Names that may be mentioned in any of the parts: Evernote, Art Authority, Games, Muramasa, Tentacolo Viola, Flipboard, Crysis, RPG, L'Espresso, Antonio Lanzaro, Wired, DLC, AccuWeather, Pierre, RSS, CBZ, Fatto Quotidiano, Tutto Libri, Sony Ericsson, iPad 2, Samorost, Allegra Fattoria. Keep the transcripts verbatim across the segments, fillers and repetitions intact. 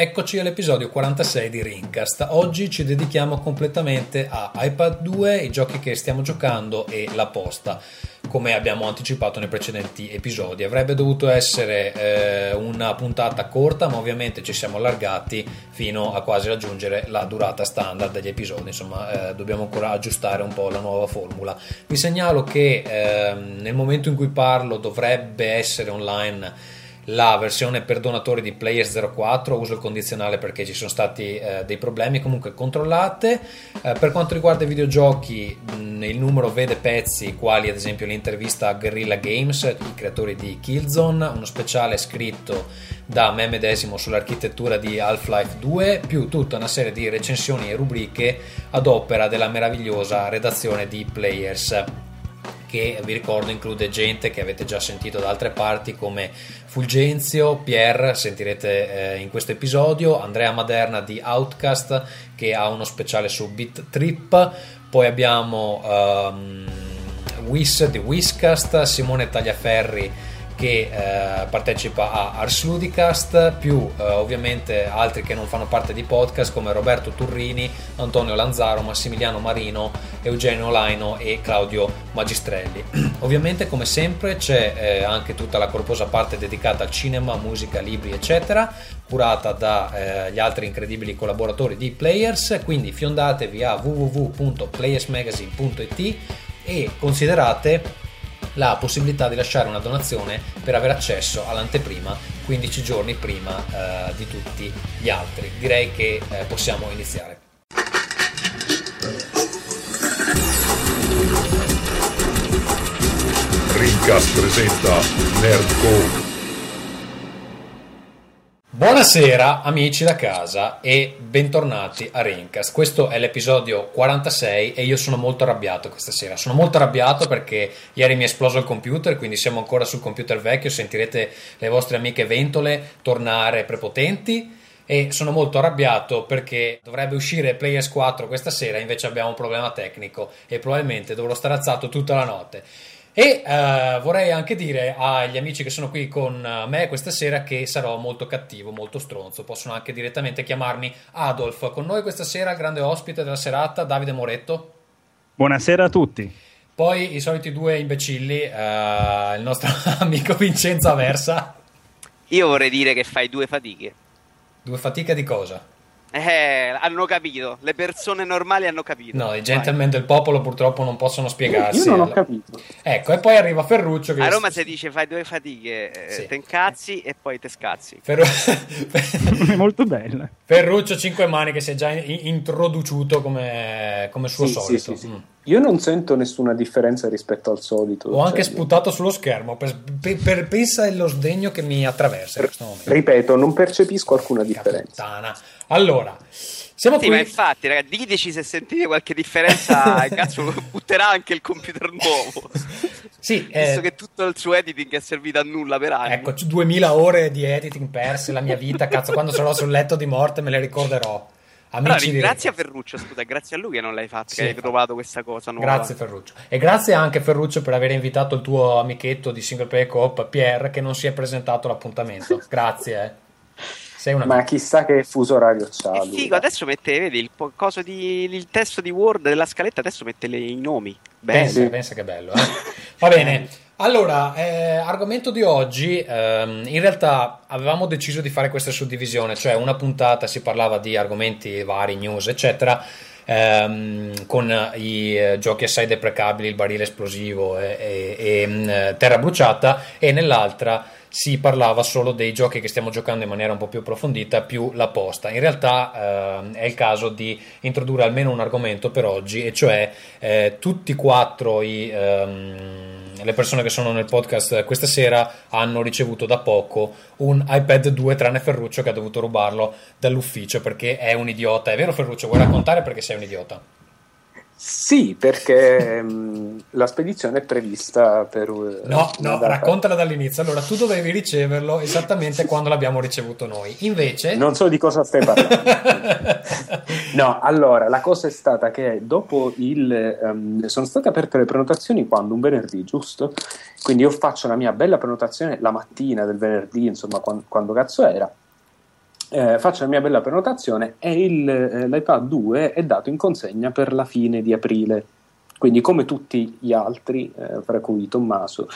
Eccoci all'episodio quarantasei di Rincast. Oggi ci dedichiamo completamente a iPad due, i giochi che stiamo giocando e la posta. Come abbiamo anticipato nei precedenti episodi, avrebbe dovuto essere eh, una puntata corta, ma ovviamente ci siamo allargati fino a quasi raggiungere la durata standard degli episodi. Insomma eh, dobbiamo ancora aggiustare un po' la nuova formula. Vi segnalo che eh, nel momento in cui parlo dovrebbe essere online la versione per donatori di Players zero quattro, uso il condizionale perché ci sono stati eh, dei problemi, comunque controllate. Eh, per quanto riguarda i videogiochi, mh, il numero vede pezzi quali ad esempio l'intervista a Guerrilla Games, i creatori di Killzone, uno speciale scritto da me medesimo sull'architettura di Half-Life due, più tutta una serie di recensioni e rubriche ad opera della meravigliosa redazione di Players, che vi ricordo include gente che avete già sentito da altre parti come Fulgenzio, Pierre, sentirete eh, in questo episodio, Andrea Maderna di Outcast che ha uno speciale su Beat Trip, poi abbiamo um, Whis di Whiskast, Simone Tagliaferri che eh, partecipa a Ars Ludicast, più eh, ovviamente altri che non fanno parte di podcast come Roberto Turrini, Antonio Lanzaro, Massimiliano Marino, Eugenio Laino e Claudio Magistrelli. Ovviamente come sempre c'è eh, anche tutta la corposa parte dedicata al cinema, musica, libri eccetera, curata da eh, gli altri incredibili collaboratori di Players, quindi fiondatevi a w w w punto players magazine punto i t e considerate la possibilità di lasciare una donazione per avere accesso all'anteprima quindici giorni prima eh, di tutti gli altri. Direi che eh, possiamo iniziare. Rincast presenta Nerdcore. Buonasera amici da casa e bentornati a Rincast. Questo è l'episodio quarantasei e io sono molto arrabbiato questa sera. Sono molto arrabbiato perché ieri mi è esploso il computer, quindi siamo ancora sul computer vecchio, sentirete le vostre amiche ventole tornare prepotenti. E sono molto arrabbiato perché dovrebbe uscire Players quattro questa sera, invece abbiamo un problema tecnico e probabilmente dovrò stare alzato tutta la notte. E uh, vorrei anche dire agli amici che sono qui con me questa sera che sarò molto cattivo, molto stronzo. Possono anche direttamente chiamarmi Adolf. Con noi questa sera il grande ospite della serata, Davide Moretto. Buonasera a tutti. Poi i soliti due imbecilli, uh, il nostro amico Vincenzo Aversa. Io vorrei dire che fai due fatiche. Due fatiche di cosa? Eh, hanno capito, le persone normali hanno capito. No, i gentleman del popolo purtroppo non possono spiegarsi. Io non ho capito. Ecco, e poi arriva Ferruccio che a Roma si dice fai due fatiche, sì. Te incazzi e poi te scazzi. Ferru... È molto bella. Ferruccio cinque mani che si è già introduciuto come, come suo sì, solito. Sì, sì, sì. Mm. Io non sento nessuna differenza rispetto al solito. Ho cioè... anche sputato sullo schermo, per, per, per pensa e lo sdegno che mi attraversa in questo momento. Ripeto, non percepisco alcuna differenza. Puttana. Allora, siamo sì, qui... ma infatti, ragazzi, diteci se sentite qualche differenza, cazzo, butterà anche il computer nuovo. Sì, visto eh... che tutto il suo editing è servito a nulla per anni. Ecco, duemila ore di editing perse, la mia vita, cazzo, quando sarò sul letto di morte me le ricorderò. Amici allora, grazie a Ferruccio, scusa, grazie a lui che non l'hai fatto, sì, che hai trovato questa cosa nuova. Grazie Ferruccio. E grazie anche Ferruccio per aver invitato il tuo amichetto di Single Player Coop, Pierre, che non si è presentato all'appuntamento. Grazie, eh. Sei una... Ma chissà che fuso orario c'ha. E figo, adesso mette, vedi, il, po- coso di, il testo di Word della scaletta, adesso mette le, i nomi. Pensa, sì. pensa che bello, eh. Va bene. Allora, eh, argomento di oggi, ehm, in realtà avevamo deciso di fare questa suddivisione, cioè una puntata si parlava di argomenti vari, news eccetera, ehm, con i eh, giochi assai deprecabili, il barile esplosivo e, e, e terra bruciata, e nell'altra si parlava solo dei giochi che stiamo giocando in maniera un po' più approfondita, più la posta. In realtà ehm, è il caso di introdurre almeno un argomento per oggi, e cioè eh, tutti quattro i... Ehm, le persone che sono nel podcast questa sera hanno ricevuto da poco un iPad due, tranne Ferruccio che ha dovuto rubarlo dall'ufficio perché è un idiota. È vero Ferruccio? Vuoi raccontare perché sei un idiota? Sì, perché la spedizione è prevista per... No, no, raccontala dall'inizio. Allora, tu dovevi riceverlo esattamente quando l'abbiamo ricevuto noi. Invece... Non so di cosa stai parlando. No, allora, la cosa è stata che dopo il... Um, sono state aperte le prenotazioni quando? Un venerdì, giusto? Quindi io faccio la mia bella prenotazione la mattina del venerdì, insomma, quando, quando cazzo era. eh, faccio la mia bella prenotazione e il, eh, l'iPad due è dato in consegna per la fine di aprile, quindi come tutti gli altri, eh, fra cui Tommaso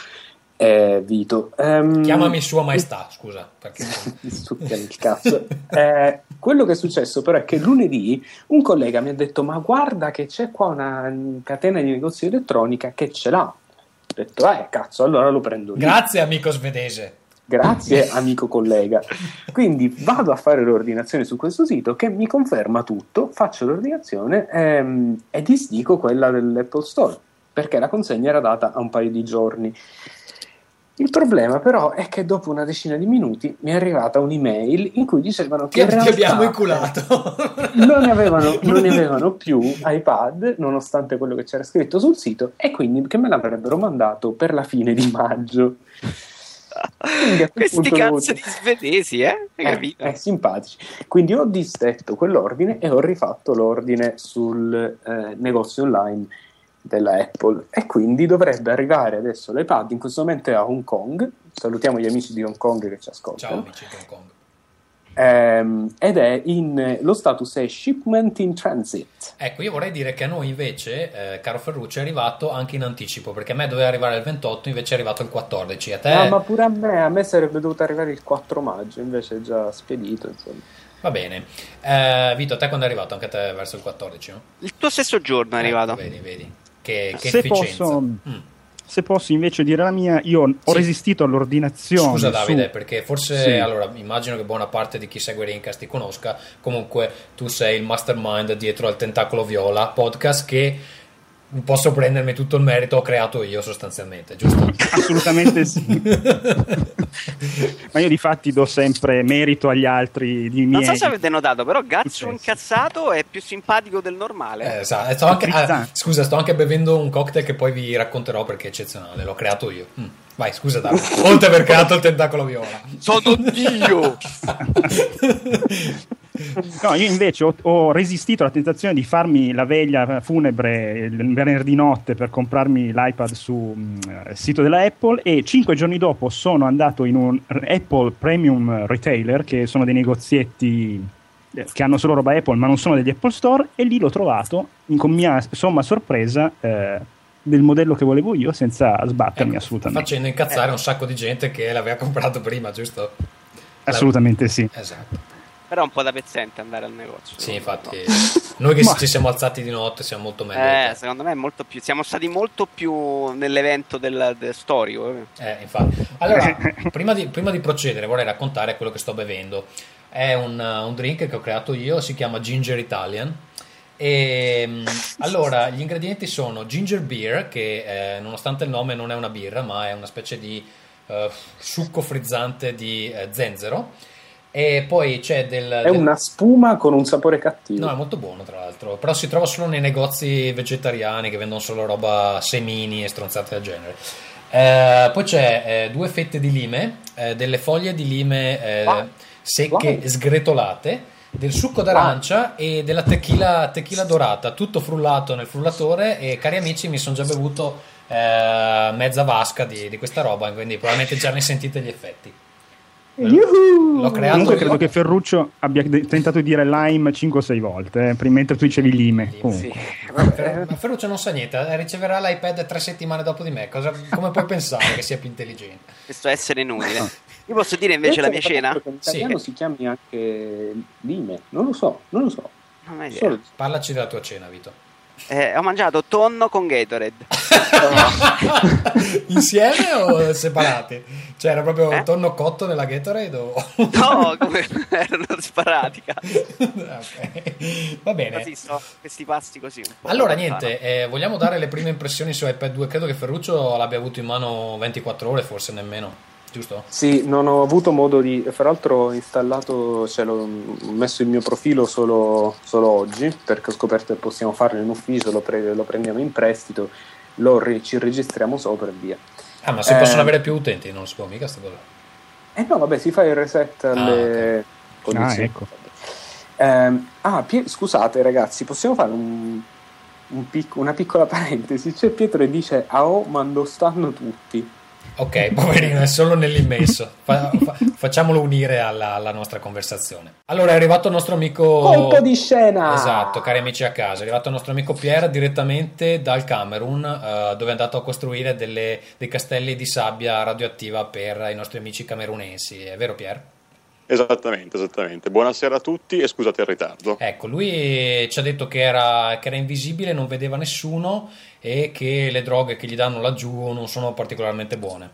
e Vito. Um, Chiamami Sua Maestà, scusa. Perché... il cazzo. Eh, quello che è successo però è che lunedì un collega mi ha detto ma guarda che c'è qua una catena di negozi di elettronica che ce l'ha. Ho detto, eh cazzo, allora lo prendo io. Grazie amico svedese. Grazie amico collega. Quindi vado a fare l'ordinazione su questo sito che mi conferma tutto, faccio l'ordinazione ehm, e disdico quella dell'Apple Store, perché la consegna era data a un paio di giorni. Il problema però è che dopo una decina di minuti mi è arrivata un'email in cui dicevano che, che in realtà ti abbiamo inculato. Non ne avevano, non ne avevano più iPad, nonostante quello che c'era scritto sul sito, e quindi che me l'avrebbero mandato per la fine di maggio. Questi cazzo di svedesi, eh? Hai eh, eh, simpatici. Quindi ho disdetto quell'ordine e ho rifatto l'ordine sul eh, negozio online della Apple, e quindi dovrebbe arrivare adesso l'iPad. In questo momento è a Hong Kong, salutiamo gli amici di Hong Kong che ci ascoltano. Ciao amici di Hong Kong. Ehm, ed è in, lo status è shipment in transit. Ecco, io vorrei dire che a noi invece, eh, caro Ferruccio, è arrivato anche in anticipo, perché a me doveva arrivare il ventotto, invece è arrivato il quattordici. A te... no, ma pure a me, a me sarebbe dovuto arrivare il quattro maggio, invece è già spedito, insomma. Va bene, eh, Vito, a te quando è arrivato? Anche a te verso il quattordici, no? Il tuo stesso giorno è arrivato, eh, vedi, vedi. Che, che se efficienza. Posso, mm. se posso invece dire la mia, io ho sì. resistito all'ordinazione. Scusa Davide, su... perché forse sì. allora immagino che buona parte di chi segue Rincast ti conosca. Comunque tu sei il mastermind dietro al Tentacolo Viola podcast, che posso prendermi tutto il merito, ho creato io sostanzialmente, giusto? Assolutamente sì. Ma io difatti do sempre merito agli altri di miei. Non so se avete notato, però Gazzo incazzato è più simpatico del normale. Eh, esatto. sto anche, ah, scusa, sto anche bevendo un cocktail che poi vi racconterò perché è eccezionale, l'ho creato io. Mm. Vai, scusa Davide, oltre aver creato il Tentacolo Viola. Sono Dio! No, io invece ho, ho resistito alla tentazione di farmi la veglia funebre il venerdì notte per comprarmi l'iPad sul uh, sito della Apple, e cinque giorni dopo sono andato in un Apple Premium Retailer, che sono dei negozietti che hanno solo roba Apple ma non sono degli Apple Store, e lì l'ho trovato in, con mia somma sorpresa eh, del modello che volevo io, senza sbattermi, ecco, assolutamente facendo incazzare eh. un sacco di gente che l'aveva comprato prima, giusto? Assolutamente sì, esatto. Però è un po' da pezzente andare al negozio. Sì, infatti, no. Noi che ma... ci siamo alzati di notte siamo molto meglio. Eh, secondo me è molto più, siamo stati molto più nell'evento del, del storico. Eh, infatti. Allora, prima, di, prima di procedere vorrei raccontare quello che sto bevendo. È un, un drink che ho creato io, si chiama Ginger Italian. E allora, gli ingredienti sono ginger beer, che eh, nonostante il nome non è una birra, ma è una specie di eh, succo frizzante di eh, zenzero. E poi c'è del è del... una spuma con un sapore cattivo. No, è molto buono tra l'altro, però si trova solo nei negozi vegetariani che vendono solo roba semini e stronzate del genere. Eh, poi c'è eh, due fette di lime, eh, delle foglie di lime eh, ah. secche wow. sgretolate, del succo d'arancia wow. e della tequila, tequila dorata, tutto frullato nel frullatore. E cari amici, mi sono già bevuto eh, mezza vasca di, di questa roba, quindi probabilmente già ne sentite gli effetti. Yuhu! L'ho creato. Comunque credo io. Che Ferruccio abbia de- tentato di dire lime cinque o sei volte, eh, mentre tu dicevi lime. lime sì. Fer- ma Ferruccio non sa niente, riceverà l'iPad tre settimane dopo di me. Cosa, come puoi pensare che sia più intelligente? Questo essere inutile. Io posso dire invece la mia cena? In italiano sì. Si chiami anche lime, non lo so, non lo so. Non Solo... Parlaci della tua cena, Vito. Eh, ho mangiato tonno con Gatorade. Insieme o separati? Cioè era proprio eh? tonno cotto nella Gatorade o... No, come... erano sparati. Okay. Va bene. Così so, questi pasti così un po'. Allora niente, eh, vogliamo dare le prime impressioni su iPad due. Credo che Ferruccio l'abbia avuto in mano ventiquattro ore, forse nemmeno. Giusto? Sì, non ho avuto modo di... Fra l'altro ho installato, cioè l'ho messo il mio profilo solo, solo oggi, perché ho scoperto che possiamo farlo in ufficio, lo, pre- lo prendiamo in prestito, lo re- ci registriamo sopra e via. Ah, ma si eh, possono avere più utenti, non si può mica sta cosa. Eh no, vabbè, si fa il reset alle ah, condizioni. Ah, ecco. Eh, ah pie- scusate ragazzi, possiamo fare un, un pic- una piccola parentesi? C'è Pietro e dice, ah oh, ma lo stanno tutti. Ok, poverino, è solo nell'immesso. Fa, fa, facciamolo unire alla, alla nostra conversazione. Allora, è arrivato il nostro amico... Colpo di scena! Esatto, cari amici a casa. È arrivato il nostro amico Pierre direttamente dal Camerun, uh, dove è andato a costruire delle, dei castelli di sabbia radioattiva per i nostri amici camerunensi. È vero, Pierre? Esattamente, esattamente. Buonasera a tutti e scusate il ritardo. Ecco, lui ci ha detto che era, che era invisibile, non vedeva nessuno e che le droghe che gli danno laggiù non sono particolarmente buone.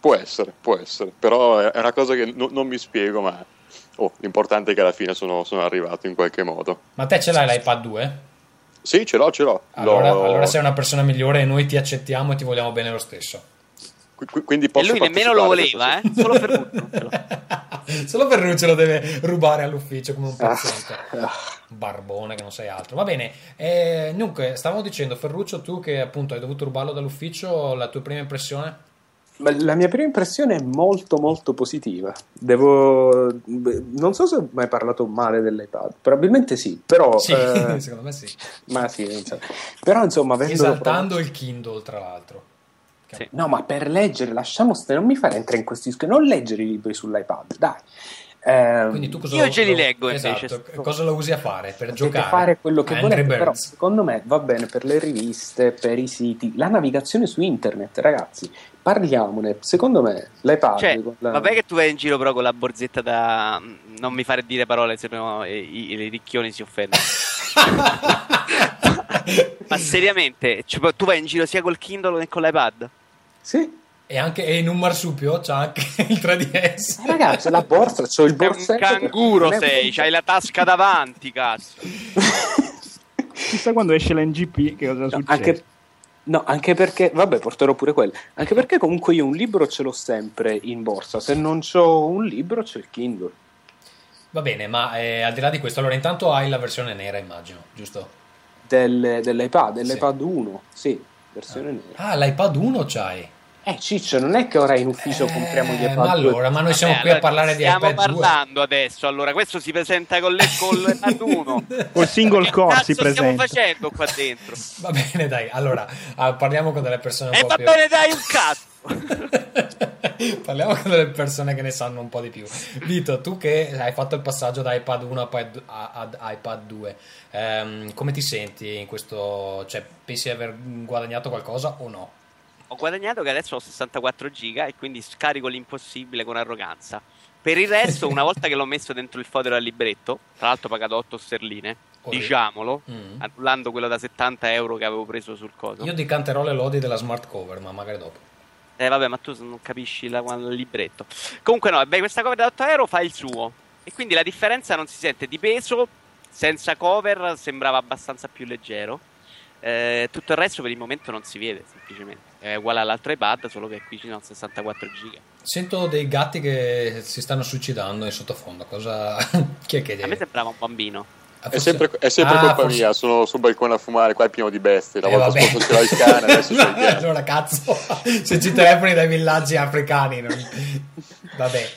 Può essere, può essere, però è una cosa che no, non mi spiego, ma oh, l'importante è che alla fine sono, sono arrivato in qualche modo. Ma te ce l'hai l'iPad due? Sì, ce l'ho, ce l'ho. Allora, L'ho... allora sei una persona migliore e noi ti accettiamo e ti vogliamo bene lo stesso. Quindi posso e lui nemmeno lo voleva, eh? Solo Ferruccio. Solo Ferruccio lo deve rubare all'ufficio come un paziente. Barbone che non sei altro. Va bene, eh, dunque stavamo dicendo, Ferruccio, tu che appunto hai dovuto rubarlo dall'ufficio, la tua prima impressione? La mia prima impressione è molto molto positiva. Devo non so se ho mai parlato male dell'iPad, probabilmente sì, però sì, eh... secondo me sì. Ma sì, non so. Però insomma, esaltando il Kindle, tra l'altro. Sì. No, ma per leggere, lasciamo stare, non mi fare entrare in questi discorsi, non leggere i libri sull'iPad, dai. Quindi tu cosa io lo, ce li leggo lo, invece esatto. Cosa lo usi a fare? Per potete giocare, fare quello che volete, però secondo me va bene per le riviste, per i siti, la navigazione su internet, ragazzi, parliamone. Secondo me l'iPad, cioè, la... vabbè che tu vai in giro però con la borsetta da non mi fare dire parole se no i, i, i ricchioni si offendono. Ma seriamente, cioè, tu vai in giro sia col Kindle che con l'iPad? Sì. E anche e in un marsupio c'ha anche il tre D S. Ragazzi, la borsa, c'ho il borsetto. Sei un canguro sei, c'hai la tasca davanti, cazzo. Chissà quando esce la N G P che cosa no, succede. Anche, no, anche perché, vabbè, porterò pure quello. Anche perché comunque io un libro ce l'ho sempre in borsa. Se non c'ho un libro c'è il Kindle. Va bene, ma eh, al di là di questo, allora intanto hai la versione nera, immagino, giusto? Del, dell'iPad, dell'iPad sì. uno, sì, versione ah. nera. Ah, l'iPad uno c'hai? Eh Ciccio, non è che ora in ufficio eh, compriamo gli iPad ma allora, due. Ma noi siamo vabbè, qui allora, a parlare di iPad due. Stiamo parlando adesso, allora, questo si presenta con l'iPad uno. Col single core si presenta. Che cazzo stiamo facendo qua dentro? Va bene, dai, allora, parliamo con delle persone un eh, po' va più... bene, dai, un cazzo! Parliamo con delle persone che ne sanno un po' di più. Vito, tu che hai fatto il passaggio da iPad uno ad iPad due, ehm, come ti senti in questo... cioè, pensi di aver guadagnato qualcosa o no? Ho guadagnato che adesso ho sessantaquattro giga e quindi scarico l'impossibile con arroganza. Per il resto, una volta che l'ho messo dentro il fodero al libretto, tra l'altro ho pagato otto sterline, oh, diciamolo, mm. annullando quello da settanta euro che avevo preso sul coso. Io decanterò le lodi della smart cover, ma magari dopo. Eh vabbè, ma tu non capisci la, il libretto. Comunque no, beh, questa cover da otto euro fa il suo. E quindi la differenza non si sente di peso, senza cover sembrava abbastanza più leggero. Eh, tutto il resto per il momento non si vede, semplicemente è uguale all'altro iPad, solo che qui ci sono sessantaquattro giga. Sento dei gatti che si stanno suicidando in sottofondo. Cosa chi è che deve? A me sembrava un bambino. Ah, forse... è sempre, è sempre ah, colpa forse... mia. Sono sul balcone a fumare, qua è pieno di bestie. La eh, volta scorsa c'era il cane, adesso c'è il cane. Allora cazzo, se ci telefoni dai villaggi africani non... vabbè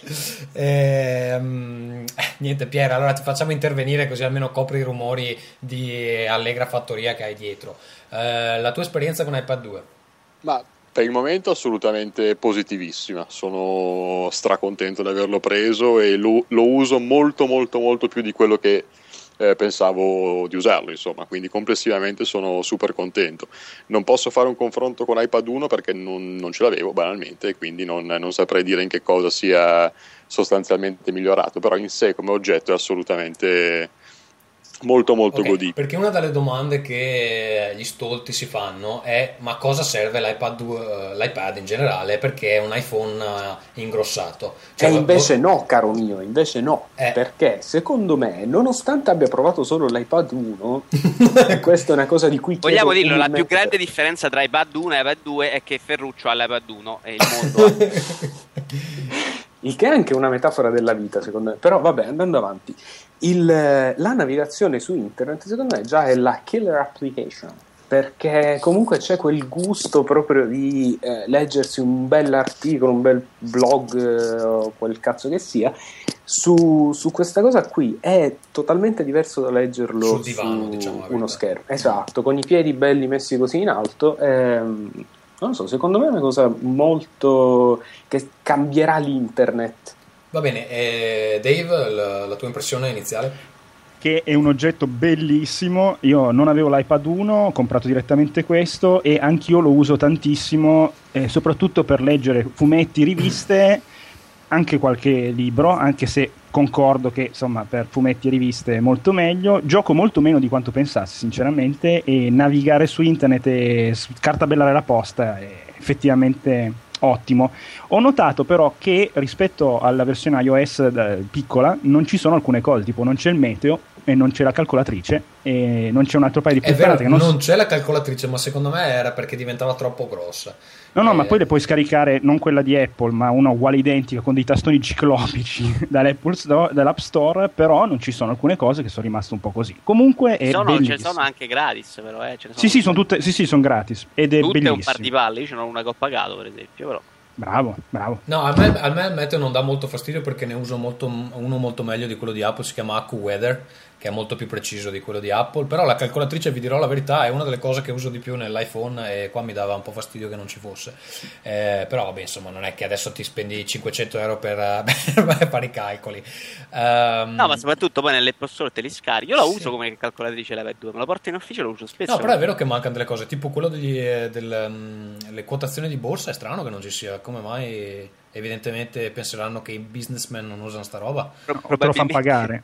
ehm, niente Piero, allora ti facciamo intervenire così almeno copri i rumori di allegra fattoria che hai dietro. Eh, la tua esperienza con iPad due? Ma per il momento assolutamente positivissima, sono stracontento di averlo preso e lo, lo uso molto molto molto più di quello che eh, pensavo di usarlo, insomma, quindi complessivamente sono super contento. Non posso fare un confronto con iPad uno perché non, non ce l'avevo banalmente e quindi non, non saprei dire in che cosa sia sostanzialmente migliorato, però in sé come oggetto è assolutamente... molto molto okay, godibile. Perché una delle domande che gli stolti si fanno è: ma cosa serve l'iPad, uh, l'iPad in generale? Perché è un iPhone uh, ingrossato. Cioè, e invece lo... no, caro mio, invece no. Eh. Perché secondo me, nonostante abbia provato solo l'iPad uno, questa è una cosa di cui vogliamo dirlo, la più grande differenza tra iPad uno e iPad due è che Ferruccio ha l'iPad uno e il mondo ha... il che è anche una metafora della vita, secondo me. Però vabbè, andando avanti. Il, la navigazione su internet secondo me già è la killer application, perché comunque c'è quel gusto proprio di eh, leggersi un bel articolo, un bel blog eh, o quel cazzo che sia su, su questa cosa qui. È totalmente diverso da leggerlo sul divano, su diciamo, uno schermo, esatto, con i piedi belli messi così in alto. ehm, non lo so, secondo me è una cosa molto che cambierà l'internet. Va bene, eh, Dave, la, la tua impressione iniziale? Che è un oggetto bellissimo. Io non avevo l'iPad uno, ho comprato direttamente questo e anch'io lo uso tantissimo, eh, soprattutto per leggere fumetti, riviste, anche qualche libro, anche se concordo che insomma per fumetti e riviste è molto meglio. Gioco molto meno di quanto pensassi sinceramente, e navigare su internet e scartabellare la posta è effettivamente ottimo. Ho notato però che rispetto alla versione iOS da, piccola non ci sono alcune cose, tipo non c'è il meteo e non c'è la calcolatrice e non c'è un altro paio di puntate. Non, non c'è la calcolatrice, ma secondo me era perché diventava troppo grossa. No no, e... ma poi le puoi scaricare, non quella di Apple ma una uguale identica con dei tastoni ciclopici dall'Apple Store, dall'App Store, però non ci sono alcune cose che sono rimaste un po' così. Comunque è sono, bellissimo. Ce ne sono anche gratis però, eh? Ce ne sono sì, sì, sono tutte, sì sì sono gratis ed è tutte bellissimo. Tutte un par di palle, io ce n'ho una che ho pagato per esempio però. Bravo, bravo. No, a me, a me il meteo non dà molto fastidio perché ne uso molto, uno molto meglio di quello di Apple, si chiama AccuWeather, che è molto più preciso di quello di Apple. Però la calcolatrice, vi dirò la verità, è una delle cose che uso di più nell'iPhone e qua mi dava un po' fastidio che non ci fosse. Eh, però vabbè, insomma, non è che adesso ti spendi cinquecento euro per, per fare i calcoli. Um, no, ma soprattutto poi nell'Apple Store te li scarichi. Io la sì. uso come calcolatrice l'iPad due, me la porto in ufficio e la uso spesso. No, però è vero che mancano delle cose, tipo quello delle um, quotazioni di borsa, è strano che non ci sia. Come mai? Evidentemente penseranno che i businessmen non usano sta roba, no, probabilmente, te lo fanno pagare.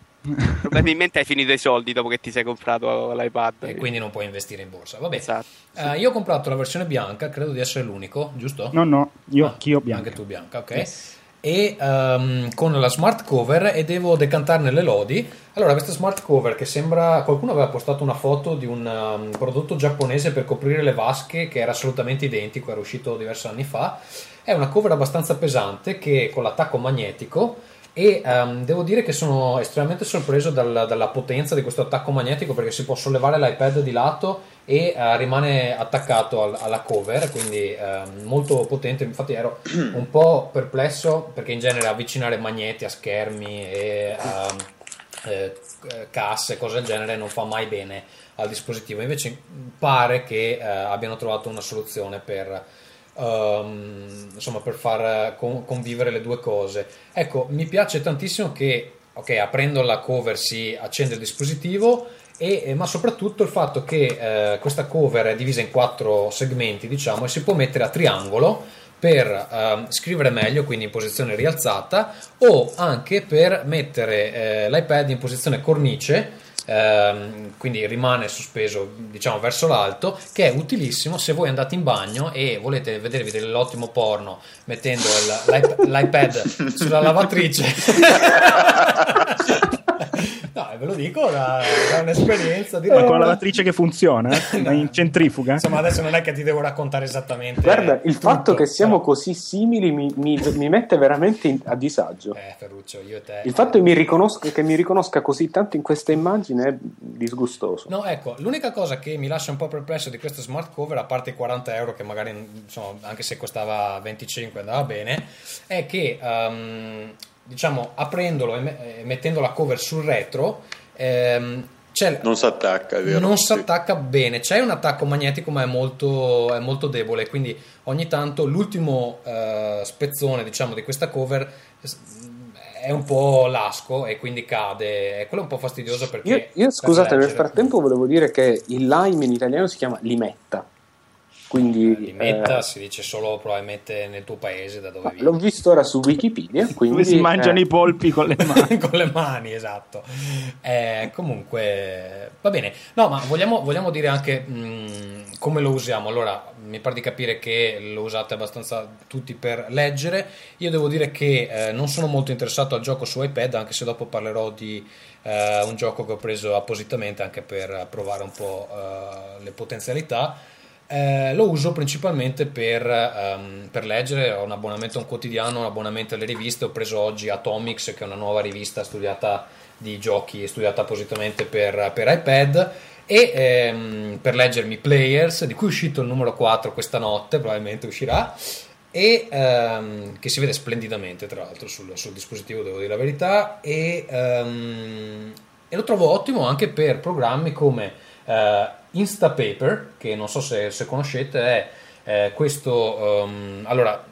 Probabilmente hai finito i soldi dopo che ti sei comprato l'iPad e quindi non puoi investire in borsa. Vabbè, esatto, sì. uh, io ho comprato la versione bianca, credo di essere l'unico, giusto? No no, io ah, anch'io bianca. Anche tu bianca, ok, yes. E um, con la smart cover, e devo decantarne le lodi. Allora, questa smart cover che sembra, qualcuno aveva postato una foto di un um, prodotto giapponese per coprire le vasche che era assolutamente identico, era uscito diversi anni fa. È una cover abbastanza pesante che con l'attacco magnetico, e um, devo dire che sono estremamente sorpreso dal, dalla potenza di questo attacco magnetico, perché si può sollevare l'iPad di lato e uh, rimane attaccato al, alla cover, quindi uh, molto potente. Infatti ero un po' perplesso perché in genere avvicinare magneti a schermi e uh, eh, casse, cose del genere, non fa mai bene al dispositivo. Invece pare che uh, abbiano trovato una soluzione per Um, insomma per far convivere le due cose. Ecco, mi piace tantissimo che, ok, aprendo la cover si accende il dispositivo, e, ma soprattutto il fatto che eh, questa cover è divisa in quattro segmenti, diciamo, e si può mettere a triangolo per eh, scrivere meglio, quindi in posizione rialzata, o anche per mettere eh, l'iPad in posizione cornice, quindi rimane sospeso, diciamo, verso l'alto, che è utilissimo se voi andate in bagno e volete vedervi dell'ottimo porno mettendo il, l'iP- l'iPad sulla lavatrice. No, ve lo dico, è un'esperienza di... Ma con la lavatrice che funziona, no, in centrifuga. Insomma, adesso non è che ti devo raccontare esattamente. Guarda, il tutto, fatto che siamo no. così simili mi, mi, mi mette veramente in, a disagio. Eh, Ferruccio, io e te. Il fatto che mi riconosca, che mi riconosca così tanto in questa immagine è disgustoso. No, ecco, l'unica cosa che mi lascia un po' perplesso di questa smart cover, a parte i quaranta euro che magari, insomma, anche se costava venticinque andava bene, è che... Um, diciamo, aprendolo e mettendo la cover sul retro, ehm, c'è, non si attacca, vero? Non si attacca bene. C'è un attacco magnetico, ma è molto, è molto debole. Quindi ogni tanto l'ultimo eh, spezzone, diciamo, di questa cover è un po' lasco e quindi cade. Quello è un po' fastidioso perché. Io, io scusate, nel frattempo volevo dire che il lime in italiano si chiama limetta. Quindi, limetta eh, si dice solo probabilmente nel tuo paese da dove vivi. L'ho visto ora su Wikipedia, quindi, dove si mangiano eh. i polpi con le mani. Con le mani, esatto. Eh, comunque va bene. No, ma vogliamo, vogliamo dire anche mh, come lo usiamo. Allora, mi pare di capire che lo usate abbastanza tutti per leggere. Io devo dire che eh, non sono molto interessato al gioco su iPad, anche se dopo parlerò di eh, un gioco che ho preso appositamente anche per provare un po' eh, le potenzialità. Eh, lo uso principalmente per, um, per leggere. Ho un abbonamento a un quotidiano, un abbonamento alle riviste. Ho preso oggi Atomics, che è una nuova rivista studiata di giochi, studiata appositamente per, per iPad, e ehm, per leggermi Players, di cui è uscito il numero quattro questa notte, probabilmente uscirà, e ehm, che si vede splendidamente tra l'altro sul, sul dispositivo, devo dire la verità, e, ehm, e lo trovo ottimo anche per programmi come Uh, Instapaper, che non so se, se conoscete, è eh, questo um, allora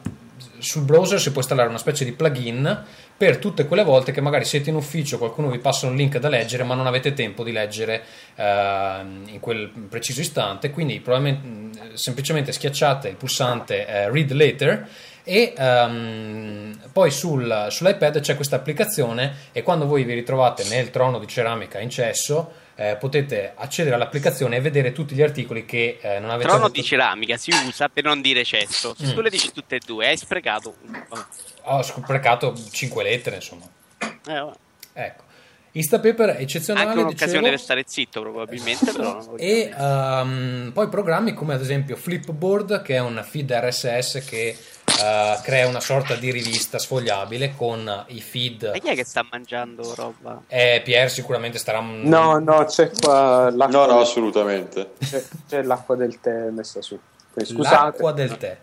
sul browser si può installare una specie di plugin per tutte quelle volte che magari siete in ufficio, qualcuno vi passa un link da leggere ma non avete tempo di leggere eh, in quel preciso istante, quindi probabilmente semplicemente schiacciate il pulsante eh, read later e um, poi sul, sull'iPad c'è questa applicazione e quando voi vi ritrovate nel trono di ceramica in cesso eh, potete accedere all'applicazione e vedere tutti gli articoli che eh, non avete trono avuto... di ceramica si usa per non dire cesso, se mm. tu le dici tutte e due hai sprecato ho sprecato cinque lettere insomma eh, ecco. Instapaper eccezionale, anche un'occasione dicevo, per stare zitto probabilmente, però non e um, poi programmi come ad esempio Flipboard, che è un feed R S S che uh, crea una sorta di rivista sfogliabile con i feed. E chi è che sta mangiando roba? Eh, Pierre sicuramente starà un... no no c'è qua l'acqua no no del... assolutamente c'è, c'è l'acqua del tè messa su. Scusate, l'acqua del tè.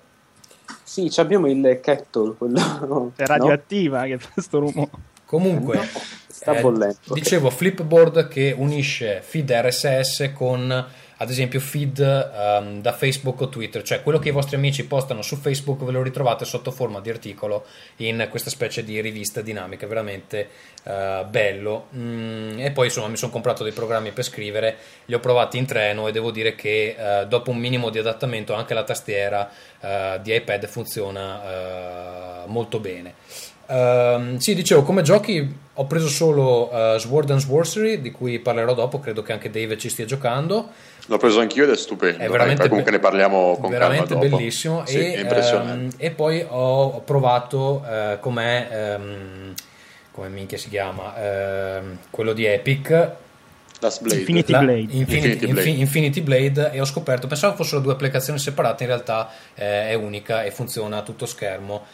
Sì, abbiamo il kettle, quello è radioattiva, no? Che fa sto rumore. Comunque, no, sta bollendo. Eh, dicevo Flipboard che unisce feed R S S con ad esempio feed um, da Facebook o Twitter, cioè quello che i vostri amici postano su Facebook ve lo ritrovate sotto forma di articolo in questa specie di rivista dinamica, veramente uh, bello. Mm, e poi insomma mi sono comprato dei programmi per scrivere, li ho provati in treno e devo dire che uh, dopo un minimo di adattamento anche la tastiera uh, di iPad funziona uh, molto bene. Um, sì, dicevo, come giochi ho preso solo uh, Sword and Sorcery, di cui parlerò dopo, credo che anche Dave ci stia giocando. L'ho preso anch'io ed è stupendo, è veramente eh, comunque be- ne parliamo con veramente calma dopo. Bellissimo, sì, e, um, e poi ho provato uh, com'è um, come minchia si chiama uh, quello di Epic, Blade. Infinity, la, Blade. Infinity, Infinity Blade Infin, Infinity Blade e ho scoperto, pensavo fossero due applicazioni separate, in realtà eh, è unica e funziona a tutto schermo.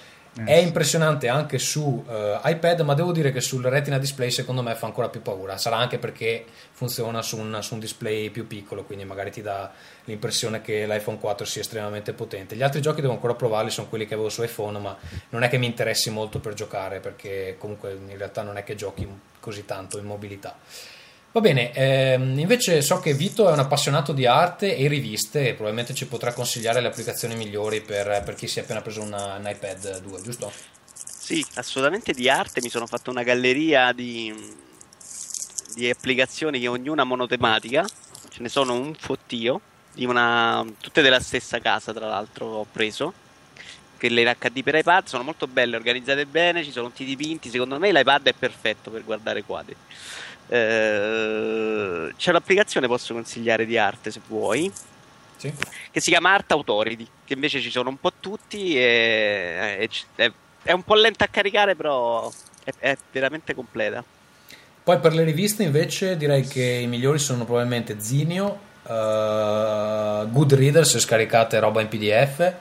È impressionante anche su uh, iPad, ma devo dire che sul Retina Display secondo me fa ancora più paura. Sarà anche perché funziona su un, su un display più piccolo, quindi magari ti dà l'impressione che l'iPhone quattro sia estremamente potente. Gli altri giochi devo ancora provarli, sono quelli che avevo su iPhone, ma non è che mi interessi molto per giocare, perché comunque in realtà non è che giochi così tanto in mobilità. Va bene, ehm, invece so che Vito è un appassionato di arte e riviste e probabilmente ci potrà consigliare le applicazioni migliori per, per chi si è appena preso una, un iPad due, giusto? Sì, assolutamente di arte, mi sono fatto una galleria di, di applicazioni che ognuna monotematica, ce ne sono un fottio, di una, tutte della stessa casa tra l'altro ho preso, che le acca di per iPad sono molto belle, organizzate bene, ci sono tutti dipinti, secondo me l'iPad è perfetto per guardare quadri. C'è l'applicazione, posso consigliare, di arte se vuoi, sì, che si chiama Art Authority, che invece ci sono un po' tutti e, e, è un po' lenta a caricare, però è, è veramente completa. Poi per le riviste invece direi che i migliori sono probabilmente Zinio, uh, Goodreader se scaricate roba in P D F,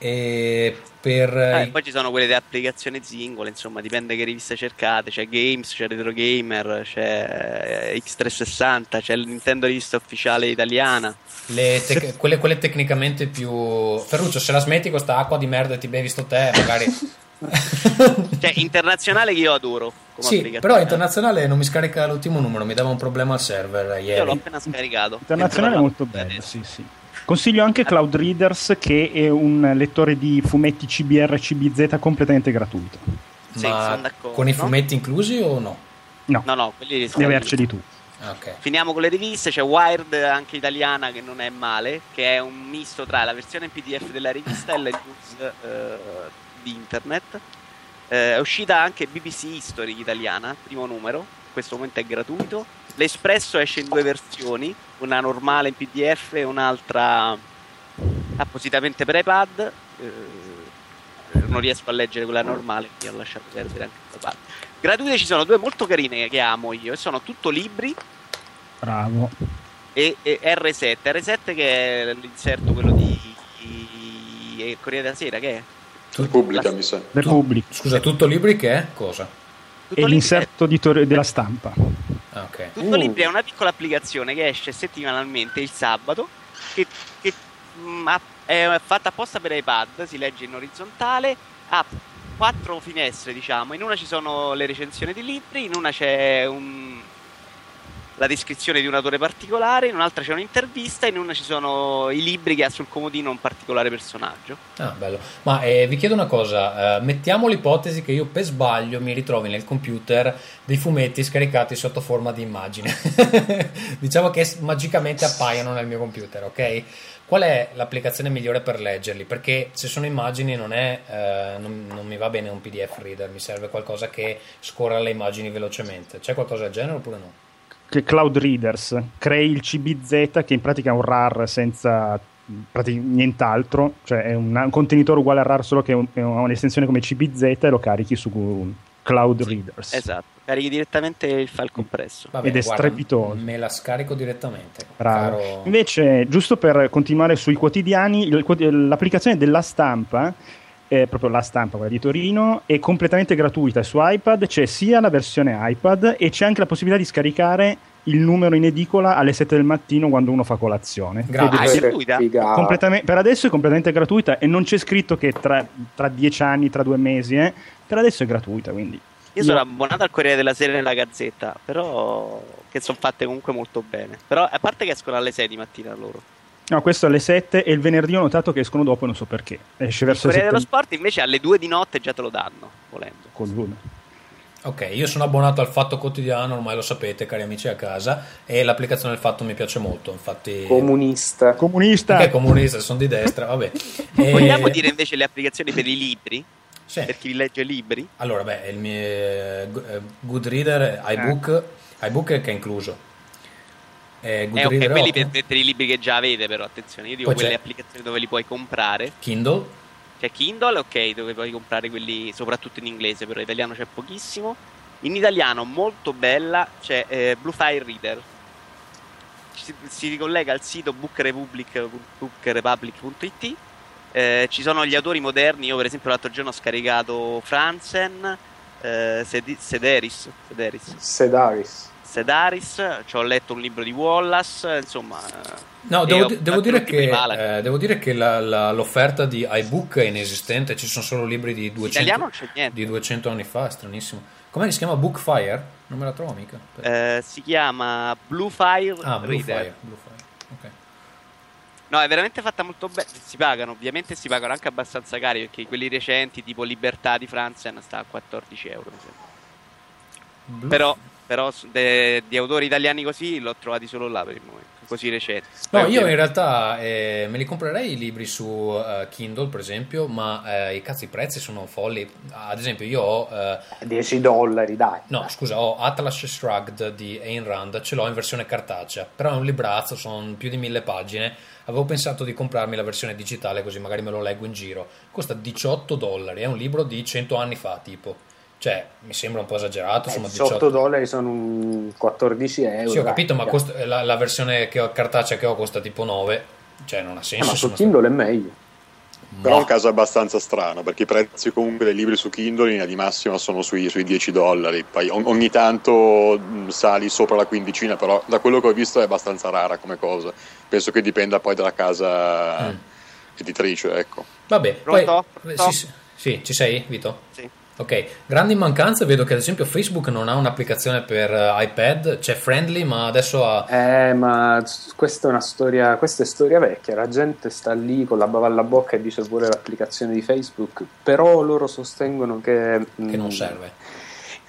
e per ah, e poi ci sono quelle di applicazioni singole, insomma dipende che riviste cercate, c'è Games, c'è Retro Gamer, c'è X trecentosessanta, c'è il Nintendo rivista ufficiale italiana, le tec- quelle, quelle tecnicamente più. Ferruccio, se la smetti questa acqua di merda e ti bevi sto tè magari. Cioè Internazionale, che io adoro come sì, applicazione. Però Internazionale non mi scarica l'ultimo numero, mi dava un problema al server ieri. Io l'ho appena scaricato. Internazionale è molto bello, sì sì. Consiglio anche Cloud Readers, che è un lettore di fumetti C B R C B Z completamente gratuito. Sì, ma con i fumetti, no? Inclusi o no? No, no, no, quelli sono. Devi averceli tu. Okay. Finiamo con le riviste, c'è Wired anche italiana che non è male, che è un misto tra la versione P D F della rivista e la news eh, di internet. Eh, è uscita anche B B C History italiana, primo numero, in questo momento è gratuito. L'Espresso esce in due versioni, una normale in P D F e un'altra appositamente per iPad. Eh, non riesco a leggere quella normale, quindi ho lasciato perdere anche quella parte. Gratuite ci sono due molto carine che amo io, e sono Tutto Libri. Bravo. E, e R sette. R sette che è l'inserto quello di, di, di Corriere della Sera, che è? Per Pubblica, la, mi sa. Per Pubblica. Scusa, Tutto Libri che è? Cosa? Tutto è Libri l'inserto è... di tor- della Stampa. Okay. Tutto uh. Libri è una piccola applicazione che esce settimanalmente il sabato, che, che mh, è fatta apposta per iPad, si legge in orizzontale, ha quattro finestre, diciamo, in una ci sono le recensioni di libri, in una c'è un, la descrizione di un autore particolare, in un'altra c'è un'intervista, in una ci sono i libri che ha sul comodino un particolare personaggio. Ah, bello. Ma eh, vi chiedo una cosa, eh, mettiamo l'ipotesi che io per sbaglio mi ritrovi nel computer dei fumetti scaricati sotto forma di immagine diciamo che magicamente appaiono nel mio computer, ok? Qual è l'applicazione migliore per leggerli? Perché se sono immagini non è eh, non, non mi va bene un P D F reader, mi serve qualcosa che scorra le immagini velocemente. C'è qualcosa del genere oppure no? Che Cloud Readers crei il C B Z, che in pratica è un RAR senza pratica, nient'altro, cioè è un, un contenitore uguale al RAR, solo che ha un'estensione come C B Z e lo carichi su Cloud Readers. Esatto, carichi direttamente il file compresso. Vabbè, ed è guarda, strepitoso. Me la scarico direttamente. Bravo. Caro... Invece, giusto per continuare sui quotidiani, l'applicazione della Stampa, eh, proprio La Stampa, quella di Torino, è completamente gratuita. Su iPad c'è sia la versione iPad e c'è anche la possibilità di scaricare il numero in edicola alle sette del mattino quando uno fa colazione. Gra- è gratuita? Completamente, per adesso è completamente gratuita e non c'è scritto che tra, tra dieci anni, tra due mesi, eh, per adesso è gratuita, quindi. Io sono abbonato al Corriere della Sera e alla Gazzetta, però che sono fatte comunque molto bene. Però a parte che escono alle sei di mattina loro. No, questo alle sette e il venerdì ho notato che escono dopo e non so perché. Esce verso il Corriere dello Sport invece alle due di notte già te lo danno, volendo. Con l'una. Ok, io sono abbonato al Fatto Quotidiano, ormai lo sapete, cari amici a casa, e l'applicazione del Fatto mi piace molto, infatti... Comunista. Comunista! Perché comunista, sono di destra, vabbè. E... Vogliamo dire invece le applicazioni per i libri? Sì. Per chi legge libri? Allora, beh, il mio Goodreader, iBook, eh. iBook che è incluso. Eh, eh, okay, quelli per mettere i libri che già avete, però attenzione, io dico poi quelle c'è. Applicazioni dove li puoi comprare. Kindle, c'è Kindle, ok, dove puoi comprare quelli soprattutto in inglese, però in italiano c'è pochissimo. In italiano molto bella c'è eh, Bluefire Reader, si, si ricollega al sito book republic punto it. Eh, ci sono gli autori moderni, io per esempio l'altro giorno ho scaricato Franzen, eh, Sed- Sedaris Sedaris Sedaris Sedaris, ci ho letto un libro di Wallace, insomma. No, devo, d- devo, dire che, eh, devo dire che la, la, l'offerta di iBook è inesistente, ci sono solo libri di duecento, di duecento anni fa, stranissimo. Com'è che si chiama? Bookfire? Non me la trovo mica. Eh, si chiama Bluefire ah, Blue Reader. Fire, Blue Fire. Okay. No, è veramente fatta molto bene, si pagano, ovviamente si pagano anche abbastanza cari, perché quelli recenti, tipo Libertà di Franzen, sta a quattordici euro. Blue... Però... però de, di autori italiani così l'ho trovati solo là per il momento, così recenti. No, io in realtà eh, me li comprerei i libri su uh, Kindle per esempio, ma eh, i cazzo i prezzi sono folli. Ad esempio io ho uh, dieci dollari, dai. No, scusa, ho Atlas Shrugged di Ayn Rand, ce l'ho in versione cartacea, però è un librazzo, sono più di mille pagine. Avevo pensato di comprarmi la versione digitale così magari me lo leggo in giro. Costa diciotto dollari, è un libro di cento anni fa tipo. Cioè, mi sembra un po' esagerato. Insomma, diciotto dollari sono quattordici euro. Sì, ho capito, ma costa, la, la versione che ho, cartacea che ho costa tipo nove. Cioè, non ha senso. Eh, ma su Kindle è meglio. Ma... Però è un caso abbastanza strano, perché i prezzi comunque dei libri su Kindle in linea di massima sono sui, sui dieci dollari. Poi on, ogni tanto sali sopra la quindicina, però da quello che ho visto è abbastanza rara come cosa. Penso che dipenda poi dalla casa mm. editrice, ecco. Vabbè, pronto? Poi... pronto? Sì, sì, ci sei, Vito? Sì. Ok, grandi mancanze, vedo che ad esempio Facebook non ha un'applicazione per iPad, c'è Friendly ma adesso ha... Eh, ma questa è una storia, questa è storia vecchia, la gente sta lì con la bava alla bocca e dice vuole l'applicazione di Facebook, però loro sostengono che... Che non serve.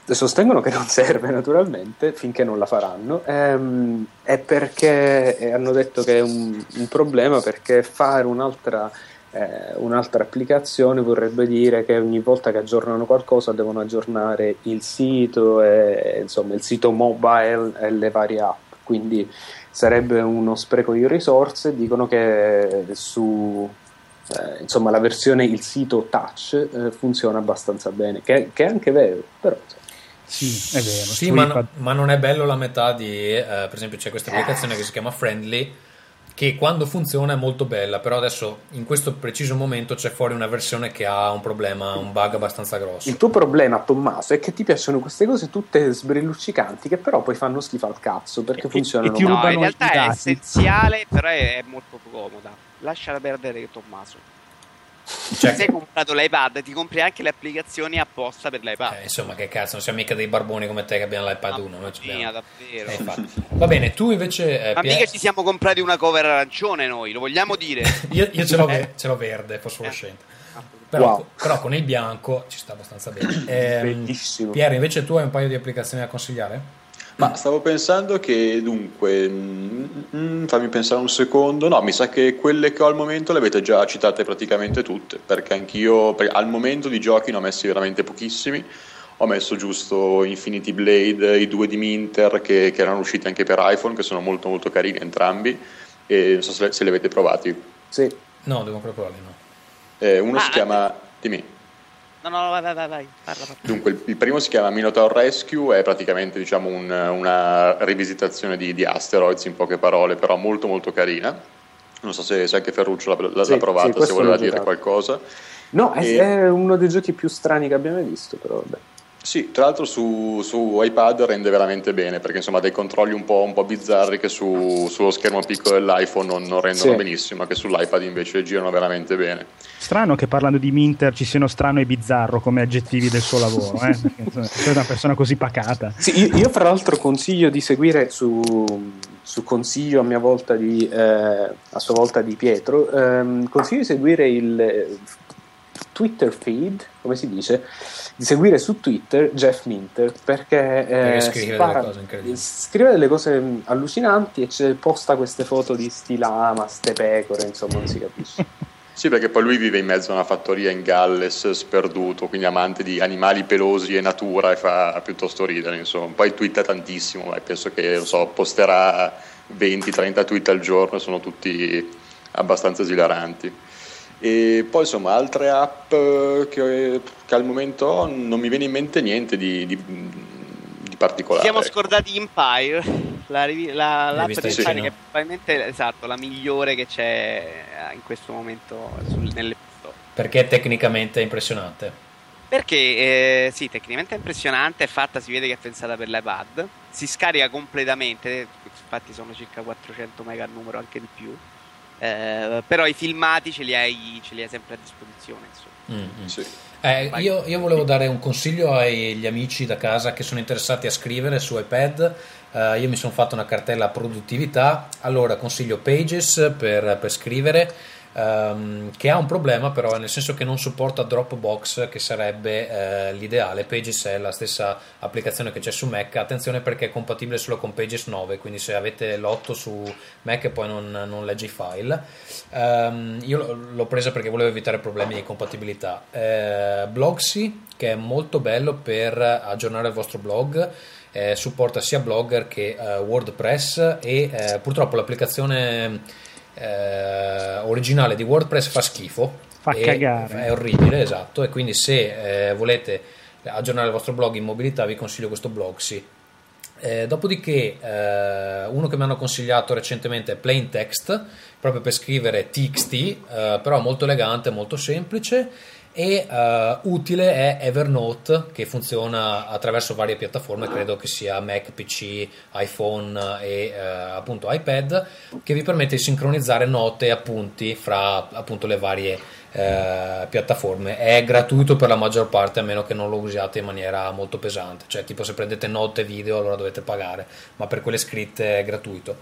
Sostengono che non serve naturalmente, finché non la faranno, ehm, è perché eh, hanno detto che è un, un problema perché fare un'altra... Eh, un'altra applicazione vorrebbe dire che ogni volta che aggiornano qualcosa devono aggiornare il sito e, insomma il sito mobile e le varie app, quindi sarebbe uno spreco di risorse. Dicono che su eh, insomma la versione il sito touch eh, funziona abbastanza bene, che, che è anche vero, però insomma. Sì, è vero, sì, ma, no, ma non è bello la metà di eh, per esempio c'è questa applicazione eh. che si chiama Friendly, che quando funziona è molto bella, però adesso in questo preciso momento c'è fuori una versione che ha un problema, un bug abbastanza grosso. Il tuo problema, Tommaso, è che ti piacciono queste cose tutte sbrilluccicanti che però poi fanno schifo al cazzo perché e, funzionano e ti rubano. No, in realtà è essenziale, però è molto comoda. Lasciala perdere, Tommaso. Cioè, se hai comprato l'iPad ti compri anche le applicazioni apposta per l'iPad. Eh, insomma, che cazzo, non siamo mica dei barboni come te che abbiamo l'iPad uno. Noi abbiamo... davvero. Eh, va bene, tu invece eh, ma Pier... mica ci siamo comprati una cover arancione noi, lo vogliamo dire? io, io ce, l'ho ver- ce l'ho verde fosforescente, eh. però, wow. però con il bianco ci sta abbastanza bene. eh, Bellissimo. Pier, invece tu hai un paio di applicazioni da consigliare? Ma stavo pensando che, dunque, mm, mm, fammi pensare un secondo, no, mi sa che quelle che ho al momento le avete già citate praticamente tutte, perché anch'io per, al momento di giochi ne ho messi veramente pochissimi, ho messo giusto Infinity Blade, i due di Minter che, che erano usciti anche per iPhone, che sono molto molto carini entrambi, e non so se, se li avete provati. Sì. No, devo provarli, no. Eh, uno ah, si chiama... dimmi. No, no, vai, vai, vai, parla, parla. Dunque, il primo si chiama Minotaur Rescue, è praticamente, diciamo, un, una rivisitazione di, di Asteroids, in poche parole, però molto molto carina. Non so se, se anche Ferruccio l'ha, l'ha sì, provata, sì, se voleva dire qualcosa. No, e... è uno dei giochi più strani che abbiamo visto, però vabbè. Sì, tra l'altro su, su iPad rende veramente bene, perché insomma ha dei controlli un po', un po' bizzarri che su, sullo schermo piccolo dell'iPhone non, non rendono sì. benissimo, che sull'iPad invece girano veramente bene. Strano che parlando di Minter ci siano strano e bizzarro come aggettivi del suo lavoro, eh? Perché insomma, sei una persona così pacata. Sì, io, io fra l'altro consiglio di seguire su, su consiglio a mia volta di eh, a sua volta di Pietro, ehm, consiglio di seguire il Twitter feed, come si dice, di seguire su Twitter Jeff Minter, perché eh, scrive, spara, delle cose scrive delle cose allucinanti e ce posta queste foto di sti lama, ste pecore, insomma non si capisce. Sì, perché poi lui vive in mezzo a una fattoria in Galles, sperduto, quindi amante di animali pelosi e natura, e fa piuttosto ridere, insomma. Poi twitta tantissimo, e penso che, non so, posterà venti trenta tweet al giorno, sono tutti abbastanza esilaranti. E poi insomma altre app che, che al momento non mi viene in mente niente di, di, di particolare. Siamo scordati Empire, la, la, l'app di Empire, no? Che è probabilmente, esatto, la migliore che c'è in questo momento sul, nelle... perché è tecnicamente impressionante. Perché eh, sì, tecnicamente è impressionante, è fatta, si vede che è pensata per l'iPad, si scarica completamente, infatti sono circa quattrocento mega al numero, anche di più. Eh, però i filmati ce li hai, ce li hai sempre a disposizione, insomma. Mm-hmm. Sì. Eh, io, io volevo dare un consiglio agli amici da casa che sono interessati a scrivere su iPad. Uh, io mi sono fatto una cartella produttività, allora consiglio Pages per, per scrivere, um, che ha un problema però, nel senso che non supporta Dropbox, che sarebbe uh, l'ideale. Pages è la stessa applicazione che c'è su Mac, attenzione perché è compatibile solo con Pages nove, quindi se avete l'otto su Mac poi non, non legge i file. Um, io l'ho presa perché volevo evitare problemi di compatibilità. uh, Blogsy, che è molto bello per aggiornare il vostro blog. Eh, supporta sia Blogger che eh, WordPress, e eh, purtroppo l'applicazione eh, originale di WordPress fa schifo, fa cagare, è orribile, esatto, e quindi se eh, volete aggiornare il vostro blog in mobilità vi consiglio questo Blogsy. Eh, dopodiché eh, uno che mi hanno consigliato recentemente è Plain Text, proprio per scrivere T X T, eh, però molto elegante, molto semplice. E uh, utile è Evernote, che funziona attraverso varie piattaforme, credo che sia Mac, P C, iPhone e uh, appunto iPad, che vi permette di sincronizzare note e appunti fra appunto le varie uh, piattaforme. È gratuito per la maggior parte, a meno che non lo usiate in maniera molto pesante, cioè tipo se prendete note video allora dovete pagare, ma per quelle scritte è gratuito.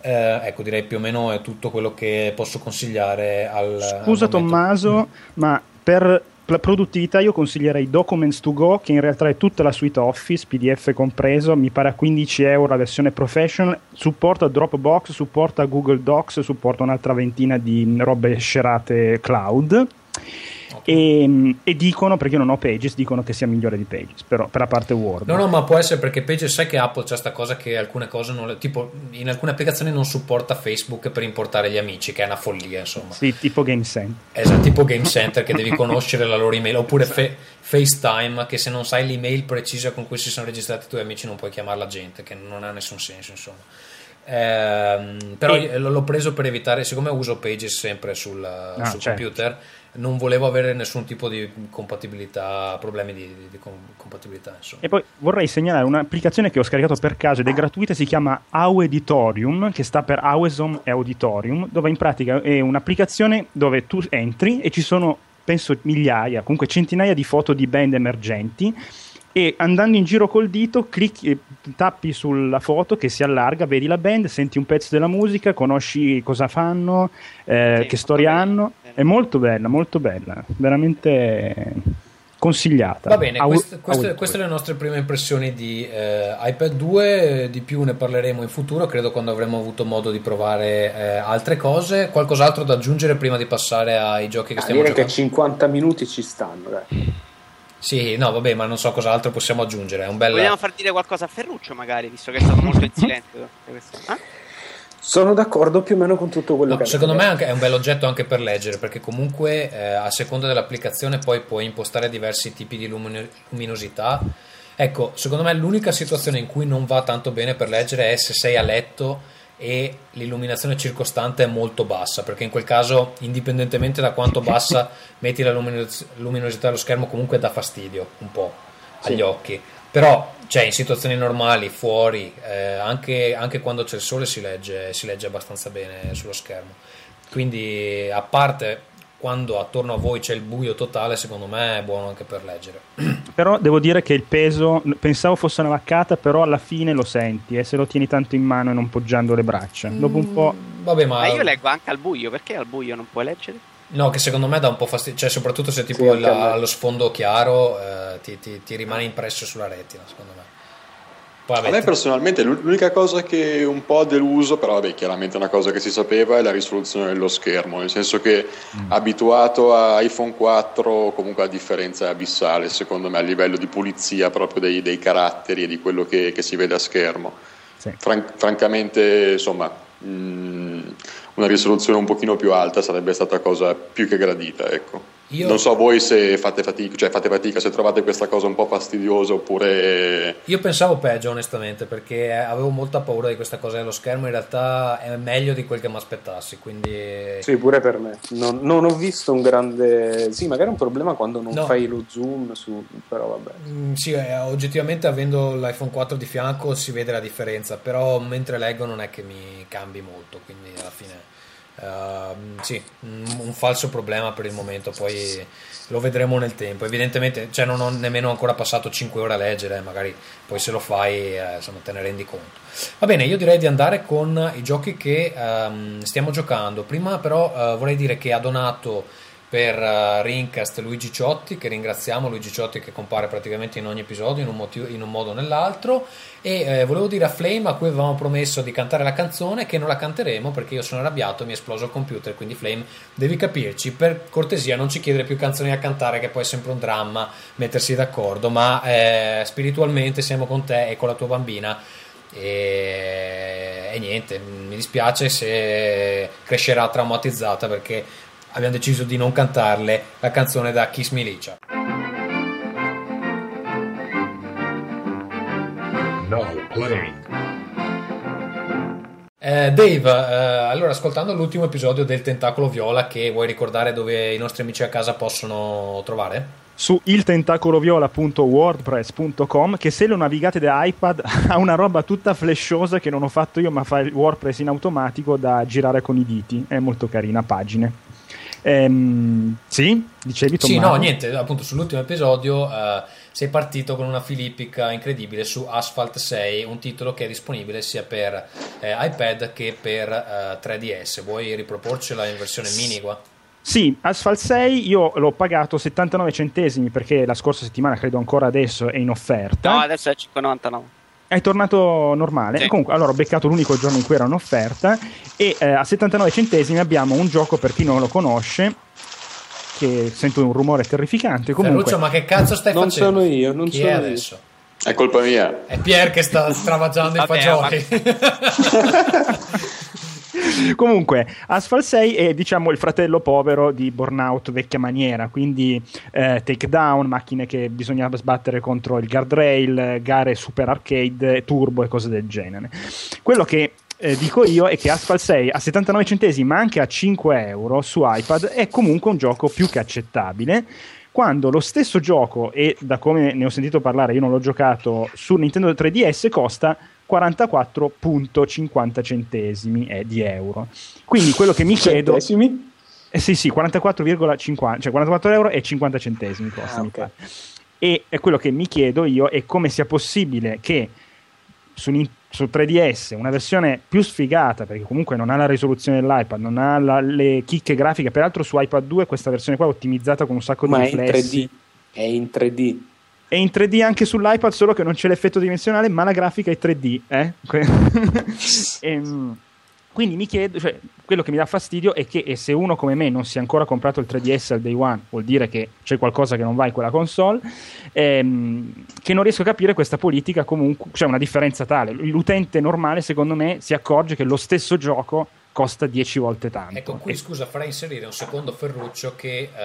Eh, ecco, direi più o meno è tutto quello che posso consigliare al scusa al Tommaso, ma per la produttività io consiglierei Documents to Go, che in realtà è tutta la suite Office, P D F compreso, mi pare a quindici euro la versione professional, supporta Dropbox, supporta Google Docs, supporta un'altra ventina di robe scerate cloud. E, e dicono, perché io non ho Pages, dicono che sia migliore di Pages, però per la parte Word. No, no, ma può essere perché Pages, sai che Apple c'è sta cosa che alcune cose non le, tipo in alcune applicazioni non supporta Facebook per importare gli amici, che è una follia, insomma. Sì, tipo Game Center. Esatto, tipo Game Center che devi conoscere la loro email, oppure fe, FaceTime, che se non sai l'email precisa con cui si sono registrati i tuoi amici non puoi chiamare la gente, che non ha nessun senso, insomma. Eh, però e... l'ho preso per evitare, siccome uso Pages sempre sul, ah, sul certo. computer, non volevo avere nessun tipo di compatibilità, problemi di, di, di compatibilità, insomma. E poi vorrei segnalare un'applicazione che ho scaricato per caso ed è gratuita, si chiama Auditorium, che sta per Auesom e Auditorium, dove in pratica è un'applicazione dove tu entri e ci sono penso migliaia, comunque centinaia di foto di band emergenti, e andando in giro col dito clicchi, tappi sulla foto che si allarga, vedi la band, senti un pezzo della musica, conosci cosa fanno, eh, sì, che storia bene, hanno, bene. È molto bella, molto bella, veramente consigliata. Va bene, quest, quest, queste le nostre prime impressioni di eh, iPad due, di più ne parleremo in futuro, credo quando avremo avuto modo di provare eh, altre cose. Qualcos'altro da aggiungere prima di passare ai giochi che ah, stiamo dire giocando? Che cinquanta minuti ci stanno, dai. Sì, no, vabbè, ma non so cos'altro possiamo aggiungere. È un bella... Vogliamo far dire qualcosa a Ferruccio, magari, visto che è stato molto in silenzio. Eh? Sono d'accordo più o meno con tutto quello no, che secondo me è un bel oggetto anche per leggere, perché comunque eh, a seconda dell'applicazione poi puoi impostare diversi tipi di lumin- luminosità. Ecco, secondo me l'unica situazione in cui non va tanto bene per leggere è se sei a letto e l'illuminazione circostante è molto bassa, perché in quel caso, indipendentemente da quanto bassa metti la luminos- luminosità allo schermo, comunque dà fastidio un po' agli sì. occhi. Però cioè, in situazioni normali, fuori, eh, anche, anche quando c'è il sole si legge, si legge abbastanza bene sullo schermo. Quindi, a parte quando attorno a voi c'è il buio totale, secondo me è buono anche per leggere. Però devo dire che il peso, pensavo fosse una vaccata, però alla fine lo senti, eh, se lo tieni tanto in mano e non poggiando le braccia. Mm, dopo un po'... Vabbè, ma... ma io leggo anche al buio, perché al buio non puoi leggere? No, che secondo me dà un po' fastidio, cioè soprattutto se tipo sì, la, lo sfondo chiaro eh, ti, ti, ti rimane impresso sulla retina, secondo me. Poi, vabbè, a me personalmente l'unica cosa che un po' ha deluso, però vabbè, chiaramente è una cosa che si sapeva, è la risoluzione dello schermo, nel senso che mm. abituato a iPhone quattro comunque la differenza è abissale secondo me a livello di pulizia proprio dei, dei caratteri e di quello che, che si vede a schermo. Sì. Fran- francamente insomma mh, una risoluzione un pochino più alta sarebbe stata cosa più che gradita, ecco. Io... Non so voi se fate fatica, cioè fate fatica, se trovate questa cosa un po' fastidiosa oppure... Io pensavo peggio onestamente, perché avevo molta paura di questa cosa dello schermo, in realtà è meglio di quel che mi aspettassi, quindi... Sì, pure per me. Non, non ho visto un grande... Sì, magari è un problema quando non no. fai lo zoom su... però vabbè. Sì, oggettivamente avendo l'iPhone quattro di fianco si vede la differenza, però mentre leggo non è che mi cambi molto, quindi alla fine... Uh, sì, un falso problema per il momento, poi lo vedremo nel tempo evidentemente, cioè non ho nemmeno ancora passato cinque ore a leggere, magari poi se lo fai eh, insomma, te ne rendi conto. Va bene, io direi di andare con i giochi che um, stiamo giocando. Prima però uh, vorrei dire che ha donato per uh, Rincast Luigi Ciotti, che ringraziamo, Luigi Ciotti che compare praticamente in ogni episodio in un, motivo, in un modo o nell'altro. E eh, volevo dire a Flame, a cui avevamo promesso di cantare la canzone, che non la canteremo perché io sono arrabbiato e mi è esploso il computer, quindi Flame devi capirci, per cortesia non ci chiedere più canzoni a cantare, che poi è sempre un dramma mettersi d'accordo, ma eh, spiritualmente siamo con te e con la tua bambina e, e niente, mi dispiace se crescerà traumatizzata, perché abbiamo deciso di non cantarle la canzone da Kiss Me Licia. No, play. Eh, Dave, eh, allora ascoltando l'ultimo episodio del Tentacolo Viola, che vuoi ricordare dove i nostri amici a casa possono trovare? Su il tentacoloviola punto wordpress punto com, che se lo navigate da iPad ha una roba tutta flesciosa che non ho fatto io, ma fa il WordPress in automatico da girare con i diti, è molto carina pagine. Ehm, sì, dicevi Tommaso? Sì, no, niente, appunto sull'ultimo episodio eh, sei partito con una filippica incredibile su Asphalt sei, un titolo che è disponibile sia per eh, iPad che per eh, tre D S. Vuoi riproporcela in versione mini qua? Sì, Asphalt sei io l'ho pagato settantanove centesimi, perché la scorsa settimana, credo ancora adesso, è in offerta. No, adesso è cinque virgola novantanove. È tornato normale, sì. Comunque allora ho beccato l'unico giorno in cui era un'offerta e eh, a settantanove centesimi abbiamo un gioco per chi non lo conosce, che sento un rumore terrificante. Comunque Ferruccio, ma che cazzo stai non facendo? Non sono io, non chi sono è io. Adesso? È colpa mia. È Pierre che sta stravagiando i fagioli. Comunque Asphalt sei è diciamo il fratello povero di Burnout vecchia maniera, quindi eh, take down, macchine che bisogna sbattere contro il guardrail, gare super arcade, turbo e cose del genere. Quello che eh, dico io è che Asphalt sei a settantanove centesimi ma anche a cinque euro su iPad è comunque un gioco più che accettabile, quando lo stesso gioco, e da come ne ho sentito parlare io non l'ho giocato, su Nintendo tre D S costa quarantaquattro virgola cinquanta centesimi eh, di euro. Quindi quello che mi chiedo centesimi? Eh sì, sì, quarantaquattro virgola cinquanta, cioè quarantaquattro euro e cinquanta centesimi costa, ah, mi okay. pare. E è quello che mi chiedo io è come sia possibile che su, su tre D S una versione più sfigata, perché comunque non ha la risoluzione dell'iPad, non ha la, le chicche grafiche, peraltro su iPad due questa versione qua è ottimizzata con un sacco ma di riflessi. Ma è in tre D. È in tre D. È in tre D anche sull'iPad, solo che non c'è l'effetto dimensionale, ma la grafica è tre D. Eh? ehm, quindi mi chiedo, cioè, quello che mi dà fastidio è che e se uno come me non si è ancora comprato il tre D S al day one, vuol dire che c'è qualcosa che non va in quella console, ehm, che non riesco a capire questa politica comunque, cioè una differenza tale. L'utente normale, secondo me, si accorge che lo stesso gioco costa dieci volte tanto. Ecco, qui scusa, farei inserire un secondo Ferruccio che eh,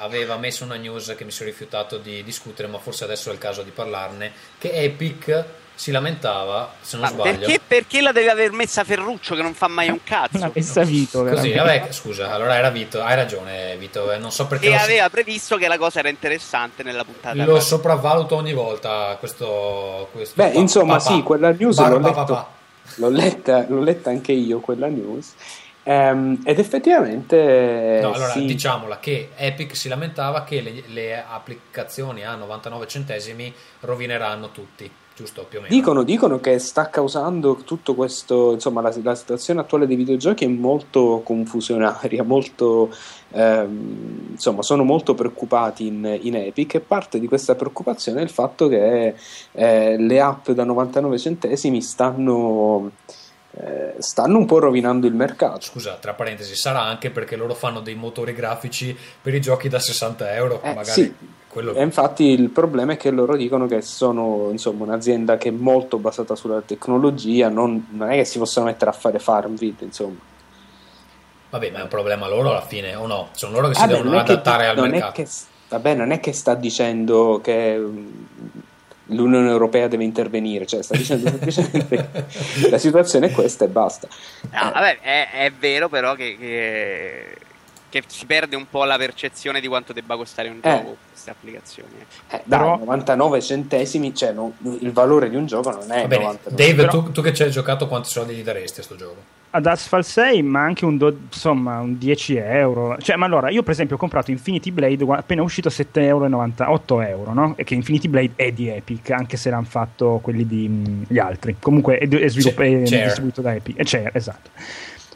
aveva messo una news che mi sono rifiutato di discutere, ma forse adesso è il caso di parlarne, che Epic si lamentava, se non ah, sbaglio. Perché, perché la deve aver messa Ferruccio che non fa mai un cazzo? L'ha messa Vito. Così, vabbè, scusa, allora era Vito, hai ragione Vito, eh, non so perché... E aveva so... previsto che la cosa era interessante nella puntata. Lo sopravvaluto ogni volta questo... questo Beh, pa- insomma, pa- sì, quella news l'ho letto. L'ho letta, l'ho letta anche io quella news, um, ed effettivamente no, allora sì. Diciamola che Epic si lamentava che le, le applicazioni a novantanove centesimi rovineranno tutti, giusto, più o meno. Dicono, dicono che sta causando tutto questo, insomma la, la situazione attuale dei videogiochi è molto confusionaria, molto ehm, insomma sono molto preoccupati in, in Epic, e parte di questa preoccupazione è il fatto che eh, le app da novantanove centesimi stanno eh, stanno un po' rovinando il mercato. Scusa, tra parentesi, sarà anche perché loro fanno dei motori grafici per i giochi da sessanta euro eh, magari sì. E infatti il problema è che loro dicono che sono insomma un'azienda che è molto basata sulla tecnologia, non, non è che si possono mettere a fare Farmville, insomma. Vabbè, ma è un problema loro alla fine, o no? Sono loro che si ah devono beh, adattare che, al non mercato. È che, vabbè, non è che sta dicendo che l'Unione Europea deve intervenire, cioè sta dicendo semplicemente la situazione è questa e basta. No, vabbè, è, è vero però che... che... che si perde un po' la percezione di quanto debba costare un gioco eh. queste applicazioni eh, da però... novantanove centesimi, cioè non, il valore di un gioco non è novantanove. Dave, però... tu, tu che ci hai giocato, quanti soldi gli daresti a sto gioco? Ad Asphalt sei, ma anche un, do... insomma, un dieci euro, cioè, ma allora io per esempio ho comprato Infinity Blade appena uscito a sette euro e novantotto euro, no? E che Infinity Blade è di Epic, anche se l'hanno fatto quelli di mh, gli altri, comunque è, è, sviluppo, è distribuito da Epic, c'è, esatto.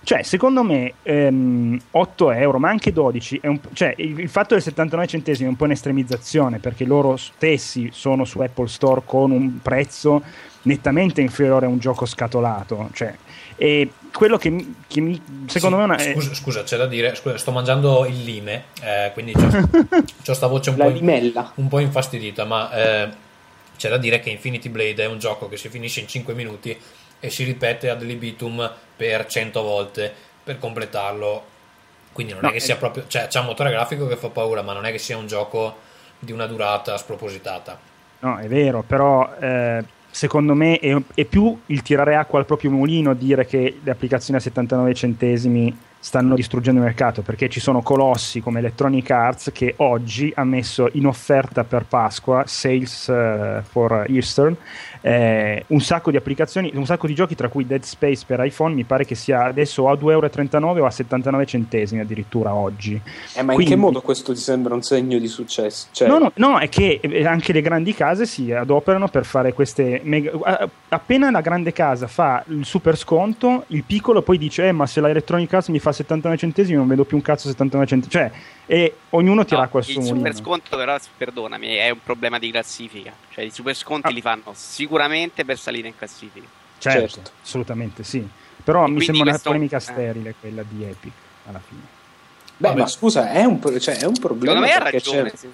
Cioè, secondo me ehm, otto euro, ma anche dodici, è un, cioè, il, il fatto del settantanove centesimi è un po' un'estremizzazione, perché loro stessi sono su Apple Store con un prezzo nettamente inferiore a un gioco scatolato. Cioè, e quello che mi, che mi secondo sì, me... Una, scusa, è... scusa, c'è da dire, scusa, sto mangiando il lime, eh, quindi c'ho, c'ho sta voce un, po in, un po' infastidita, ma eh, c'è da dire che Infinity Blade è un gioco che si finisce in cinque minuti e si ripete ad libitum per cento volte per completarlo, quindi non no, è che sia proprio, cioè c'è un motore grafico che fa paura, ma non è che sia un gioco di una durata spropositata. No, è vero, però eh, secondo me è, è più il tirare acqua al proprio mulino dire che le applicazioni a settantanove centesimi stanno distruggendo il mercato, perché ci sono colossi come Electronic Arts che oggi ha messo in offerta per Pasqua, Sales uh, for Eastern, eh, un sacco di applicazioni, un sacco di giochi, tra cui Dead Space per iPhone, mi pare che sia adesso a due euro e trentanove o a settantanove centesimi addirittura oggi. Eh, ma quindi, in che modo questo ti sembra un segno di successo? Cioè... No, no, no, è che anche le grandi case si adoperano per fare queste mega... appena la grande casa fa il super sconto, il piccolo poi dice eh ma se la Electronic Arts mi fa settantanove centesimi non vedo più un cazzo settantanove centesimi, cioè, e ognuno tira acqua al suo mulino. Il super sconto però, perdonami, è un problema di classifica, cioè i super sconti ah. li fanno sicuramente per salire in classifica, certo, certo. assolutamente sì, però e mi sembra una polemica eh. sterile quella di Epic alla fine. Beh, vabbè, ma scusa, è un, cioè, è un problema, secondo me ha ragione, c'è, sì.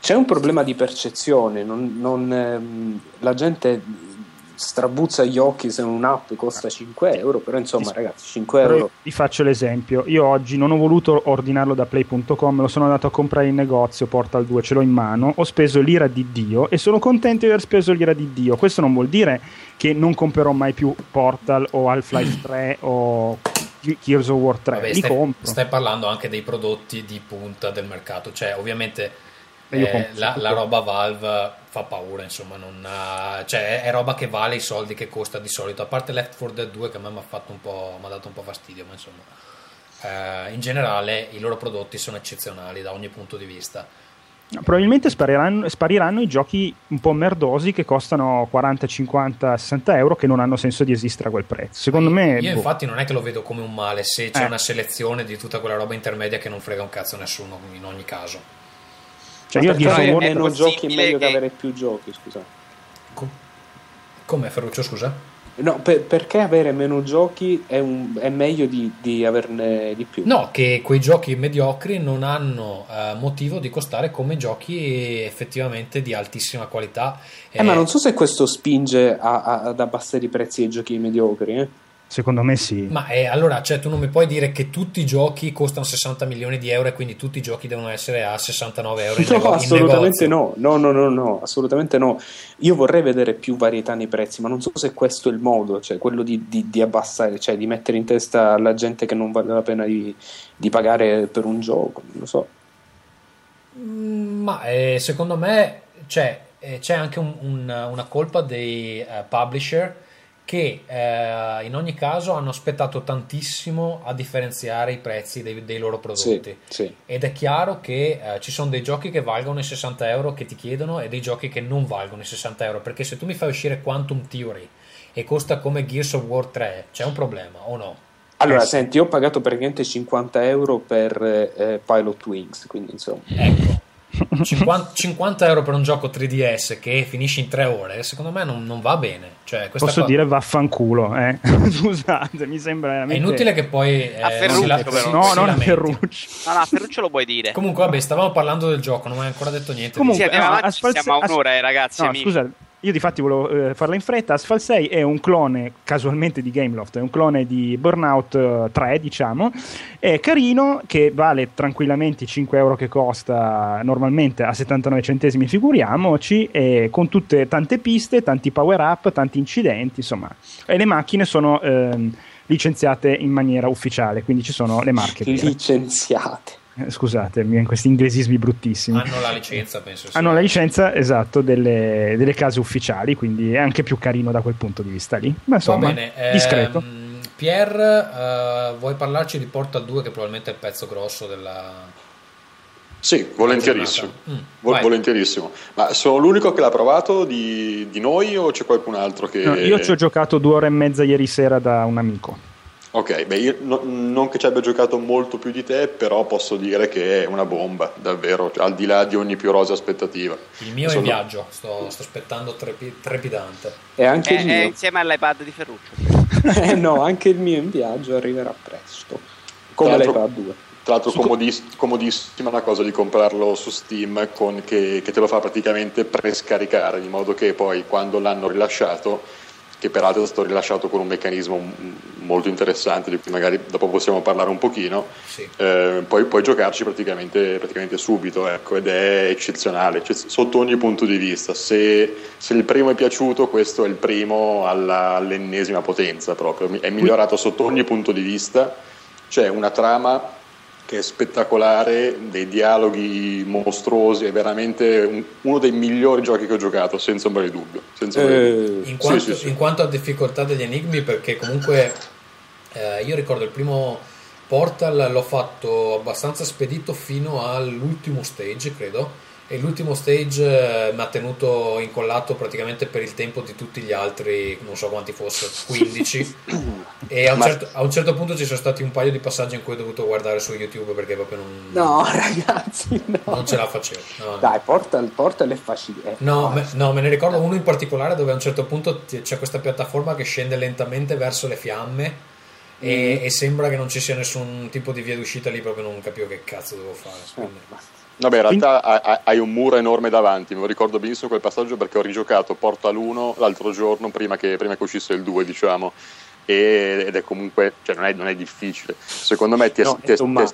c'è un problema di percezione, non, non ehm, la gente strabuzza gli occhi se un'app costa cinque euro, però insomma ragazzi cinque euro. Vi faccio l'esempio, io oggi non ho voluto ordinarlo da play punto com, lo sono andato a comprare in negozio, Portal due ce l'ho in mano, ho speso l'ira di Dio e sono contento di aver speso l'ira di Dio. Questo non vuol dire che non comprerò mai più Portal o Half-Life tre o Gears of War tre. Vabbè, li stai, compro. Stai parlando anche dei prodotti di punta del mercato, cioè ovviamente Eh, la, la roba Valve fa paura, insomma, non ha, cioè, è roba che vale i soldi che costa di solito, a parte Left four Dead due che a me mi ha fatto un po', mi ha dato un po' fastidio, ma insomma eh, in generale i loro prodotti sono eccezionali da ogni punto di vista. Probabilmente spariranno, spariranno i giochi un po' merdosi che costano quaranta, cinquanta, sessanta euro che non hanno senso di esistere a quel prezzo. Secondo io, me io boh. infatti non è che lo vedo come un male se c'è eh. una selezione di tutta quella roba intermedia che non frega un cazzo a nessuno in ogni caso. Cioè, io dico è, è non giochi è meglio che avere più giochi, scusa. Com- come Ferruccio, scusa? No, per, perché avere meno giochi è, un, è meglio di, di averne di più? No, che quei giochi mediocri non hanno eh, motivo di costare come giochi effettivamente di altissima qualità. Eh, eh ma non so se questo spinge a, a, ad abbassare i prezzi dei giochi mediocri, eh? Secondo me sì. Ma eh, allora, cioè, tu non mi puoi dire che tutti i giochi costano sessanta milioni di euro e quindi tutti i giochi devono essere a sessantanove euro. No, nego- assolutamente no. no, no, no, no, assolutamente no. Io vorrei vedere più varietà nei prezzi, ma non so se questo è il modo, cioè quello di, di, di abbassare, cioè di mettere in testa alla gente che non vale la pena di, di pagare per un gioco, non lo so. Mm, ma eh, secondo me cioè, eh, c'è anche un, un, una colpa dei eh, publisher che eh, in ogni caso hanno aspettato tantissimo a differenziare i prezzi dei, dei loro prodotti, sì, sì. Ed è chiaro che eh, ci sono dei giochi che valgono i sessanta euro che ti chiedono e dei giochi che non valgono i sessanta euro, perché se tu mi fai uscire Quantum Theory e costa come Gears of War tre, c'è un problema o no? Allora, eh, senti, io ho pagato praticamente cinquanta euro per eh, Pilot Wings, quindi insomma... Ecco. cinquanta euro per un gioco tre D S che finisce in tre ore, secondo me non, non va bene. Cioè, questa Posso cosa... dire vaffanculo, eh? Scusate, mi sembra veramente... È inutile che poi... Eh, a Ferruccio, la... però. No, non a Ferruccio. No, no, a Ferruccio lo puoi dire. Comunque, vabbè, stavamo parlando del gioco, non mi hai ancora detto niente. Comunque, sì, a, a Spal- siamo a un'ora, eh, ragazzi. No, scusate, io difatti volevo eh, farla in fretta. Asphalt sei è un clone, casualmente, di Gameloft, è un clone di Burnout tre, diciamo, è carino, che vale tranquillamente i cinque euro che costa normalmente, a settantanove centesimi figuriamoci, e con tutte tante piste, tanti power up, tanti incidenti, insomma, e le macchine sono ehm, licenziate in maniera ufficiale, quindi ci sono le marche licenziate. Scusatemi in questi inglesismi bruttissimi. Hanno la licenza, penso. Sì. Hanno la licenza, esatto, delle, delle case ufficiali, quindi è anche più carino da quel punto di vista lì. Ma insomma, va bene, discreto. Ehm, Pierre, uh, vuoi parlarci di Portal due, che probabilmente è il pezzo grosso della... Sì, volentierissimo. Mm, Vol- volentierissimo. Ma sono l'unico che l'ha provato di, di noi o c'è qualcun altro che... No, io ci ho giocato due ore e mezza ieri sera da un amico. Ok, beh, io no, non che ci abbia giocato molto più di te, però posso dire che è una bomba, davvero, al di là di ogni più rosa aspettativa. Il mio Sono... è in viaggio, sto, sto aspettando trepi, trepidante. E anche eh, il mio. È insieme all'iPad di Ferruccio. eh, no, anche il mio in viaggio arriverà presto, come l'iPad due. Tra l'altro comodist- comodissima la cosa di comprarlo su Steam, con che, che te lo fa praticamente prescaricare, in modo che poi quando l'hanno rilasciato... che peraltro è stato rilasciato con un meccanismo molto interessante di cui magari dopo possiamo parlare un pochino, sì. eh, poi puoi giocarci praticamente, praticamente subito, ecco, ed è eccezionale, cioè, sotto ogni punto di vista. Se, se il primo è piaciuto, questo è il primo alla, all'ennesima potenza proprio, è migliorato sotto ogni punto di vista, c'è una trama che è spettacolare, dei dialoghi mostruosi, è veramente un, uno dei migliori giochi che ho giocato, senza ombra di dubbio. Senza eh, in, quanto, sì, sì, sì. in quanto a difficoltà degli enigmi, perché comunque eh, io ricordo il primo Portal l'ho fatto abbastanza spedito fino all'ultimo stage, credo, e l'ultimo stage eh, mi ha tenuto incollato praticamente per il tempo di tutti gli altri, non so quanti fosse, quindici. E a un, Ma... certo, a un certo punto ci sono stati un paio di passaggi in cui ho dovuto guardare su YouTube perché proprio non... No, ragazzi, no. Non ce la facevo. No. Dai, Portal, Portal è facile. No, me, no, me ne ricordo uno in particolare dove a un certo punto c'è questa piattaforma che scende lentamente verso le fiamme e, mm. e sembra che non ci sia nessun tipo di via d'uscita lì, proprio non capivo che cazzo devo fare. Quindi... Vabbè, in realtà Quindi... hai un muro enorme davanti, me lo ricordo benissimo quel passaggio perché ho rigiocato Portal uno l'altro giorno prima che, prima che uscisse il due, diciamo, ed è comunque, cioè non è, non è difficile, secondo me ti, no, ti, ti, ti no ho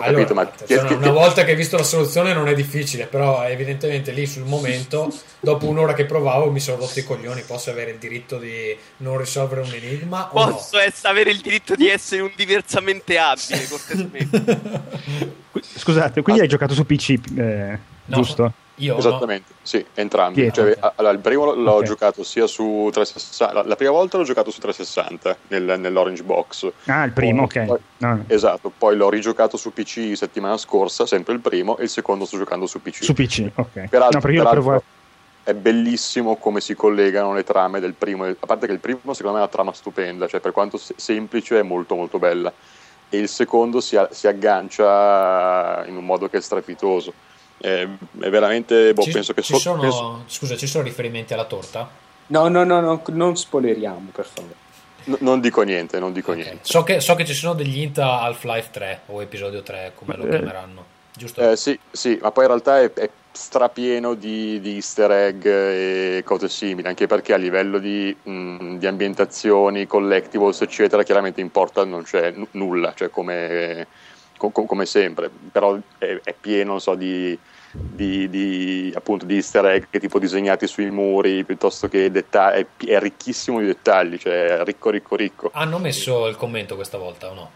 allora, capito ma ti, cioè, ti, una ti, volta che hai visto la soluzione non è difficile, però evidentemente lì sul momento dopo un'ora che provavo mi sono rotto i coglioni. Posso avere il diritto di non risolvere un enigma o posso no? Ess- avere il diritto di essere un diversamente abile cortesemente. Scusate, quindi ah. hai giocato su P C, eh, no, giusto? Io esattamente, no? Sì, entrambi. Dietro, cioè, okay. Allora, il primo l'ho okay. giocato sia su trecentosessanta, la prima volta l'ho giocato su trecentosessanta nel, nell'Orange Box. Ah, il primo, poi, ok. Poi, no. Esatto, poi l'ho rigiocato su P C settimana scorsa, sempre il primo, e il secondo sto giocando su P C. Su P C, ok. Peraltro, no, perché io peraltro provo... è bellissimo come si collegano le trame del primo, a parte che il primo secondo me è una trama stupenda, cioè per quanto semplice è molto molto bella, e il secondo si, a, si aggancia in un modo che è strepitoso. È veramente boh, ci, penso che ci so, sono, penso... scusa, ci sono riferimenti alla torta? No, no, no, no, non spoileriamo, per favore. No, non dico niente, non dico okay. niente. So che, so che ci sono degli hint a Half-Life tre o episodio tre, come eh. lo chiameranno, giusto? Eh, sì, sì, ma poi in realtà è, è strapieno di, di easter egg e cose simili, anche perché a livello di, mh, di ambientazioni, collectibles, eccetera, chiaramente in Porta non c'è n- nulla, cioè come... come sempre, però è pieno, non so, di, di, di appunto di easter egg che tipo disegnati sui muri, piuttosto che dettagli, è, è ricchissimo di dettagli, cioè ricco ricco ricco. Hanno messo il commento questa volta o no?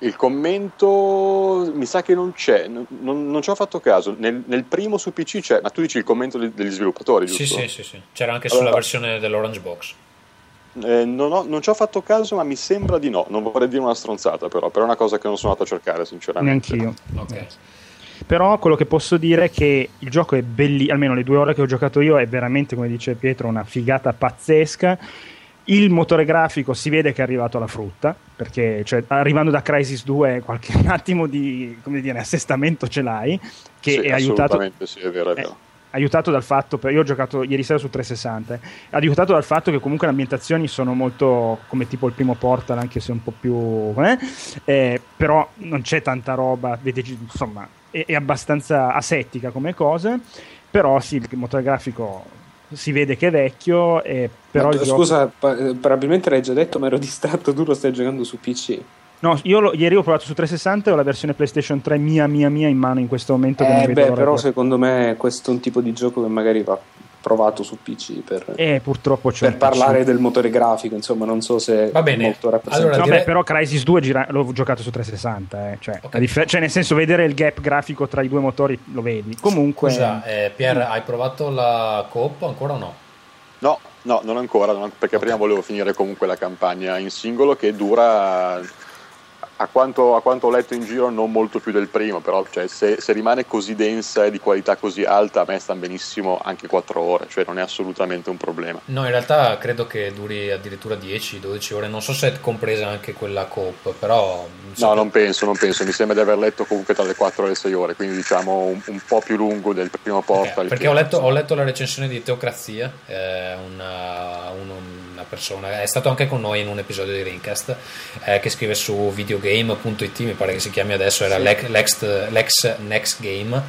Il commento mi sa che non c'è, non, non ci ho fatto caso. Nel, nel primo su P C c'è, ma tu dici il commento degli sviluppatori, giusto? Sì, sì, sì, sì. C'era anche allora, sulla versione dell'Orange Box. Eh, non, ho, non ci ho fatto caso, ma mi sembra di no. Non vorrei dire una stronzata, però però è una cosa che non sono andato a cercare sinceramente. Neanch'io. Okay. Però quello che posso dire è che il gioco è bellissimo, almeno le due ore che ho giocato io è veramente, come dice Pietro, una figata pazzesca. Il motore grafico si vede che è arrivato alla frutta, perché cioè, arrivando da Crysis due qualche attimo di, come dire, assestamento ce l'hai, che sì, è aiutato. Assolutamente sì, è vero, è vero. Eh, aiutato dal fatto, io ho giocato ieri sera su trecentosessanta, aiutato dal fatto che comunque le ambientazioni sono molto come tipo il primo Portal, anche se un po' più eh? Eh, però non c'è tanta roba, insomma è, è abbastanza asettica come cosa, però sì, il motore grafico si vede che è vecchio, eh, però ma, scusa, gioco... probabilmente l'hai già detto, ma ero distratto, tu lo stai giocando su P C? No, io lo, ieri ho provato su trecentosessanta e ho la versione PlayStation tre mia mia mia in mano in questo momento. Eh, che non vedo beh, però secondo me questo è un tipo di gioco che magari va provato su P C per, eh, purtroppo c'è per parlare P C. Del motore grafico, insomma non so se va bene. Molto rappresentativo. Allora, direi... Vabbè, però Crysis due gira... l'ho giocato su trecentosessanta, eh. Cioè, okay. differ... cioè nel senso vedere il gap grafico tra i due motori lo vedi. Comunque scusa, eh, Pierre, mm. hai provato la coop ancora o no? No, no, non ancora, non... perché okay. prima volevo finire comunque la campagna in singolo che dura... A quanto, a quanto ho letto in giro non molto più del primo, però cioè, se, se rimane così densa e di qualità così alta a me stanno benissimo anche quattro ore, cioè non è assolutamente un problema. No, in realtà credo che duri addirittura dieci dodici ore, non so se è compresa anche quella coop, però... No, che... non penso, non penso, mi sembra di aver letto comunque tra le quattro e le sei ore, quindi diciamo un, un po' più lungo del primo Portal. Okay, perché ho letto, ho letto la recensione di Teocrazia, eh, una, un, una persona, è stato anche con noi in un episodio di Rincast, eh, che scrive su video game punto it, mi pare che si chiami adesso, era sì. l'ex, l'ex Next Game,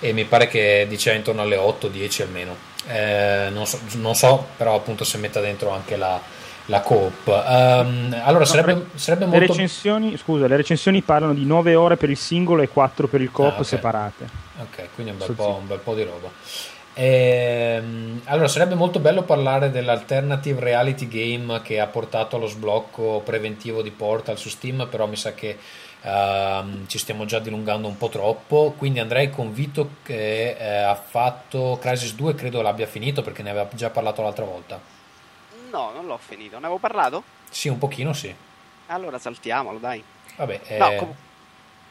e mi pare che diceva intorno alle otto dieci almeno, eh, non, so, non so però appunto se metta dentro anche la, la coop. Um, allora sarebbe, no, sarebbe molto... le recensioni, scusa, le recensioni parlano di nove ore per il singolo e quattro per il coop, ah, okay. separate, ok, quindi un bel, po', un bel po' di roba. Ehm, allora sarebbe molto bello parlare dell'alternative reality game che ha portato allo sblocco preventivo di Portal su Steam, però mi sa che ehm, ci stiamo già dilungando un po' troppo, quindi andrei con Vito che eh, ha fatto Crysis due, credo l'abbia finito perché ne aveva già parlato l'altra volta. No, non l'ho finito, ne avevo parlato? Sì, un pochino sì. Allora saltiamolo, dai. Vabbè, eh... no, com-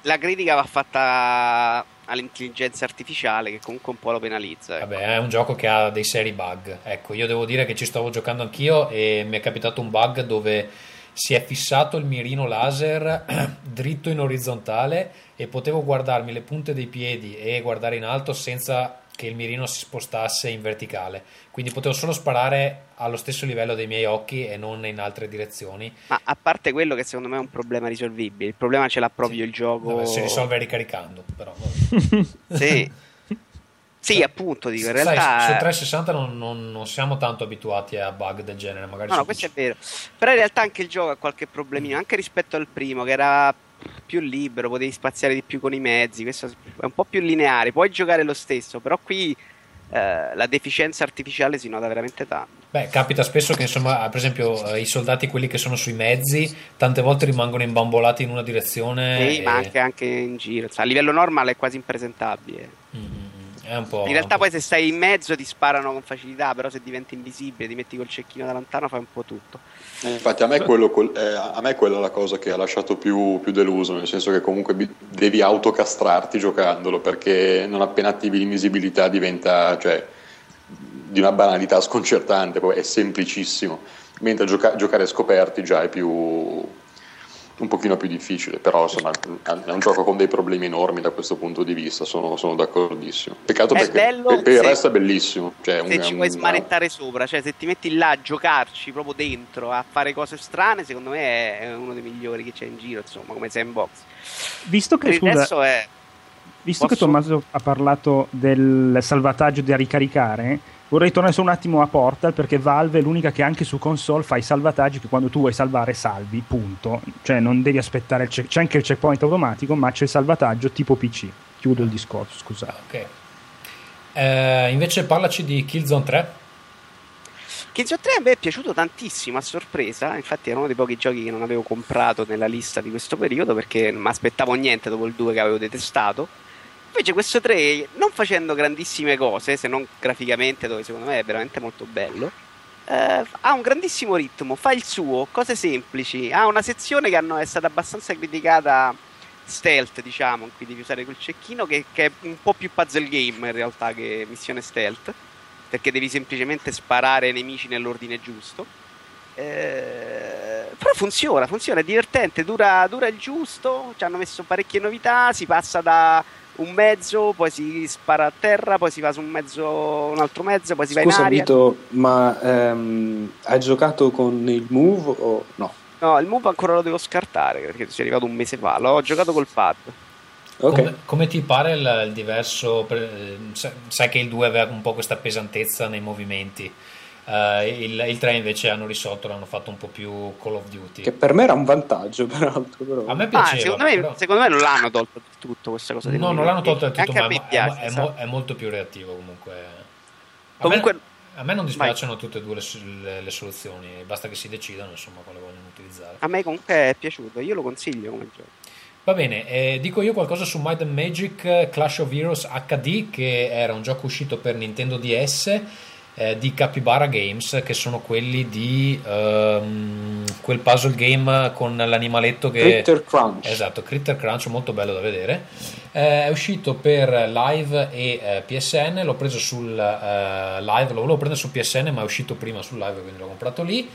la critica va fatta all'intelligenza artificiale che comunque un po' lo penalizza, ecco. Vabbè, è un gioco che ha dei seri bug, ecco, io devo dire che ci stavo giocando anch'io e mi è capitato un bug dove si è fissato il mirino laser dritto in orizzontale e potevo guardarmi le punte dei piedi e guardare in alto senza che il mirino si spostasse in verticale, quindi potevo solo sparare allo stesso livello dei miei occhi e non in altre direzioni. Ma a parte quello che secondo me è un problema risolvibile, il problema ce l'ha proprio sì. il gioco. Vabbè, si risolve ricaricando, però. Sì, sì, appunto, dico, in realtà sai, su trecentosessanta non, non, non siamo tanto abituati a bug del genere, magari. No, no, questo è vero, però in realtà anche il gioco ha qualche problemino, anche rispetto al primo che era più libero, potevi spaziare di più con i mezzi, questo è un po' più lineare, puoi giocare lo stesso, però qui eh, la deficienza artificiale si nota veramente tanto. Beh, capita spesso che insomma, per esempio eh, i soldati, quelli che sono sui mezzi, tante volte rimangono imbambolati in una direzione. Sì, e... ma anche, anche in giro, a livello normale è quasi impresentabile. Mm-hmm. È un po', in realtà un po'. Poi se stai in mezzo ti sparano con facilità, però se diventi invisibile, ti metti col cecchino da lontano, fai un po' tutto. Eh, infatti a me, quello, eh, a me quella è la cosa che ha lasciato più, più deluso, nel senso che comunque devi autocastrarti giocandolo, perché non appena attivi l'invisibilità diventa, cioè, di una banalità sconcertante, poi è semplicissimo, mentre gioca- giocare scoperti già è più... un pochino più difficile, però insomma è un gioco con dei problemi enormi da questo punto di vista, sono, sono d'accordissimo. Peccato è perché bello, per, per se, il resto è bellissimo, cioè, se un, ci un, puoi smanettare un... sopra, cioè se ti metti là a giocarci proprio dentro, a fare cose strane, secondo me è uno dei migliori che c'è in giro, insomma, come sandbox. Visto che, scusa, adesso è... visto posso... che Tommaso ha parlato del salvataggio da ricaricare, vorrei tornare solo un attimo a Portal, perché Valve è l'unica che anche su console fa i salvataggi che quando tu vuoi salvare salvi, punto. Cioè non devi aspettare il check- c'è anche il checkpoint automatico, ma c'è il salvataggio tipo P C. Chiudo il discorso, scusate. Ok. Eh, invece parlaci di Killzone tre. Killzone tre a me è piaciuto tantissimo, a sorpresa. Infatti era uno dei pochi giochi che non avevo comprato nella lista di questo periodo, perché non mi aspettavo niente dopo il due che avevo detestato. Invece questo tre, non facendo grandissime cose, se non graficamente, dove secondo me è veramente molto bello, eh, ha un grandissimo ritmo, fa il suo, cose semplici, ha una sezione che hanno, è stata abbastanza criticata, stealth diciamo, quindi di usare quel cecchino, che, che è un po' più puzzle game in realtà che missione stealth, perché devi semplicemente sparare ai nemici nell'ordine giusto. Eh, però funziona, funziona, è divertente, dura, dura il giusto, ci hanno messo parecchie novità, si passa da un mezzo, poi si spara a terra, poi si va su un mezzo, un altro mezzo, poi si Scusa, va in aria. Scusa Vito, ma ehm, hai giocato con il Move o no? No, il Move ancora lo devo scartare perché ci è arrivato un mese fa, l'ho giocato col pad. Okay. Come, come ti pare il, il diverso, eh, sai che il due aveva un po' questa pesantezza nei movimenti. Uh, il, il tre invece hanno risolto, l'hanno fatto un po' più Call of Duty, che per me era un vantaggio, peraltro, però. A me piaceva, ah, secondo, me, però... secondo me non l'hanno tolto del tutto questa cosa, no, non l'hanno tolto del tutto, ma è, piace, è, mo- è molto più reattivo comunque. A, comunque... Me, a me non dispiacciono Vai. tutte e due le, le, le soluzioni, basta che si decidano insomma quale vogliono utilizzare. A me comunque è piaciuto, io lo consiglio come gioco. Va bene, eh, dico io qualcosa su Might and Magic Clash of Heroes acca di, che era un gioco uscito per Nintendo D S di Capybara Games, che sono quelli di um, quel puzzle game con l'animaletto che... Critter Crunch. Esatto, Critter Crunch, molto bello da vedere. Eh, è uscito per Live e eh, P S N, l'ho preso sul eh, Live, lo volevo prendere su P S N ma è uscito prima sul Live, quindi l'ho comprato lì.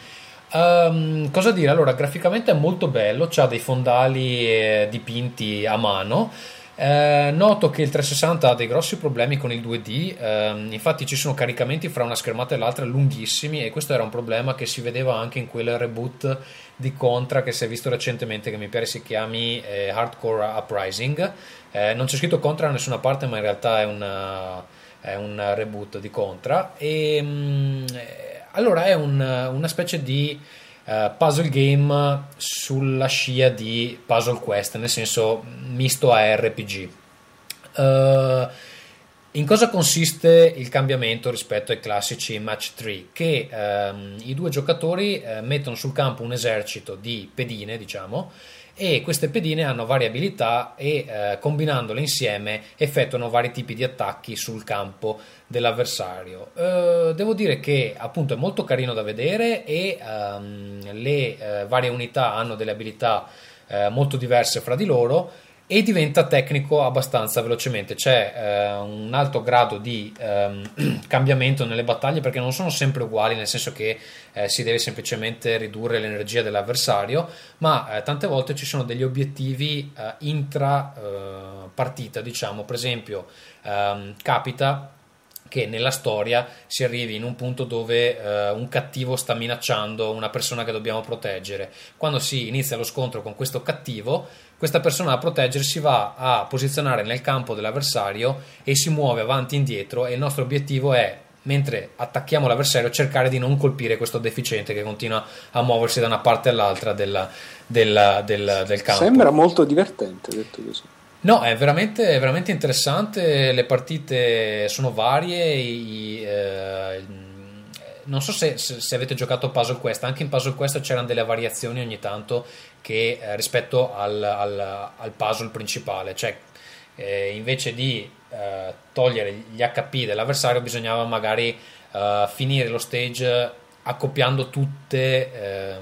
Um, cosa dire? Allora, graficamente è molto bello, c'ha dei fondali eh, dipinti a mano. Eh, noto che il trecentosessanta ha dei grossi problemi con il due D, ehm, infatti ci sono caricamenti fra una schermata e l'altra lunghissimi, e questo era un problema che si vedeva anche in quel reboot di Contra che si è visto recentemente, che mi pare si chiami eh, Hardcore Uprising. Eh, non c'è scritto Contra da nessuna parte, ma in realtà è, una, è un reboot di Contra. E, mh, allora è un, una specie di Uh, puzzle game sulla scia di Puzzle Quest, nel senso misto a R P G. Uh, in cosa consiste il cambiamento rispetto ai classici match tre? Che um, i due giocatori uh, mettono sul campo un esercito di pedine, diciamo, e queste pedine hanno varie abilità e uh, combinandole insieme effettuano vari tipi di attacchi sul campo dell'avversario. Uh, devo dire che appunto è molto carino da vedere, e um, le uh, varie unità hanno delle abilità uh, molto diverse fra di loro, e diventa tecnico abbastanza velocemente. C'è uh, un alto grado di um, cambiamento nelle battaglie, perché non sono sempre uguali, nel senso che uh, si deve semplicemente ridurre l'energia dell'avversario, ma uh, tante volte ci sono degli obiettivi uh, intra uh, partita, diciamo. Per esempio um, capita che nella storia si arrivi in un punto dove uh, un cattivo sta minacciando una persona che dobbiamo proteggere. Quando si inizia lo scontro con questo cattivo, questa persona a proteggersi va a posizionare nel campo dell'avversario e si muove avanti e indietro, e il nostro obiettivo è, mentre attacchiamo l'avversario, cercare di non colpire questo deficiente che continua a muoversi da una parte all'altra della, della, del, del campo. Sembra molto divertente, detto così. No, è veramente, è veramente interessante, le partite sono varie, i, eh, non so se, se, se avete giocato Puzzle Quest, anche in Puzzle Quest c'erano delle variazioni ogni tanto che, eh, rispetto al, al, al puzzle principale, cioè eh, invece di eh, togliere gli acca pi dell'avversario bisognava magari eh, finire lo stage accoppiando tutte ehm,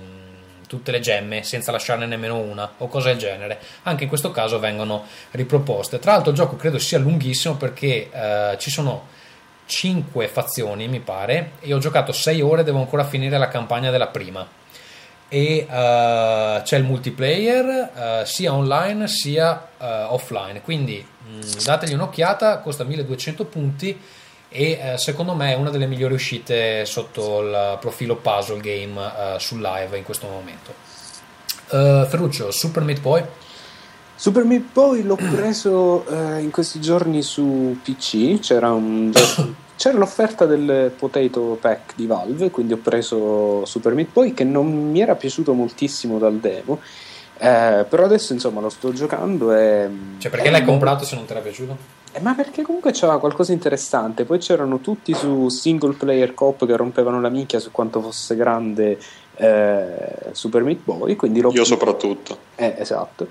tutte le gemme senza lasciarne nemmeno una o cose del genere. Anche in questo caso vengono riproposte. Tra l'altro il gioco credo sia lunghissimo perché eh, ci sono cinque fazioni mi pare, e ho giocato sei ore, devo ancora finire la campagna della prima, e eh, c'è il multiplayer eh, sia online sia eh, offline, quindi mh, dategli un'occhiata, costa milleduecento punti e eh, secondo me è una delle migliori uscite sotto il profilo puzzle game eh, sul live in questo momento. uh, Ferruccio, Super Meat Boy Super Meat Boy l'ho preso eh, in questi giorni su P C, c'era, un, c'era l'offerta del Potato Pack di Valve, quindi ho preso Super Meat Boy che non mi era piaciuto moltissimo dal demo, eh, però adesso insomma lo sto giocando e, cioè perché l'hai comprato se non te era piaciuto? Eh, ma perché comunque c'era qualcosa interessante, poi c'erano tutti su single player co-op che rompevano la minchia su quanto fosse grande eh, Super Meat Boy, quindi l'ho io soprattutto eh, esatto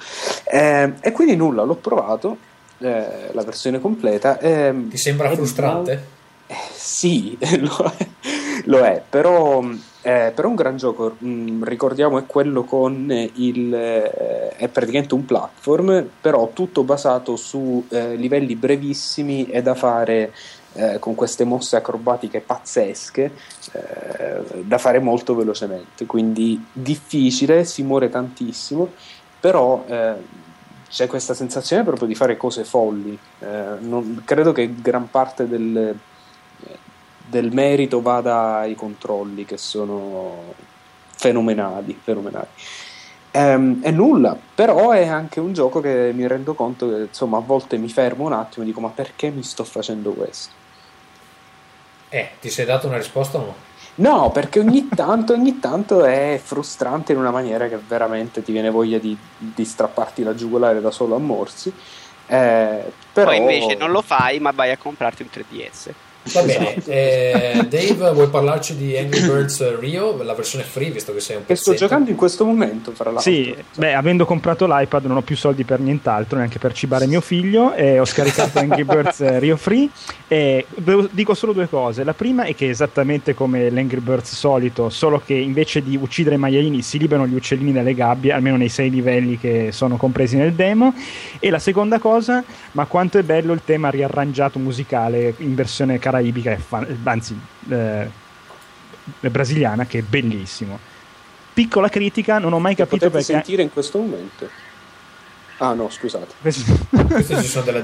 eh, e quindi nulla, l'ho provato eh, la versione completa eh, ti sembra frustrante? Eh, sì, lo è, lo è però eh, però un gran gioco, mh, ricordiamo è quello con il eh, è praticamente un platform però tutto basato su eh, livelli brevissimi e da fare eh, con queste mosse acrobatiche pazzesche eh, da fare molto velocemente, quindi difficile, si muore tantissimo, però eh, c'è questa sensazione proprio di fare cose folli. Eh, non, credo che gran parte del del merito vada ai controlli che sono fenomenali, fenomenali. Ehm, è nulla, però è anche un gioco che mi rendo conto che insomma a volte mi fermo un attimo e dico ma perché mi sto facendo questo? Eh, ti sei dato una risposta o no? No, perché ogni tanto, ogni tanto è frustrante in una maniera che veramente ti viene voglia di, di strapparti la giugolare da solo a morsi. Eh, però... Poi invece non lo fai ma vai a comprarti un tre D S. Va bene, eh, Dave, vuoi parlarci di Angry Birds Rio, la versione free, visto che sei un pezzetto? Che sto giocando in questo momento, fra l'altro. Sì, beh, avendo comprato l'iPad non ho più soldi per nient'altro, neanche per cibare mio figlio, e ho scaricato Angry Birds Rio free, e dico solo due cose. La prima è che è esattamente come l'Angry Birds solito, solo che invece di uccidere i maialini si liberano gli uccellini dalle gabbie, almeno nei sei livelli che sono compresi nel demo. E la seconda cosa, ma quanto è bello il tema riarrangiato musicale in versione caraibica, anzi eh, brasiliana, che è bellissimo. Piccola critica, non ho mai che capito perché sentire in questo momento. Ah no, scusate. Questi ci sono della,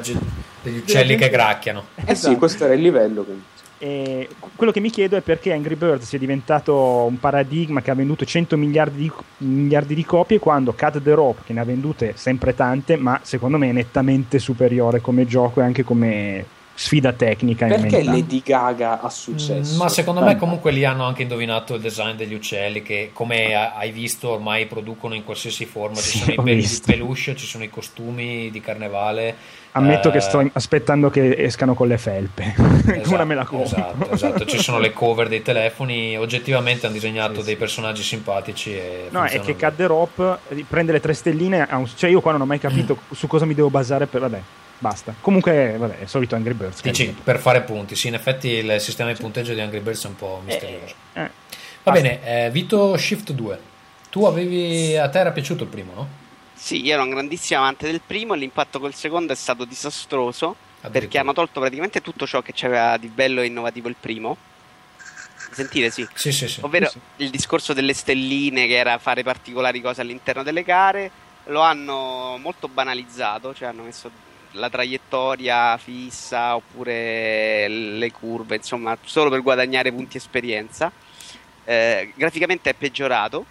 degli uccelli che gracchiano. Eh esatto. Sì, questo era il livello, quindi. E quello che mi chiedo è perché Angry Birds sia diventato un paradigma che ha venduto cento miliardi di, miliardi di copie, quando Cut the Rope, che ne ha vendute sempre tante, ma secondo me è nettamente superiore come gioco e anche come sfida tecnica. Perché Lady Gaga ha successo? Mm, ma secondo me comunque lì hanno anche indovinato il design degli uccelli che, come hai visto, ormai producono in qualsiasi forma. Ci sì, sono i pel- peluche, ci sono i costumi di carnevale. Ammetto eh... che sto aspettando che escano con le felpe. Esatto, ora me la compro. Esatto, esatto, ci sono le cover dei telefoni. Oggettivamente hanno disegnato sì, dei personaggi simpatici. E no, è che Cut the Rope prende le tre stelline. Un... Cioè io qua non ho mai capito mm. su cosa mi devo basare per... Vabbè. Basta, comunque vabbè, è il solito Angry Birds. Dici, per fare punti, sì, in effetti il sistema di punteggio di Angry Birds è un po' misterioso. Eh, eh, va bene, eh, Vito Shift due, tu avevi, a te era piaciuto il primo, no? Sì, io ero un grandissimo amante del primo, l'impatto col secondo è stato disastroso perché hanno tolto praticamente tutto ciò che c'era di bello e innovativo il primo. Sentite, sì, sì, sì, sì. Ovvero sì, sì. Il discorso delle stelline, che era fare particolari cose all'interno delle gare, lo hanno molto banalizzato, cioè hanno messo la traiettoria fissa oppure le curve, insomma, solo per guadagnare punti esperienza. Eh, graficamente è peggiorato,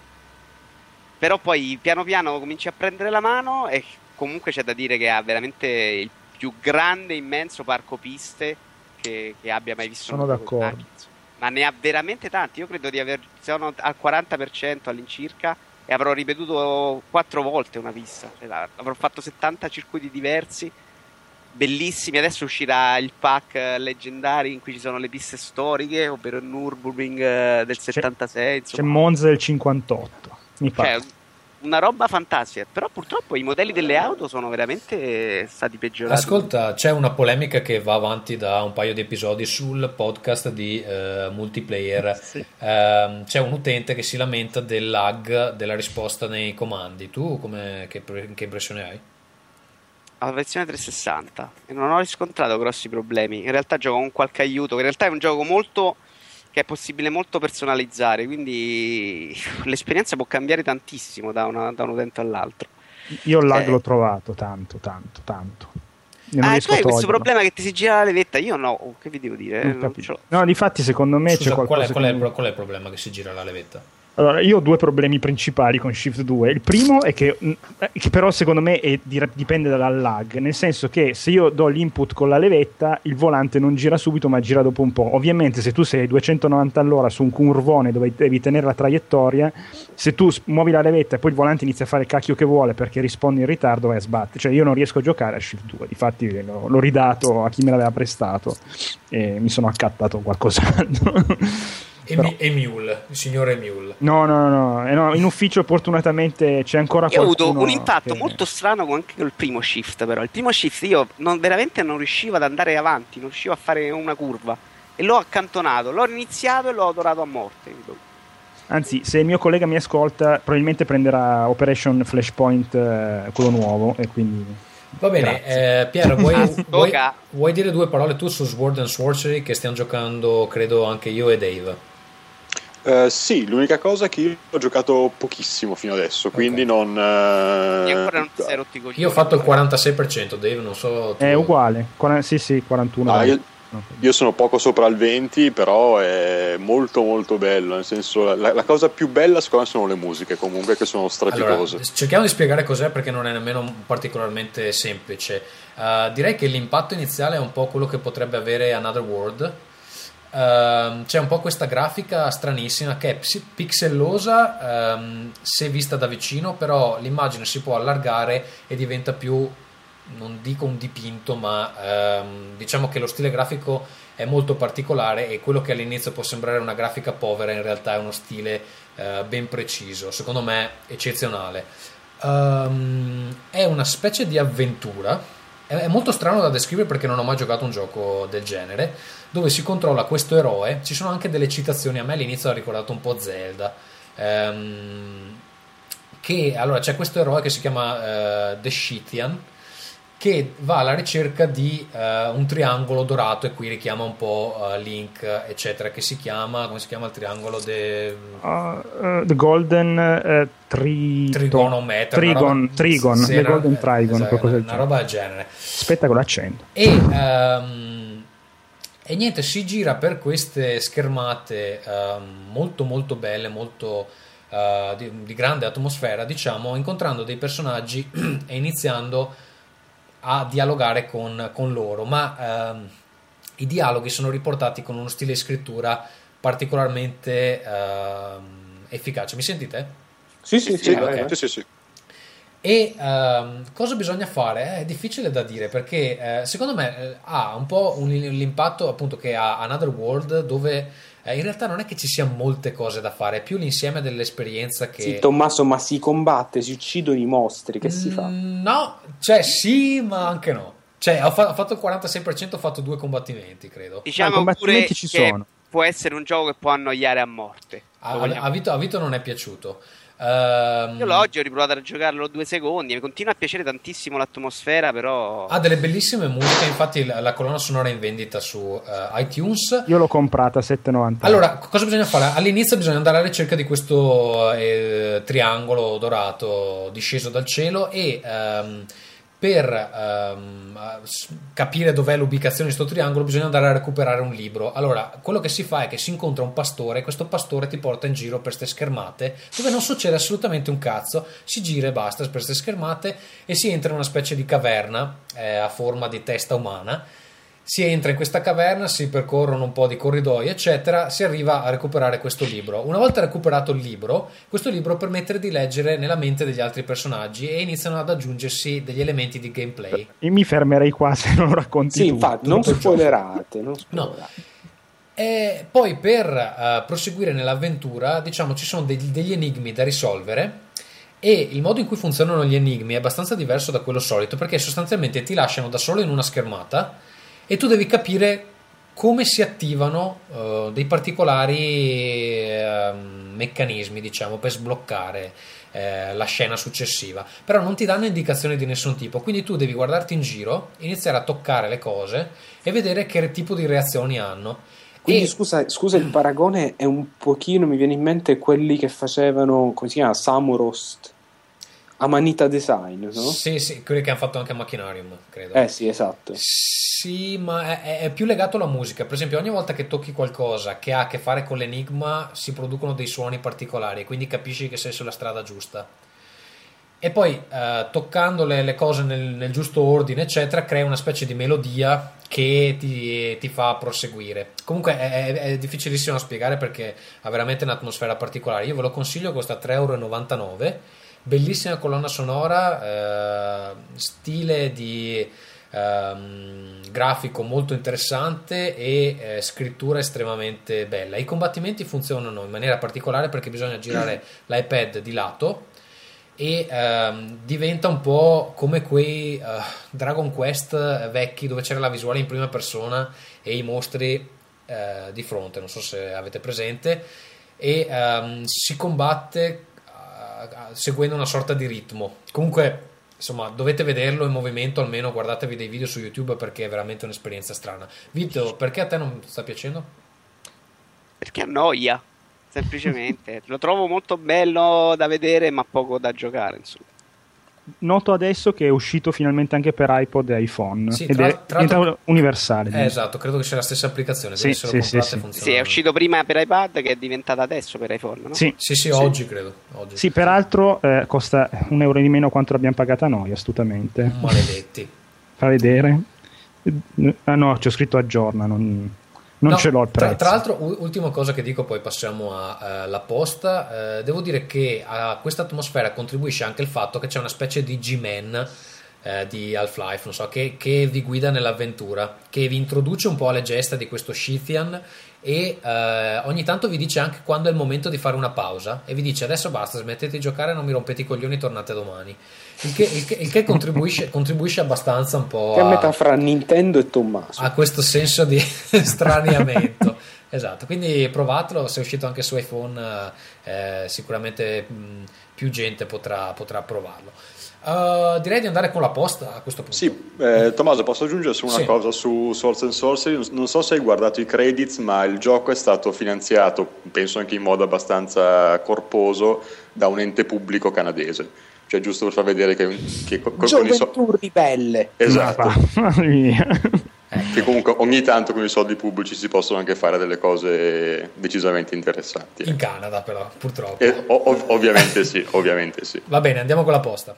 però poi piano piano cominci a prendere la mano, e comunque c'è da dire che ha veramente il più grande, immenso parco piste che, che abbia mai visto. Sono d'accordo. Tanti, ma ne ha veramente tanti. Io credo di aver, sono al quaranta per cento all'incirca, e avrò ripetuto quattro volte una pista. Cioè, avrò fatto settanta circuiti diversi, bellissimi. Adesso uscirà il pack leggendari in cui ci sono le piste storiche, ovvero il Nürburgring del settantasei, c'è, c'è Monza del cinquantotto, mi pare. Cioè, una roba fantastica, però purtroppo i modelli delle auto sono veramente stati peggiorati. Ascolta, c'è una polemica che va avanti da un paio di episodi sul podcast di eh, Multiplayer. Sì. Eh, c'è un utente che si lamenta del lag della risposta nei comandi. Tu come, che, che impressione hai? La versione trecentosessanta e non ho riscontrato grossi problemi. In realtà gioco con qualche aiuto, in realtà è un gioco molto che è possibile molto personalizzare, quindi l'esperienza può cambiare tantissimo da, una, da un utente all'altro. Io il lag eh. l'ho trovato tanto, tanto, tanto. Non ah, tu hai questo problema che ti si gira la levetta? Io no, oh, che vi devo dire? Non non no, difatti secondo me Scusa, c'è qualcosa... Qual è, qual, è, qual è il problema che si gira la levetta? Allora, io ho due problemi principali con Shift due. Il primo è che, che però secondo me è, dipende dal lag, nel senso che se io do l'input con la levetta il volante non gira subito ma gira dopo un po'. Ovviamente se tu sei duecentonovanta all'ora su un curvone dove devi tenere la traiettoria, se tu muovi la levetta e poi il volante inizia a fare il cacchio che vuole perché risponde in ritardo, vai a sbattere. Cioè io non riesco a giocare a Shift due, difatti l'ho, l'ho ridato a chi me l'aveva prestato e mi sono accattato qualcos'altro. Però. Emule, il signor Emule. No, no, no, eh no, in ufficio fortunatamente c'è ancora qualcuno. Io ho avuto un impatto che... molto strano anche col primo Shift, però il primo Shift io non, veramente non riuscivo ad andare avanti, non riuscivo a fare una curva e l'ho accantonato, l'ho iniziato e l'ho adorato a morte. Anzi, se il mio collega mi ascolta probabilmente prenderà Operation Flashpoint, eh, quello nuovo, e quindi... Va bene, eh, Pierre, vuoi, vuoi, vuoi dire due parole tu su Sword and Sorcery che stiamo giocando, credo anche io e Dave? Uh, sì, l'unica cosa è che io ho giocato pochissimo fino adesso, okay. Quindi non... Uh... Io ancora non ti sei rotti i coglioni. Io ho fatto il quarantasei per cento, Dave, non so... Tu... È uguale, quaranta, sì sì, quarantuno. Ah, io, io sono poco sopra il venti, però è molto molto bello, nel senso la, la cosa più bella secondo me sono le musiche comunque, che sono strepitose. Allora, cerchiamo di spiegare cos'è perché non è nemmeno particolarmente semplice. Uh, direi che l'impatto iniziale è un po' quello che potrebbe avere Another World. Uh, c'è un po' questa grafica stranissima che è pixellosa um, se vista da vicino, però l'immagine si può allargare e diventa più, non dico un dipinto, ma um, diciamo che lo stile grafico è molto particolare e quello che all'inizio può sembrare una grafica povera in realtà è uno stile uh, ben preciso, secondo me eccezionale. Um, è una specie di avventura. È molto strano da descrivere perché non ho mai giocato un gioco del genere, dove si controlla questo eroe. Ci sono anche delle citazioni, a me all'inizio ha ricordato un po' Zelda, ehm, che allora c'è questo eroe che si chiama eh, The Shittian, che va alla ricerca di eh, un triangolo dorato, e qui richiama un po' eh, Link eccetera, che si chiama, come si chiama il triangolo de... uh, uh, The Golden uh, Tri... Trigonometra Trigon, roba... Trigon The Golden Trigon, esatto, qualcosa una, una roba del genere, aspetta con l'accento e, um, e niente, si gira per queste schermate um, molto molto belle, molto uh, di, di grande atmosfera, diciamo, incontrando dei personaggi e iniziando a dialogare con, con loro, ma ehm, i dialoghi sono riportati con uno stile di scrittura particolarmente ehm, efficace. Mi sentite? Sì, sì, sì. sì, okay. sì, sì, sì. E ehm, cosa bisogna fare? È difficile da dire perché eh, secondo me eh, ha un po' un, l'impatto appunto che ha Another World, dove eh, in realtà non è che ci siano molte cose da fare, è più l'insieme dell'esperienza che... Sì, Tommaso, ma si combatte, si uccidono i mostri, che mm, si fa? No, cioè sì, ma anche no. Cioè ho, fa- ho fatto il quarantasei per cento, ho fatto due combattimenti, credo. Diciamo ah, combattimenti pure ci che sono. Può essere un gioco che può annoiare a morte. A, a, Vito, a Vito non è piaciuto. Um, io l'oggi ho riprovato a giocarlo due secondi, mi continua a piacere tantissimo l'atmosfera, però ha delle bellissime musiche, infatti la, la colonna sonora è in vendita su uh, iTunes, io l'ho comprata a sette e novanta. Allora, cosa bisogna fare? All'inizio bisogna andare alla ricerca di questo eh, triangolo dorato disceso dal cielo e um, per um, capire dov'è l'ubicazione di questo triangolo bisogna andare a recuperare un libro. Allora, quello che si fa è che si incontra un pastore, questo pastore ti porta in giro per queste schermate dove non succede assolutamente un cazzo, si gira e basta per queste schermate e si entra in una specie di caverna eh, a forma di testa umana. Si entra in questa caverna, si percorrono un po' di corridoi eccetera, si arriva a recuperare questo libro. Una volta recuperato il libro, questo libro permette di leggere nella mente degli altri personaggi e iniziano ad aggiungersi degli elementi di gameplay. Io mi fermerei qua se non racconti sì, tutto. Infatti, non spoilerate, non spoilerate. No. E poi per uh, proseguire nell'avventura, diciamo, ci sono degli, degli enigmi da risolvere E il modo in cui funzionano gli enigmi è abbastanza diverso da quello solito, perché sostanzialmente ti lasciano da solo in una schermata e tu devi capire come si attivano uh, dei particolari uh, meccanismi, diciamo, per sbloccare uh, la scena successiva. Però non ti danno indicazioni di nessun tipo, quindi tu devi guardarti in giro, iniziare a toccare le cose e vedere che tipo di reazioni hanno. Quindi e... scusa, scusa il paragone è un pochino, mi viene in mente quelli che facevano, come si chiama, Samorost a Manita Design, no? Sì, sì, quelli che hanno fatto anche a Machinarium, credo. Eh sì, esatto. Sì, ma è, è più legato alla musica. Per esempio, ogni volta che tocchi qualcosa che ha a che fare con l'enigma si producono dei suoni particolari, quindi capisci che sei sulla strada giusta. E poi eh, toccando le, le cose nel, nel giusto ordine, eccetera, crea una specie di melodia che ti, ti fa proseguire. Comunque è, è difficilissimo da spiegare perché ha veramente un'atmosfera particolare. Io ve lo consiglio, costa tre e novantanove euro, bellissima colonna sonora, eh, stile di... Um, grafico molto interessante e eh, scrittura estremamente bella. I combattimenti funzionano in maniera particolare perché bisogna girare l'iPad di lato e um, diventa un po' come quei uh, Dragon Quest vecchi dove c'era la visuale in prima persona e i mostri uh, di fronte, non so se avete presente, e um, si combatte uh, seguendo una sorta di ritmo. Comunque insomma, dovete vederlo in movimento, almeno guardatevi dei video su YouTube perché è veramente un'esperienza strana. Vito, perché a te non sta piacendo? Perché annoia, semplicemente. Lo trovo molto bello da vedere ma poco da giocare, insomma. Noto adesso che è uscito finalmente anche per iPod e iPhone, sì, ed tra, è diventato universale. Eh, esatto, credo che sia la stessa applicazione. Sì, sì, sì, sì. sì, è uscito prima per iPad che è diventata adesso per iPhone, no? Sì, sì, sì, sì. Oggi credo. Oggi. Sì, peraltro eh, costa un euro di meno quanto l'abbiamo pagata noi, assolutamente. Maledetti. Fa vedere. Ah no, c'ho scritto aggiorna, non... Non no, ce l'ho il prezzo. Tra, tra l'altro, ultima cosa che dico, poi passiamo alla uh, posta. Uh, devo dire che a questa atmosfera contribuisce anche il fatto che c'è una specie di G-Man uh, di Half-Life, non so, che, che vi guida nell'avventura, che vi introduce un po' alle gesta di questo Scythian e uh, ogni tanto vi dice anche quando è il momento di fare una pausa e vi dice adesso basta, smettete di giocare, non mi rompete i coglioni, tornate domani. Il che, il che, il che contribuisce, contribuisce abbastanza un po' che a metà fra Nintendo e Tommaso, a questo senso di straniamento. Esatto, quindi provatelo, se è uscito anche su iPhone eh, sicuramente mh, più gente potrà, potrà provarlo. Uh, direi di andare con la posta a questo punto. Sì, eh, Tommaso, posso aggiungere su una sì. cosa su Sword and Sorcery? Non so se hai guardato i credits, ma il gioco è stato finanziato, penso anche in modo abbastanza corposo, da un ente pubblico canadese. Cioè, giusto per far vedere che... che Gioventù so- ribelle. Esatto. Mamma mia. Che comunque ogni tanto con i soldi pubblici si possono anche fare delle cose decisamente interessanti. In Canada però, purtroppo. Eh, ov- ovviamente sì, ovviamente sì. Va bene, andiamo con la posta.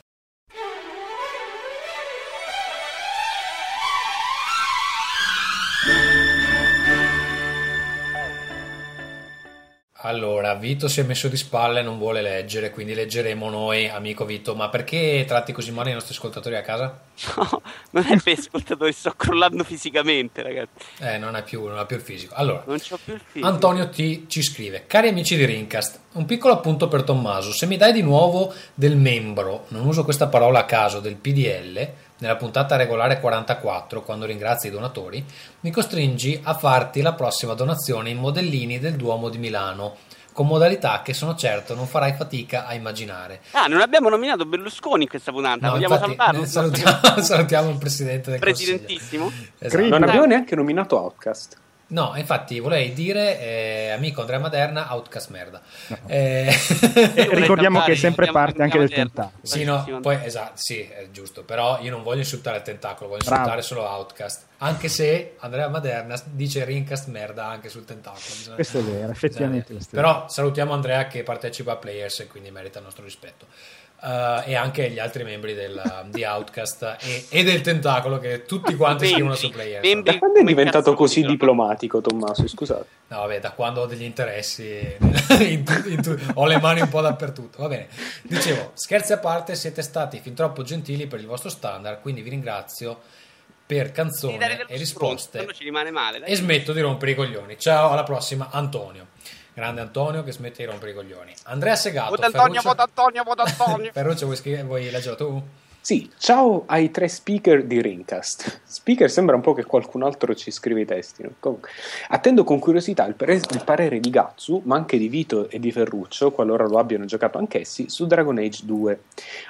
Allora, Vito si è messo di spalle e non vuole leggere, quindi leggeremo noi, amico Vito. Ma perché tratti così male i nostri ascoltatori a casa? No, non è per ascoltatori, sto crollando fisicamente, ragazzi. Eh, non ha più, non ha più il fisico. Allora, non c'ho più il fisico. Antonio T ci scrive: cari amici di Rincast, un piccolo appunto per Tommaso. Se mi dai di nuovo del membro, non uso questa parola a caso, del P D L, nella puntata regolare quarantaquattro, quando ringrazi i donatori, mi costringi a farti la prossima donazione in modellini del Duomo di Milano, con modalità che sono certo non farai fatica a immaginare. Ah, non abbiamo nominato Berlusconi in questa puntata, no, vogliamo infatti, salutarlo? Salutiamo, salutiamo il Presidente del Presidentissimo. Consiglio. Esatto. Non abbiamo neanche nominato Outcast. No, infatti vorrei dire, eh, amico Andrea Maderna, Outcast merda. No. Eh, ricordiamo che è sempre parte anche del Tentacolo. Sì, no, poi, esatto, sì, è giusto, però io non voglio insultare il Tentacolo, voglio Bravo. insultare solo Outcast. Anche se Andrea Maderna dice Rincast merda anche sul Tentacolo. Bisogna, questo è vero, effettivamente. Bisogna, però salutiamo Andrea che partecipa a Players e quindi merita il nostro rispetto. Uh, e anche gli altri membri del, di Outcast e, e del Tentacolo che tutti quanti scrivono su Player. Da quando è diventato così diplomatico, Tommaso? Scusate. No, vabbè, da quando ho degli interessi in tu, in tu, ho le mani un po' dappertutto. Va bene. Dicevo, scherzi a parte, siete stati fin troppo gentili per il vostro standard, quindi vi ringrazio per canzoni e risposte. Pronto, non ci rimane male, dai. E smetto di rompere i coglioni. Ciao, alla prossima, Antonio. Grande Antonio che smette di rompere i coglioni. Andrea Segato. Vota Antonio, Ferruccio... vota Antonio, vota Antonio. Ferruccio, vuoi, scrivere, vuoi leggere tu? Sì, ciao ai tre speaker di Rincast. Speaker sembra un po' che qualcun altro ci scrive i testi. No? Comunque, attendo con curiosità il, pare- il parere di Gatsu, ma anche di Vito e di Ferruccio, qualora lo abbiano giocato anch'essi, su Dragon Age due.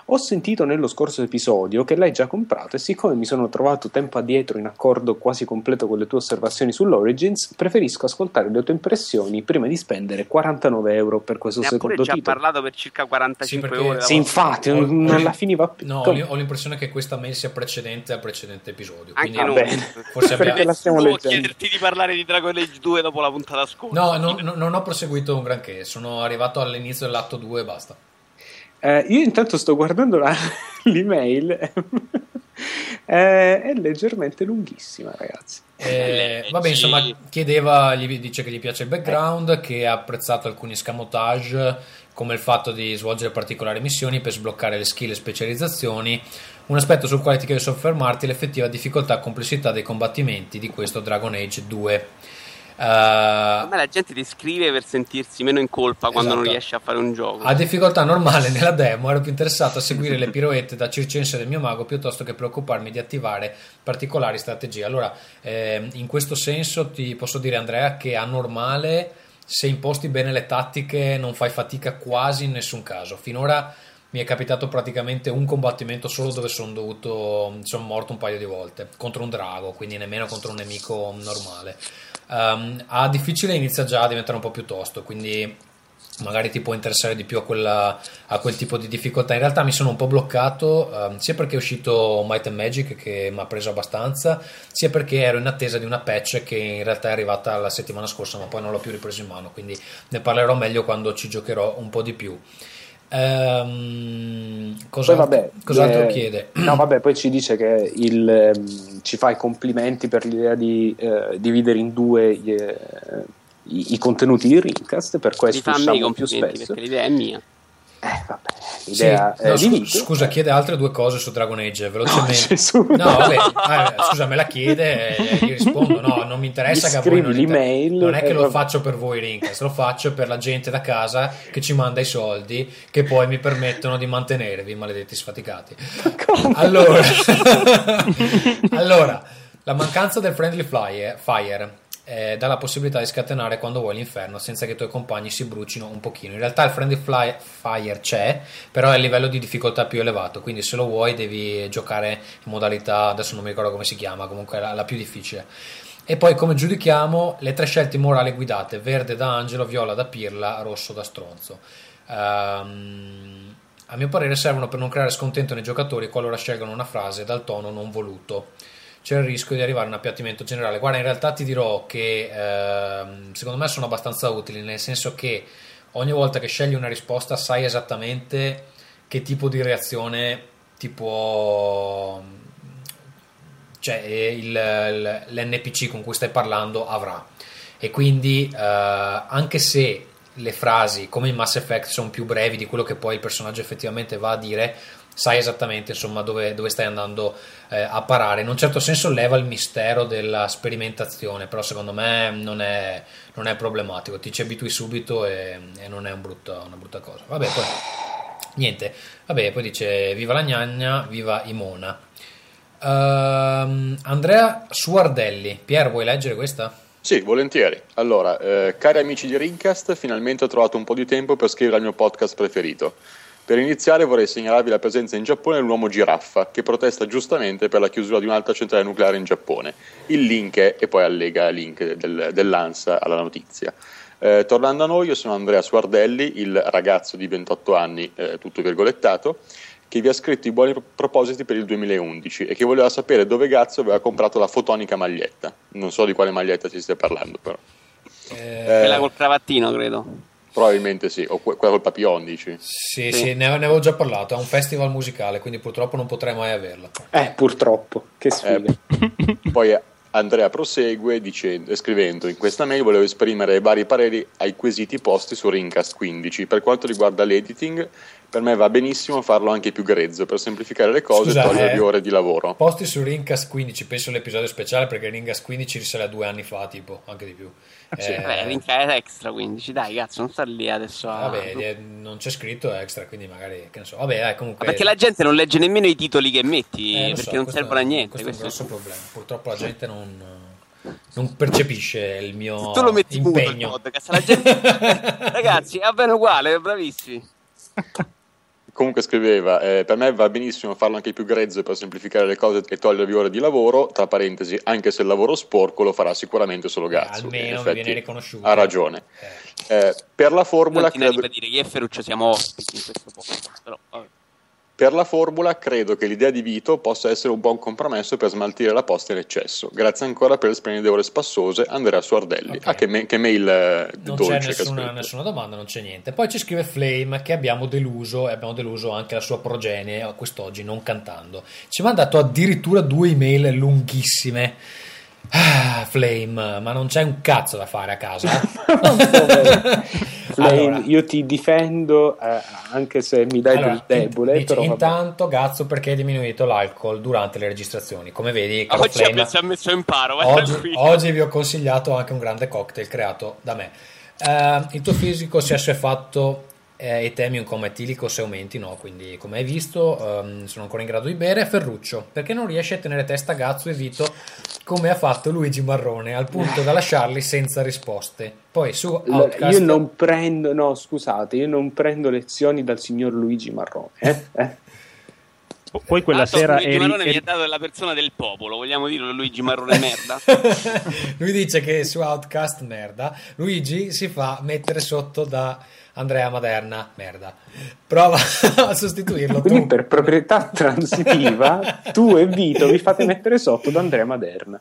Ho sentito nello scorso episodio che l'hai già comprato e siccome mi sono trovato tempo addietro in accordo quasi completo con le tue osservazioni sull'Origins, preferisco ascoltare le tue impressioni prima di spendere quarantanove euro per questo ne secondo titolo. Ne ha pure già parlato per circa quarantacinque sì, perché... ore. Sì, infatti, o... non la finiva più. No, ho l'impressione che questa mail sia precedente al precedente episodio. Anche quindi noi forse abbiamo la stiamo leggendo. Chiederti di parlare di Dragon Age due dopo la puntata scorsa. No, no, no, non ho proseguito un granché, sono arrivato all'inizio dell'atto due e basta. Eh, io intanto sto guardando la, l'email eh, è leggermente lunghissima, ragazzi. Eh, vabbè, insomma, chiedeva, gli dice che gli piace il background, eh. che ha apprezzato alcuni escamotage come il fatto di svolgere particolari missioni per sbloccare le skill e specializzazioni, un aspetto sul quale ti chiedo di soffermarti è l'effettiva difficoltà e complessità dei combattimenti di questo Dragon Age due. Uh, a me la gente ti scrive per sentirsi meno in colpa, esatto, quando non riesce a fare un gioco. A difficoltà normale nella demo ero più interessato a seguire le piroette da circense del mio mago piuttosto che preoccuparmi di attivare particolari strategie. Allora, eh, in questo senso ti posso dire, Andrea, che a normale, se imposti bene le tattiche, non fai fatica quasi in nessun caso. Finora mi è capitato praticamente un combattimento solo dove sono dovuto sono morto un paio di volte contro un drago, quindi nemmeno contro un nemico normale. Um, a difficile inizia già a diventare un po' più tosto, quindi magari ti può interessare di più a, quella, a quel tipo di difficoltà. In realtà mi sono un po' bloccato, um, sia perché è uscito Might and Magic che mi ha preso abbastanza, sia perché ero in attesa di una patch che in realtà è arrivata la settimana scorsa ma poi non l'ho più ripreso in mano, quindi ne parlerò meglio quando ci giocherò un po' di più. Ehm, cosa poi vabbè, cos'altro eh, chiede? No, vabbè, poi ci dice che il, eh, ci fa i complimenti per l'idea di eh, dividere in due gli, eh, i, i contenuti di Rincast, per questo usciamo più spesso perché l'idea è mia. Eh, vabbè, l'idea sì, è no, di scu- scusa, chiede altre due cose su Dragon Age velocemente. No, no vabbè, ah, scusa, me la chiede e io rispondo. No, non mi interessa che a voi non, inter- non è che lo vabbè. faccio per voi, Rincast, lo faccio per la gente da casa che ci manda i soldi che poi mi permettono di mantenervi, maledetti sfaticati. Come? Allora, allora, la mancanza del friendly flyer, fire Eh, dà la possibilità di scatenare quando vuoi l'inferno senza che i tuoi compagni si brucino un pochino. In realtà il friendly fly, fire c'è, però è a livello di difficoltà più elevato, quindi se lo vuoi devi giocare in modalità, adesso non mi ricordo come si chiama, comunque è la, la più difficile. E poi come giudichiamo le tre scelte morali guidate: verde da angelo, viola da pirla, rosso da stronzo. Um, a mio parere servono per non creare scontento nei giocatori qualora scelgano una frase dal tono non voluto. C'è il rischio di arrivare a un appiattimento generale. Guarda, in realtà ti dirò che eh, secondo me sono abbastanza utili, nel senso che ogni volta che scegli una risposta sai esattamente che tipo di reazione ti può, cioè il, l'N P C con cui stai parlando avrà, e quindi eh, anche se le frasi come in Mass Effect sono più brevi di quello che poi il personaggio effettivamente va a dire, sai esattamente insomma dove, dove stai andando eh, a parare. In un certo senso leva il mistero della sperimentazione, però secondo me non è, non è problematico, ti ci abitui subito e, e non è un brutta, una brutta cosa. Vabbè, poi niente, vabbè, poi dice viva la gnagna, viva Imona. uh, Andrea Suardelli. Pierre, vuoi leggere questa? Sì, volentieri. Allora, eh, cari amici di Rincast, finalmente ho trovato un po' di tempo per scrivere il mio podcast preferito. Per iniziare vorrei segnalarvi la presenza in Giappone dell'uomo giraffa, che protesta giustamente per la chiusura di un'altra centrale nucleare in Giappone. Il link è, e poi allega il link del, dell'ANSA alla notizia. Eh, tornando a noi, io sono Andrea Suardelli, il ragazzo di ventotto anni, eh, tutto virgolettato, che vi ha scritto i buoni propositi per il duemilaundici e che voleva sapere dove cazzo aveva comprato la fotonica maglietta. Non so di quale maglietta si stia parlando, però. Eh, eh, quella col cravattino, credo. Probabilmente sì, o quella col papillon, dici? Sì, sì, sì, ne avevo già parlato, è un festival musicale, quindi purtroppo non potrei mai averla. Eh, purtroppo, che sfiga. Eh, poi Andrea prosegue dicendo, scrivendo: in questa mail volevo esprimere vari pareri ai quesiti posti su Rincast quindici. Per quanto riguarda l'editing, Per me va benissimo farlo anche più grezzo per semplificare le cose. Scusa, e togliervi eh, ore di lavoro. Posti su Rincast quindici, penso all'episodio speciale, perché Rincast quindici risale a due anni fa, tipo, anche di più. Sì, eh, vabbè, Rincast extra quindici, dai cazzo, non star lì adesso. Ah, vabbè, non c'è scritto extra, quindi magari, che ne so. Vabbè, dai, comunque. Ma perché la gente non legge nemmeno i titoli che metti, eh, perché so, non servono a niente. Questo, questo è un grosso problema. Purtroppo la gente non. non percepisce il mio tu lo metti impegno pure, podcast, la gente... Ragazzi, va bene uguale, bravissimi. Comunque scriveva eh, per me va benissimo farlo anche più grezzo per semplificare le cose e togliervi ore di lavoro, tra parentesi, anche se il lavoro sporco lo farà sicuramente solo Gazzo. Almeno in effetti, viene riconosciuto, ha ragione eh. Eh, per la formula credo... arriva a dire io e Ferruccio siamo ospiti in questo posto, però vabbè. Per la formula credo che l'idea di Vito possa essere un buon compromesso per smaltire la posta in eccesso. Grazie ancora per le splendide ore spassose, Andrea Suardelli. Okay. Ah, che, me- che mail eh, non dolce. Non c'è nessuna, nessuna domanda, non c'è niente. Poi ci scrive Flame che abbiamo deluso e abbiamo deluso anche la sua progenie quest'oggi non cantando. Ci ha mandato addirittura due email lunghissime. Ah, Flame, ma non c'è un cazzo da fare a casa. Flame, allora, io ti difendo eh, anche se mi dai allora, del debole. Dice, però intanto, Gazzo, perché è diminuito l'alcol durante le registrazioni? Come vedi, ah, oggi Flame, ci ha messo in paro. Oggi, oggi vi ho consigliato anche un grande cocktail creato da me. Uh, il tuo fisico si è assuefatto eh, e temi un coma etilico se aumenti, no? Quindi, come hai visto, um, sono ancora in grado di bere. Ferruccio, perché non riesci a tenere testa Gazzo e Vito come ha fatto Luigi Marrone, al punto da lasciarli senza risposte. Poi su Outcast... Io non prendo, no, scusate, io non prendo lezioni dal signor Luigi Marrone. Eh? Eh? Poi quella ah, sera Luigi eri, Marrone eri... mi ha dato la persona del popolo, vogliamo dire Luigi Marrone merda. Lui dice che su Outcast merda, Luigi si fa mettere sotto da Andrea Maderna merda, prova a sostituirlo. Quindi tu, per proprietà transitiva, tu e Vito vi fate mettere sotto da Andrea Maderna.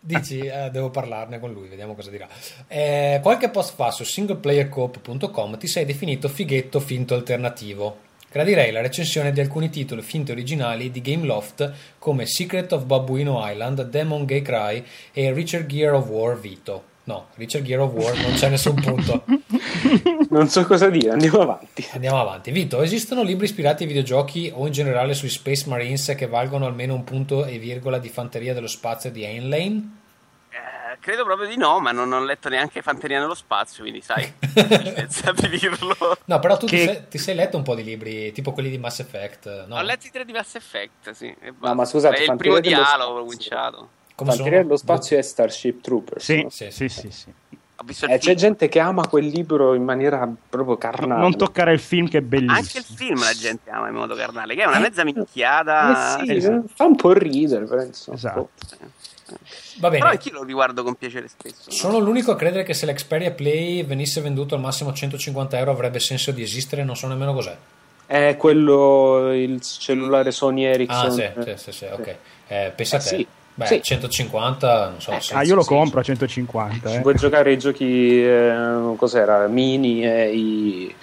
Dici, eh, devo parlarne con lui, vediamo cosa dirà. Eh, qualche post fa su singleplayercoop punto com ti sei definito fighetto finto alternativo. Gradirei la recensione di alcuni titoli finti originali di Gameloft come Secret of Babbuino Island, Demon Gay Cry e Richard Gear of War Vito. No, Richard Gear of War non c'è nessun punto. Non so cosa dire, andiamo avanti. Andiamo avanti. Vito, esistono libri ispirati ai videogiochi o in generale sui Space Marines che valgono almeno un punto e virgola di Fanteria dello Spazio di Ayn Lane? Eh, credo proprio di no, ma non ho letto neanche Fanteria nello Spazio, quindi sai, sapi dirlo. No, però tu che... ti, sei, ti sei letto un po' di libri, tipo quelli di Mass Effect, no? Ho letto i tre di Mass Effect, sì. No, ma scusate, è il primo dialogo pronunciato. Fanteria dello Spazio è Starship Troopers. Sì, no? sì, sì, sì, sì. Eh, c'è gente che ama quel libro in maniera proprio carnale. Non toccare il film, che è bellissimo. Anche il film la gente ama in modo carnale, che è una mezza minchiata. Eh sì, esatto. Fa un po' ridere, penso. Esatto. Va bene. Però anch'io lo riguardo con piacere spesso. Sono no? l'unico a credere che se l'Xperia Play venisse venduto al massimo centocinquanta euro avrebbe senso di esistere, non so nemmeno cos'è. È quello, il cellulare Sony Ericsson. Ah, sì, sì, sì, sì, ok. Eh, pensa eh, a te. Sì. Beh, sì. centocinquanta non so. Eh, senza, ah, io lo compro a centocinquanta. Eh. Vuoi giocare ai giochi, eh, cos'era? Mini, eh, i,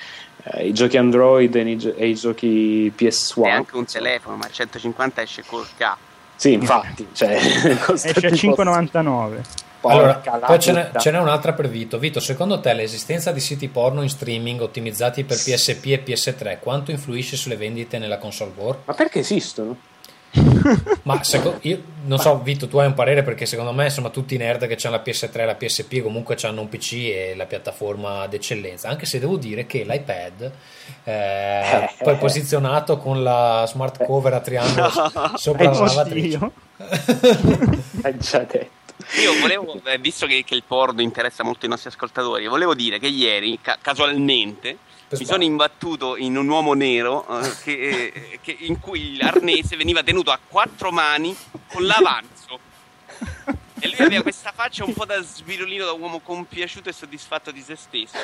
eh, i giochi Android e i, gio- e i giochi P S uno. E anche un telefono, ma a centocinquanta esce col K. Sì, infatti. Cioè, esce a cinque e novantanove. Allora, poi ce n'è, ce n'è un'altra per Vito. Vito, secondo te l'esistenza di siti porno in streaming ottimizzati per P S P e P S tre quanto influisce sulle vendite nella console war? Ma perché esistono? Ma secondo, io non so, Vito, tu hai un parere? Perché secondo me, insomma, tutti i nerd che hanno la P S tre e la P S P comunque hanno un P C e la piattaforma d'eccellenza, anche se devo dire che l'iPad eh, poi posizionato con la smart cover a triangolo sopra la lavatrice. Hai già detto. Io volevo, visto che, che il porno interessa molto i nostri ascoltatori, volevo dire che ieri ca- casualmente mi sono imbattuto in un uomo nero eh, che, eh, che in cui l'arnese veniva tenuto a quattro mani con l'avanzo e lui aveva questa faccia un po' da sbirulino, da uomo compiaciuto e soddisfatto di se stesso.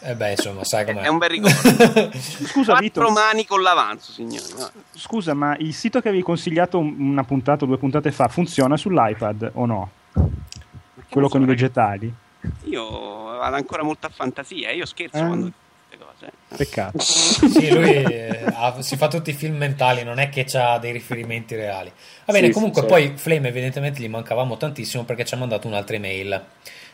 Eh, eh beh, insomma, sai com'è. È un bel ricordo. Scusa, quattro Vito, mani con l'avanzo, signori. No. Scusa, ma il sito che avevi consigliato una puntata o due puntate fa funziona sull'iPad o no? Quello con i vegetali. Io vado ancora molto a fantasia, io scherzo eh. quando... Peccato. Sì, lui eh, ha, si fa tutti i film mentali, non è che c'ha dei riferimenti reali. Va bene, sì, comunque sì, poi Flame evidentemente gli mancavamo tantissimo perché ci ha mandato un'altra email.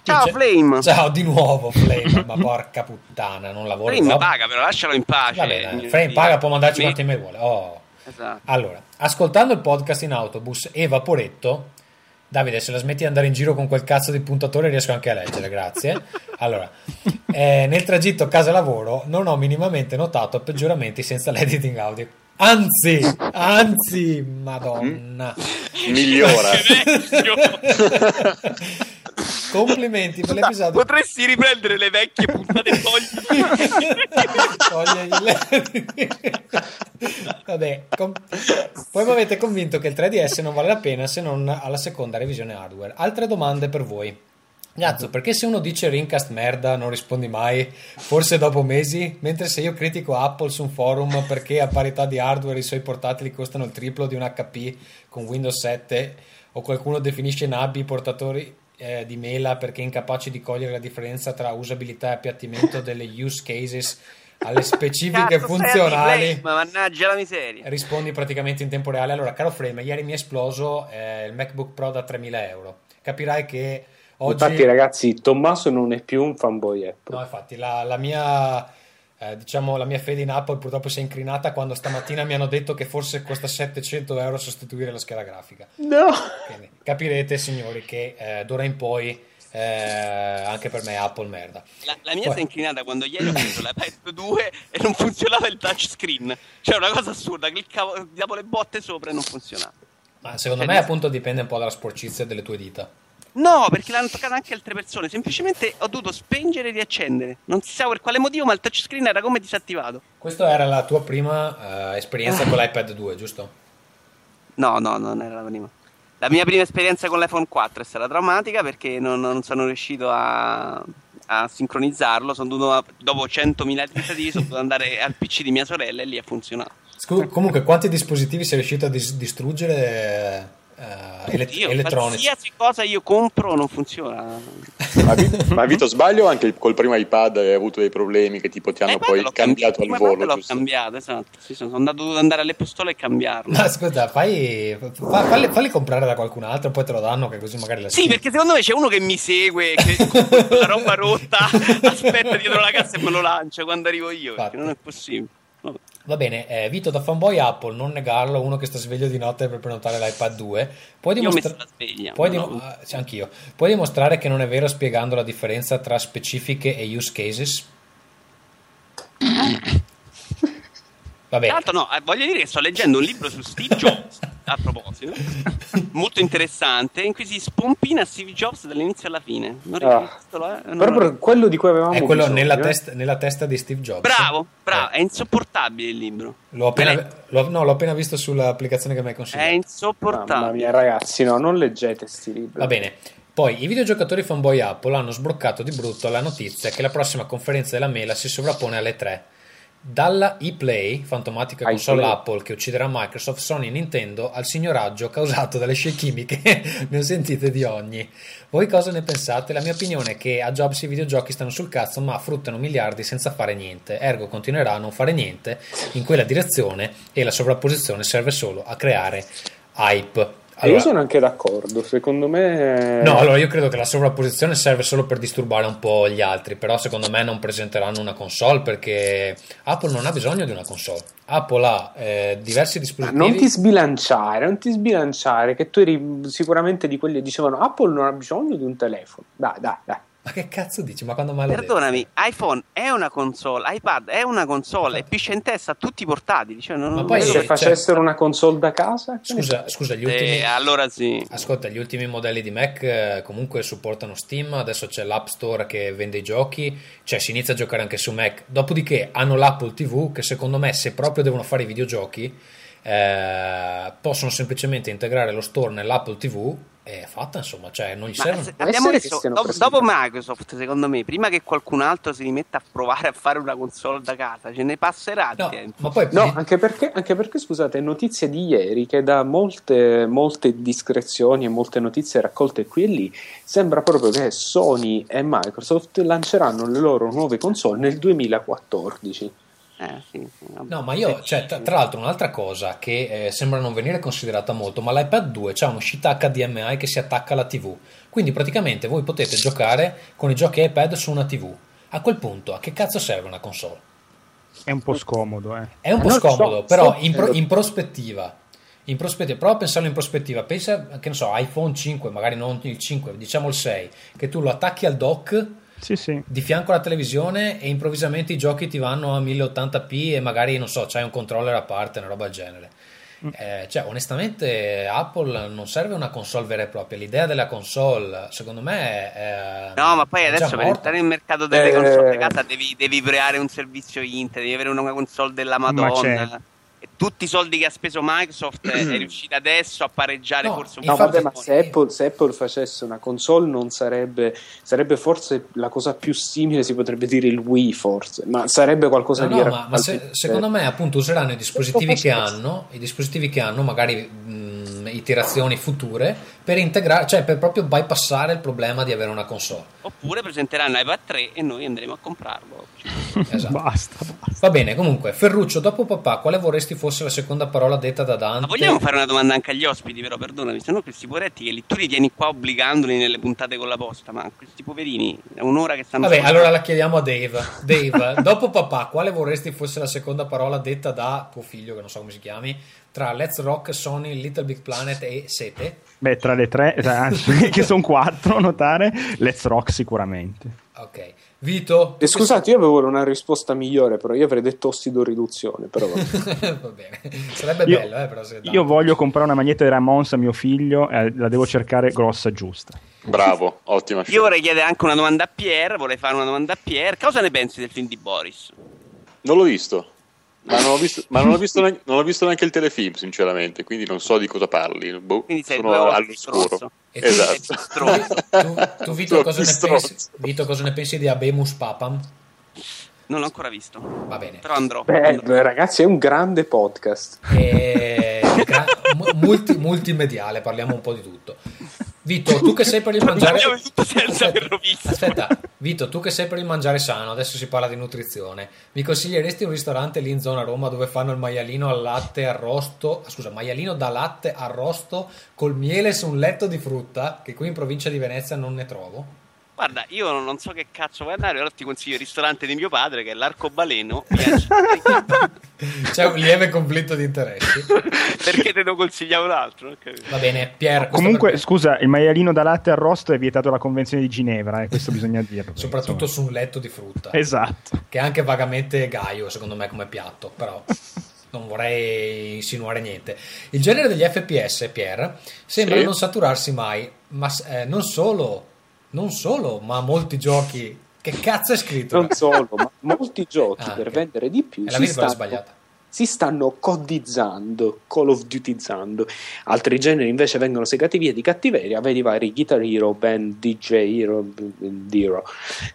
Ciao c'è... Flame. Ciao di nuovo Flame, ma porca puttana, non lavora. Flame no? Paga, però lascialo in pace. Bene, Flame paga, può mandarci quanto me vuole. Oh. Esatto. Allora, ascoltando il podcast in autobus e vaporetto, Davide, se la smetti di andare in giro con quel cazzo di puntatore riesco anche a leggere, grazie. Allora, eh, nel tragitto casa-lavoro non ho minimamente notato peggioramenti senza l'editing audio. Anzi, anzi, madonna. Migliora. Complimenti per l'episodio. Potresti riprendere le vecchie puntate e togli vabbè com- poi mi avete convinto che il tre D S non vale la pena se non alla seconda revisione hardware. Altre domande per voi. Gnazzo, perché se uno dice Rincast merda non rispondi mai, forse dopo mesi, mentre se io critico Apple su un forum perché a parità di hardware i suoi portatili costano il triplo di un H P con Windows sette, o qualcuno definisce nabbi i portatori Eh, di mela perché incapaci di cogliere la differenza tra usabilità e appiattimento delle use cases alle specifiche cazzo funzionali, ma mannaggia la miseria, rispondi praticamente in tempo reale. Allora, caro Frame, ieri mi è esploso eh, il MacBook Pro da tremila euro, capirai che oggi... Infatti ragazzi, Tommaso non è più un fanboy Apple. No, infatti la, la mia eh, diciamo la mia fede in Apple purtroppo si è incrinata quando stamattina mi hanno detto che forse costa settecento euro sostituire la scheda grafica. No. Quindi, capirete signori che eh, d'ora in poi eh, anche per me Apple merda. La, la mia poi... si è incrinata quando ieri ho preso l'iPad due e non funzionava il touchscreen, cioè una cosa assurda, cliccavo, davo le botte sopra e non funzionava. Ma secondo cioè, me appunto dipende un po' dalla sporcizia delle tue dita. No, perché l'hanno toccata anche altre persone. Semplicemente ho dovuto spengere e riaccendere. Non si sa per quale motivo, ma il touchscreen era come disattivato. Questa era la tua prima uh, esperienza con l'iPad due, giusto? No, no, non era la prima. La mia prima esperienza con l'iPhone quattro è stata traumatica perché non, non sono riuscito a, a sincronizzarlo. Sono dovuto, dopo centomila tentativi, sono dovuto andare al P C di mia sorella e lì ha funzionato. Scu- comunque, quanti dispositivi sei riuscito a dis- distruggere? Uh, elett- Dio, elettronici. Qualsiasi cosa io compro non funziona. Ma, vi- ma Vito, sbaglio, anche col primo iPad hai avuto dei problemi che tipo ti hanno eh, poi cambiato, cambiato al volo? L'ho giusto? Cambiato, esatto. Sì, sono andato ad andare alle postole e cambiarlo. No, ascolta, fai, fa, falli, falli comprare da qualcun altro, poi te lo danno, che così magari la sì, scrivi. Perché secondo me c'è uno che mi segue, che con la roba rotta aspetta dietro la cassa e me lo lancia quando arrivo io. Non è possibile. Va bene, eh, Vito da fanboy Apple, non negarlo, uno che sta sveglio di notte per prenotare l'iPad due. Puoi dimostra- io ho messo la sveglia, puoi dim- no. ah, anch'io. Puoi dimostrare che non è vero spiegando la differenza tra specifiche e use cases? Vabbè. Tra l'altro no, voglio dire che sto leggendo un libro su Steve Jobs, a proposito, molto interessante, in cui si spompina Steve Jobs dall'inizio alla fine. Non ah, la, non proprio lo... quello di cui avevamo è quello bisogno, nella, eh? testa, nella testa di Steve Jobs. Bravo, bravo, eh. È insopportabile il libro. L'ho appena, l'ho, no, l'ho appena visto sull'applicazione che mi hai consigliato. È insopportabile. Mamma mia ragazzi, no, non leggete sti libri. Va bene. Poi i videogiocatori fanboy Apple hanno sbroccato di brutto la notizia che la prossima conferenza della Mela si sovrappone alle tre. Dalla ePlay, fantomatica console Apple che ucciderà Microsoft, Sony e Nintendo, al signoraggio causato dalle scie chimiche ne ho sentite di ogni. Voi cosa ne pensate? La mia opinione è che a Jobs i videogiochi stanno sul cazzo ma fruttano miliardi senza fare niente, ergo continuerà a non fare niente in quella direzione e la sovrapposizione serve solo a creare hype. Allora, io sono anche d'accordo, secondo me... No, allora io credo che la sovrapposizione serve solo per disturbare un po' gli altri, però secondo me non presenteranno una console perché Apple non ha bisogno di una console. Apple ha eh, diversi dispositivi... Ma non ti sbilanciare, non ti sbilanciare, che tu eri sicuramente di quelli che dicevano Apple non ha bisogno di un telefono, dai, dai, dai. Ma che cazzo dici? Ma quando male? Perdonami, iPhone è una console, iPad è una console, e piscia in testa a tutti i portatili. Cioè non, ma poi se facessero cioè... una console da casa? Scusa, scusa gli ultimi. Eh, allora sì. Ascolta, gli ultimi modelli di Mac comunque supportano Steam. Adesso c'è l'App Store che vende i giochi, cioè si inizia a giocare anche su Mac. Dopodiché hanno l'Apple tivù che secondo me, se proprio devono fare i videogiochi, eh, possono semplicemente integrare lo store nell'Apple tivù. È fatta, insomma, cioè non gli serve. Abbiamo visto dopo, dopo Microsoft, secondo me, prima che qualcun altro si rimetta a provare a fare una console da casa, ce ne passerà no, tempo. Ma poi... no, anche perché, anche perché scusate, notizie di ieri che da molte, molte discrezioni e molte notizie raccolte qui e lì sembra proprio che Sony e Microsoft lanceranno le loro nuove console nel duemilaquattordici. Eh, sì, sì, no, ma io, cioè, tra, tra l'altro, un'altra cosa che eh, sembra non venire considerata molto, ma l'iPad due c'ha un'uscita acca di emme i che si attacca alla tivù, quindi praticamente voi potete giocare con i giochi iPad su una tivù. A quel punto, a che cazzo serve una console? È un po' scomodo, eh. È un po' scomodo, però in, pro, in prospettiva, in prospettiva, prova a pensarlo in prospettiva, pensa, che non so, iPhone cinque, magari non il cinque, diciamo il sei, che tu lo attacchi al dock. Sì, sì. Di fianco alla televisione e improvvisamente i giochi ti vanno a mille ottanta p e magari non so, c'hai un controller a parte, una roba del genere. Mm. Eh, cioè, onestamente, Apple non serve una console vera e propria. L'idea della console, secondo me, è, no, ma poi adesso per entrare nel mercato delle eh... console di casa devi, devi creare un servizio internet, devi avere una console della Madonna. E tutti i soldi che ha speso Microsoft è riuscita adesso a pareggiare, no, forse un po'. No, vabbè, ma se Apple, se Apple facesse una console non sarebbe, sarebbe forse la cosa più simile, si potrebbe dire il Wii forse, ma sarebbe qualcosa no, di... No, ma, ma se, secondo me appunto useranno i dispositivi che hanno, i dispositivi che hanno, magari mh, iterazioni future, per integrare, cioè per proprio bypassare il problema di avere una console. Oppure presenteranno iPad tre e noi andremo a comprarlo. Esatto. Basta, basta. Va bene, comunque, Ferruccio, dopo papà, quale vorresti fosse la seconda parola detta da Dante? Ma vogliamo fare una domanda anche agli ospiti, però, perdonami, se no questi poveretti che li, tu li tieni qua obbligandoli nelle puntate con la posta, ma questi poverini è un'ora che stanno... Vabbè, allora la chiediamo a Dave. Dave, dopo papà, quale vorresti fosse la seconda parola detta da tuo figlio, che non so come si chiami, tra Let's Rock, Sony, Little Big Planet e Sete? Beh, tra le tre, che sono quattro, notare, Let's Rock sicuramente. Ok. Vito? Eh, scusate, io avevo una risposta migliore, però io avrei detto ossidoriduzione, però va bene, sarebbe io, bello, eh, però se io voglio comprare una maglietta di Ramones a mio figlio, eh, la devo cercare grossa, giusta. Bravo, ottima scelta. Io vorrei chiedere anche una domanda a Pierre, vorrei fare una domanda a Pierre, cosa ne pensi del film di Boris? Non l'ho visto. Ma non ho visto, ma non ho visto, neanche, non ho visto neanche il telefilm, sinceramente, quindi non so di cosa parli. Boh, sono all'oscuro. Esatto. Tu, tu, tu Vito, cosa ne pensi, Vito, cosa ne pensi di Habemus Papam? Non l'ho ancora visto. Va bene. Però andrò. Beh, andrò. Ragazzi, è un grande podcast. E... Multi, multimediale, parliamo un po' di tutto. Vito, tu che sei per il mangiare... Aspetta, aspetta, Vito, tu che sei per il mangiare sano, adesso si parla di nutrizione, mi consiglieresti un ristorante lì in zona Roma dove fanno il maialino al latte arrosto, scusa, maialino da latte arrosto col miele su un letto di frutta, che qui in provincia di Venezia non ne trovo? Guarda, io non so che cazzo vuoi andare, però ti consiglio il ristorante di mio padre, che è l'Arcobaleno. C'è un lieve conflitto di interessi. Perché te lo consigliamo un altro? Va bene, Pier. Comunque, per... scusa, il maialino da latte arrosto è vietato dalla Convenzione di Ginevra, eh, questo bisogna dirlo. Soprattutto insomma, su un letto di frutta. Esatto. Che è anche vagamente gaio, secondo me, come piatto, però... Non vorrei insinuare niente. Il genere degli F P S, Pier, sembra sì. non saturarsi mai, ma eh, non solo... Non solo, ma molti giochi. Che cazzo è scritto? Non solo, ma molti giochi ah, per okay. vendere di più. È la virgola sbagliata. Si stanno codizzando, Call of Dutyzzando. Altri generi invece vengono segati via di cattiveria. Vedi vari Guitar Hero, Band, D J Hero, Hero.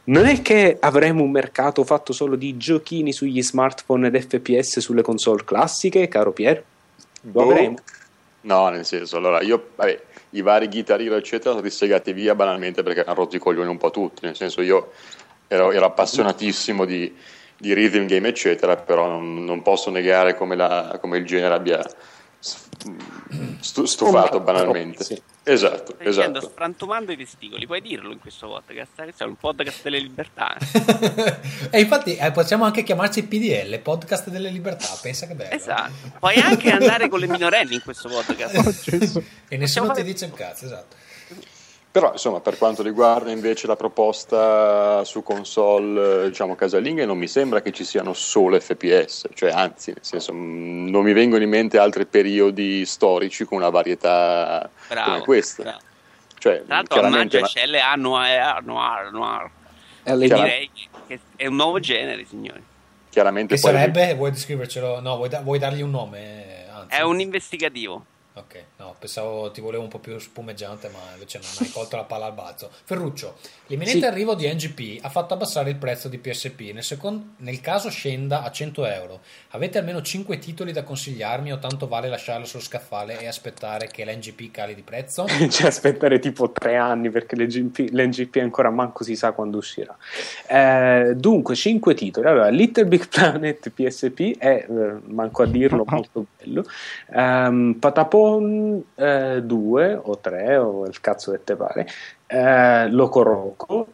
Non è che avremo un mercato fatto solo di giochini sugli smartphone ed F P S sulle console classiche, caro Pier? Lo avremo? No, nel senso, allora io... Vabbè. I vari Guitar Hero eccetera sono stati segati via banalmente perché hanno rotto i coglioni un po' tutti, nel senso io ero, ero appassionatissimo di, di rhythm game eccetera, però non, non posso negare come, la, come il genere abbia stu, stufato banalmente. Sì. Esatto, Stai esatto. Sto frantumando i testicoli, puoi dirlo in questo podcast, che è un podcast delle libertà. E infatti eh, possiamo anche chiamarci P D L, podcast delle libertà, pensa che bello. Esatto, puoi anche andare con le minorenni in questo podcast. E nessuno ti dice un cazzo, esatto. Però insomma, per quanto riguarda invece la proposta su console, diciamo casalinghe, non mi sembra che ci siano solo F P S, cioè anzi, nel senso, non mi vengono in mente altri periodi storici con una varietà bravo, come questa. Bravo. Cioè, tanto chiaramente, ma... c'è L A noir, noir, noir. Direi che è un nuovo genere, signori. Chiaramente. Che poi sarebbe? Vuoi descrivercelo? No, vuoi, da- vuoi dargli un nome? Anzi. È un investigativo. Ok, no, pensavo ti volevo un po' più spumeggiante, ma invece non hai colto la palla al balzo. Ferruccio, l'imminente sì. arrivo di N G P ha fatto abbassare il prezzo di P S P, nel, secondo, nel caso scenda a cento euro. Avete almeno cinque titoli da consigliarmi o tanto vale lasciarlo sullo scaffale e aspettare che l'N G P cali di prezzo? Cioè aspettare tipo tre anni perché l'N G P ancora manco si sa quando uscirà. Eh, dunque, cinque titoli. Allora, Little Big Planet P S P è, eh, manco a dirlo, molto bello. Um, Patapo Eh, due o tre o il cazzo che te pare, eh, Locoroco,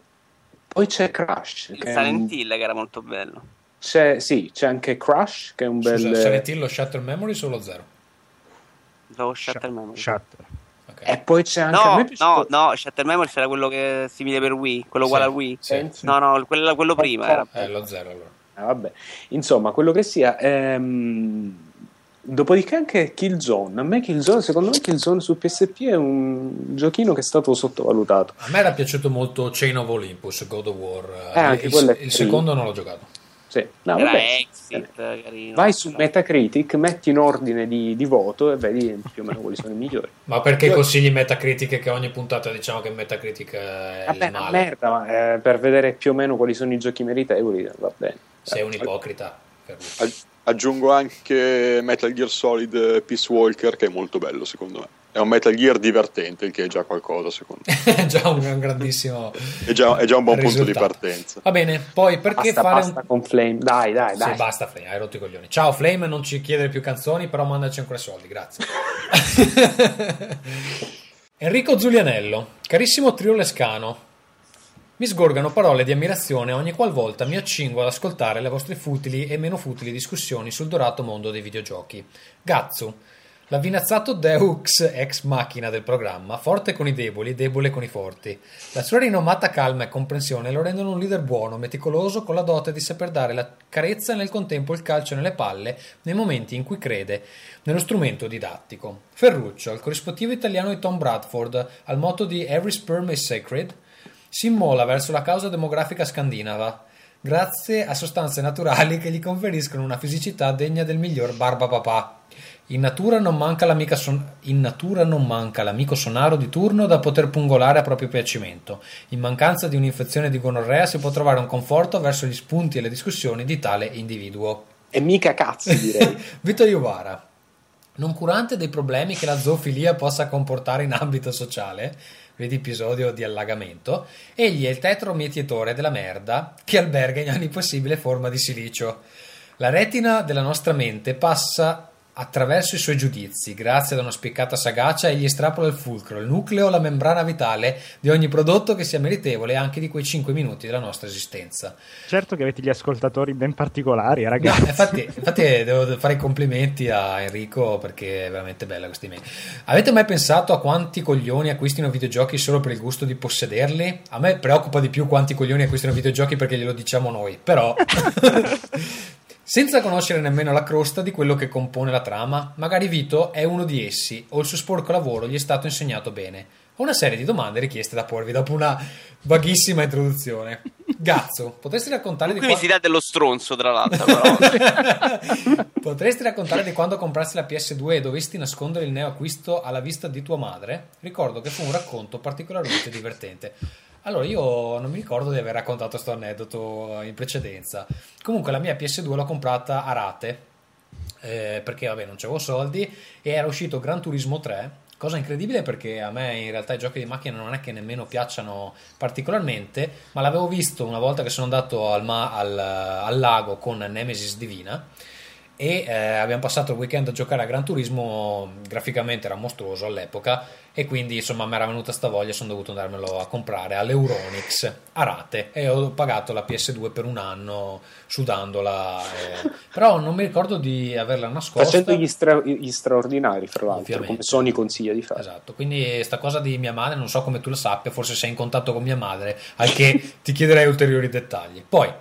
poi c'è Crash, il Silent Hill, che era molto bello, c'è, sì, c'è anche Crash che è un bel Silent Hill, lo Shattered Memories o lo Zero? Lo Shattered Memories. Shatter. Okay. E poi c'è anche, no, a me no, no, Shattered Memories era quello che è simile per Wii, quello uguale, sì, a Wii, sì, sì. No, no, quello, quello prima era eh, lo Zero, allora. Ah, vabbè, insomma, quello che sia, ehm... dopodiché anche Killzone. A me Killzone, secondo me Killzone su P S P è un giochino che è stato sottovalutato. A me era piaciuto molto Chain of Olympus, God of War, eh, anche il, il secondo non l'ho giocato. Sì. No, era Exit, carino. Vai su Metacritic, metti in ordine di, di voto e vedi più o meno quali sono i migliori. Ma perché Io... consigli Metacritic, che ogni puntata diciamo che Metacritic è vabbè, il male? Merda, ma eh, per vedere più o meno quali sono i giochi meritevoli, va bene. Sei un ipocrita. Per me. Aggiungo anche Metal Gear Solid Peace Walker, che è molto bello secondo me. È un Metal Gear divertente, il che è già qualcosa secondo me. È già un grandissimo è, già, è già un buon risultato. Punto di partenza. Va bene, poi perché basta, fare basta un... con Flame. Dai, dai, dai. Sì, basta Flame, hai rotto i coglioni. Ciao Flame, non ci chiedere più canzoni, però mandaci ancora soldi, grazie. Enrico Zulianello. Carissimo trio lescano, mi sgorgano parole di ammirazione ogni qualvolta mi accingo ad ascoltare le vostre futili e meno futili discussioni sul dorato mondo dei videogiochi. Gazzu, l'avvinazzato Deux ex machina del programma, forte con i deboli, debole con i forti. La sua rinomata calma e comprensione lo rendono un leader buono, meticoloso, con la dote di saper dare la carezza e nel contempo il calcio nelle palle nei momenti in cui crede nello strumento didattico. Ferruccio, il corrispettivo italiano di Tom Bradford, al motto di Every Sperm is Sacred, si immola verso la causa demografica scandinava grazie a sostanze naturali che gli conferiscono una fisicità degna del miglior Barbapapà. In natura non manca l'amica son- in natura non manca l'amico sonaro di turno da poter pungolare a proprio piacimento. In mancanza di un'infezione di gonorrea si può trovare un conforto verso gli spunti e le discussioni di tale individuo. E mica cazzo, direi. Vito Iovara, noncurante dei problemi che la zoofilia possa comportare in ambito sociale, vedi episodio di allagamento, egli è il tetromietietore della merda che alberga in ogni possibile forma di silicio. La retina della nostra mente passa attraverso i suoi giudizi, grazie ad una spiccata sagacia egli estrapola il fulcro, il nucleo, la membrana vitale di ogni prodotto che sia meritevole anche di quei cinque minuti della nostra esistenza. Certo che avete gli ascoltatori ben particolari, ragazzi. No, infatti, infatti devo fare i complimenti a Enrico perché è veramente bella questa email. Avete mai pensato a quanti coglioni acquistino videogiochi solo per il gusto di possederli? A me preoccupa di più quanti coglioni acquistino videogiochi perché glielo diciamo noi, però... Senza conoscere nemmeno la crosta di quello che compone la trama, magari Vito è uno di essi o il suo sporco lavoro gli è stato insegnato bene. Ho una serie di domande richieste da porvi dopo una vaghissima introduzione. Gazzo, potresti raccontare di quando... Qui si dà dello stronzo, tra l'altro, però. Potresti raccontare di quando comprasti la P S due e dovesti nascondere il neoacquisto alla vista di tua madre? Ricordo che fu un racconto particolarmente divertente. Allora, io non mi ricordo di aver raccontato questo aneddoto in precedenza. Comunque la mia P S due l'ho comprata a rate, eh, perché vabbè non c'avevo soldi, e era uscito Gran Turismo tre, cosa incredibile perché a me in realtà i giochi di macchina non è che nemmeno piacciono particolarmente, ma l'avevo visto una volta che sono andato al, ma- al, al lago con Nemesis Divina e eh, abbiamo passato il weekend a giocare a Gran Turismo, graficamente era mostruoso all'epoca e quindi insomma mi era venuta sta voglia, sono dovuto andarmelo a comprare all'Euronix a rate e ho pagato la P S due per un anno sudandola, eh. Però non mi ricordo di averla nascosta, facendo gli, stra- gli straordinari fra l'altro, ovviamente, come Sony consiglia di fare. Esatto, quindi sta cosa di mia madre non so come tu la sappia, forse sei in contatto con mia madre, al che ti chiederei ulteriori dettagli. Poi,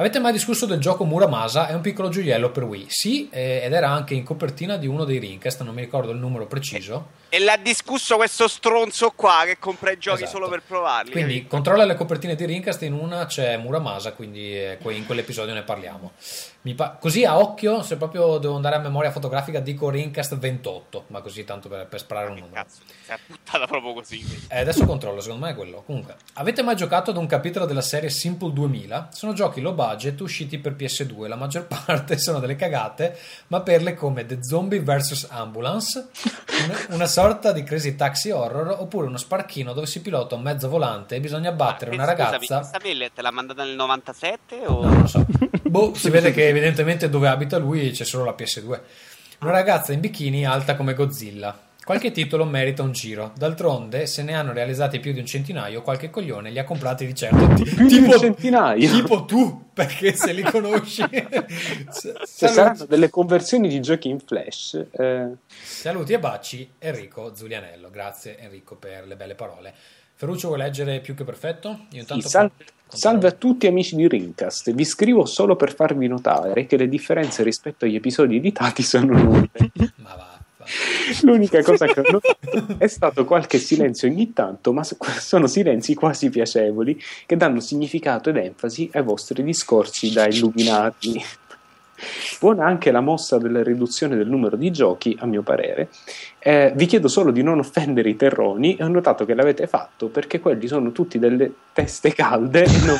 avete mai discusso del gioco Muramasa? È un piccolo gioiello per Wii. Sì, eh, ed era anche in copertina di uno dei Rincast, non mi ricordo il numero preciso. E l'ha discusso questo stronzo qua che compra i giochi, esatto, solo per provarli. Quindi eh. controlla le copertine di Rincast, in una c'è Muramasa, quindi eh, in quell'episodio ne parliamo. mi pa- così a occhio, se proprio devo andare a memoria fotografica, dico Rincast ventotto, ma così tanto per, per sparare un che numero. Cazzo, è buttata proprio così. Eh, adesso controllo, secondo me è quello. Comunque, avete mai giocato ad un capitolo della serie Simple duemila? Sono giochi low budget usciti per P S due, la maggior parte sono delle cagate, ma perle come The Zombie versus Ambulance, una sorta di Crazy Taxi Horror, oppure uno sparchino dove si pilota un mezzo volante e bisogna battere ah, una scusami, ragazza. Questa mail te l'ha mandata nel novantasette o? No, non lo so. Boh, si vede che evidentemente dove abita lui c'è solo la P S due. Una ragazza in bikini alta come Godzilla. Qualche titolo merita un giro, d'altronde se ne hanno realizzati più di un centinaio, qualche coglione li ha comprati di certo. Ti, più tipo, di un centinaio? Tipo tu, perché se li conosci. S- se saranno delle conversioni di giochi in flash. Eh. Saluti e baci, Enrico Zulianello. Grazie Enrico per le belle parole. Ferruccio, vuoi leggere più che perfetto? Io intanto sì, salve, salve a tutti amici di Rincast, vi scrivo solo per farvi notare che le differenze rispetto agli episodi editati sono nulle. Ma va, va. L'unica cosa che ho notato è stato qualche silenzio ogni tanto, ma sono silenzi quasi piacevoli che danno significato ed enfasi ai vostri discorsi da illuminati. Buona anche la mossa della riduzione del numero di giochi, a mio parere. Eh, vi chiedo solo di non offendere i terroni, e ho notato che l'avete fatto perché quelli sono tutti delle teste calde e non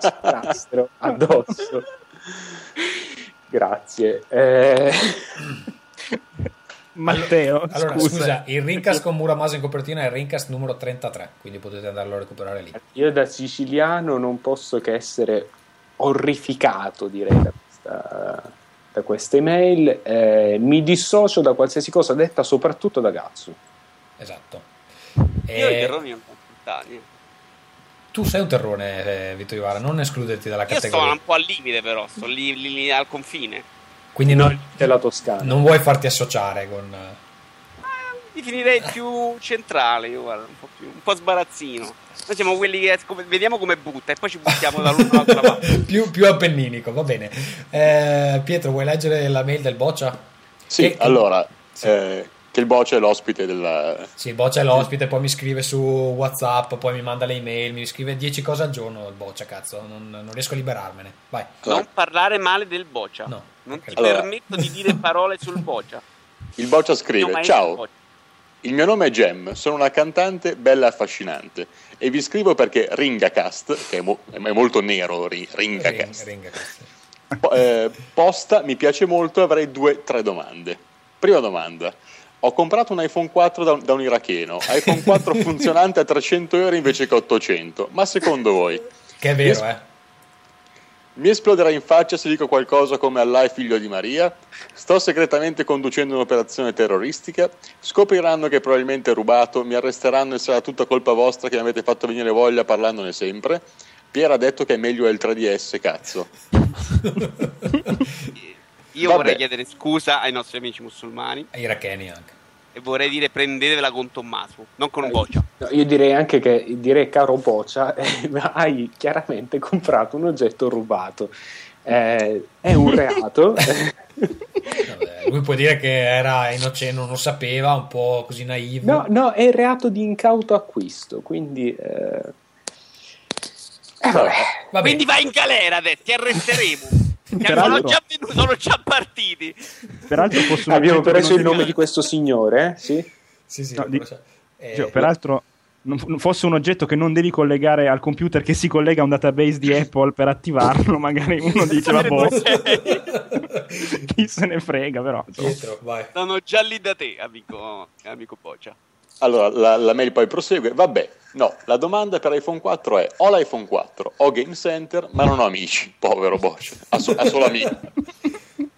strastro addosso. Grazie. Eh... Matteo, allora, scusa. scusa, il Rincast con Muramasa in copertina è il Rincast numero trentatré, quindi potete andarlo a recuperare lì. Io da siciliano non posso che essere orrificato, direi, da Da, da questa email. Eh, mi dissocio da qualsiasi cosa detta, soprattutto da Gazzu. Esatto. E io i terroni un po' puttani. Tu sei un terrone, eh, Vito Iovara, non escluderti dalla categoria. Io sono un po' al limite, però sto lì, lì, lì al confine. Quindi non, della Toscana. Non vuoi farti associare con... Definirei più centrale, io guarda, un po' più, un po' sbarazzino. Noi siamo quelli che vediamo come butta e poi ci buttiamo dall'una all'altra parte. più, più appenninico, va bene. Eh, Pietro, vuoi leggere la mail del Boccia? Sì, che, allora, sì. Eh, che il Boccia è l'ospite della... Sì, il Boccia è l'ospite, poi mi scrive su WhatsApp, poi mi manda le email, mi scrive dieci cose al giorno il Boccia, cazzo, non, non riesco a liberarmene. Vai. Non allora. parlare male del Boccia. No. Non okay. ti allora. permetto di dire parole sul Boccia. Il Boccia scrive: ciao. Il mio nome è Gem, sono una cantante bella e affascinante e vi scrivo perché Ringacast, che è, mo- è molto nero, ri- Ringacast, Ring, Ringacast. Po- eh, posta, mi piace molto e avrei due, tre domande. Prima domanda, ho comprato un iPhone quattro da un, da un iracheno, iPhone quattro funzionante a trecento euro invece che ottocento, ma secondo voi? Che è vero, mi es- eh? Mi esploderà in faccia se dico qualcosa come Allah è figlio di Maria? Sto segretamente conducendo un'operazione terroristica? Scopriranno che probabilmente è rubato, mi arresteranno e sarà tutta colpa vostra che mi avete fatto venire voglia parlandone sempre? Pierre ha detto che è meglio il tre D S, cazzo. Io Vabbè. vorrei chiedere scusa ai nostri amici musulmani. Ai iracheni anche. E vorrei dire prendetevela con Tommaso, non con un Boccia. Io direi anche che, direi caro Boccia, eh, hai chiaramente comprato un oggetto rubato. Eh, è un reato. Vabbè, lui può dire che era innocente, non lo sapeva, un po' così naivo. No, no, è il reato di incauto acquisto, quindi... Eh... Eh, vabbè. Vabbè. Quindi vai in galera adesso, ti arresteremo. Peraltro, sono, già venuto, sono già partiti. Peraltro abbiamo preso il nome di questo signore, eh? Sì, sì, sì, no, di... eh... cioè, peraltro non fosse un oggetto che non devi collegare al computer che si collega a un database di Apple per attivarlo, magari uno dice la boh, chi se ne frega, però Pietro, vai. Sono già lì da te, amico, amico Boccia. Allora, la, la mail poi prosegue. Vabbè, no, la domanda per iPhone quattro è: ho l'iPhone quattro, ho Game Center, ma non ho amici. Povero Boccia, ha, so, ha solo amiche.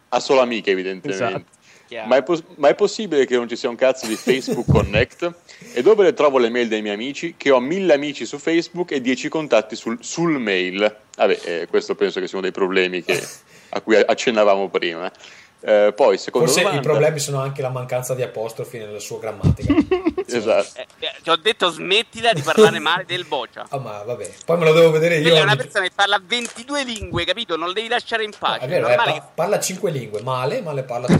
Ha solo amiche, evidentemente. Esatto. Yeah. Ma, è pos- ma è possibile che non ci sia un cazzo di Facebook Connect? E dove le trovo le mail dei miei amici? Che ho mille amici su Facebook e dieci contatti sul, sul mail. Vabbè, eh, questo penso che sia uno dei problemi che, a cui accennavamo prima. Eh, poi, secondo Forse domanda... i problemi sono anche la mancanza di apostrofi nella sua grammatica. Esatto. Eh, eh, ti ho detto smettila di parlare male del Boccia. Ah, oh, ma vabbè, poi me lo devo vedere io. È una persona che parla ventidue lingue, capito? Non lo devi lasciare in pace. No, è vero, è pa- che... parla cinque lingue, male, ma le parla tra,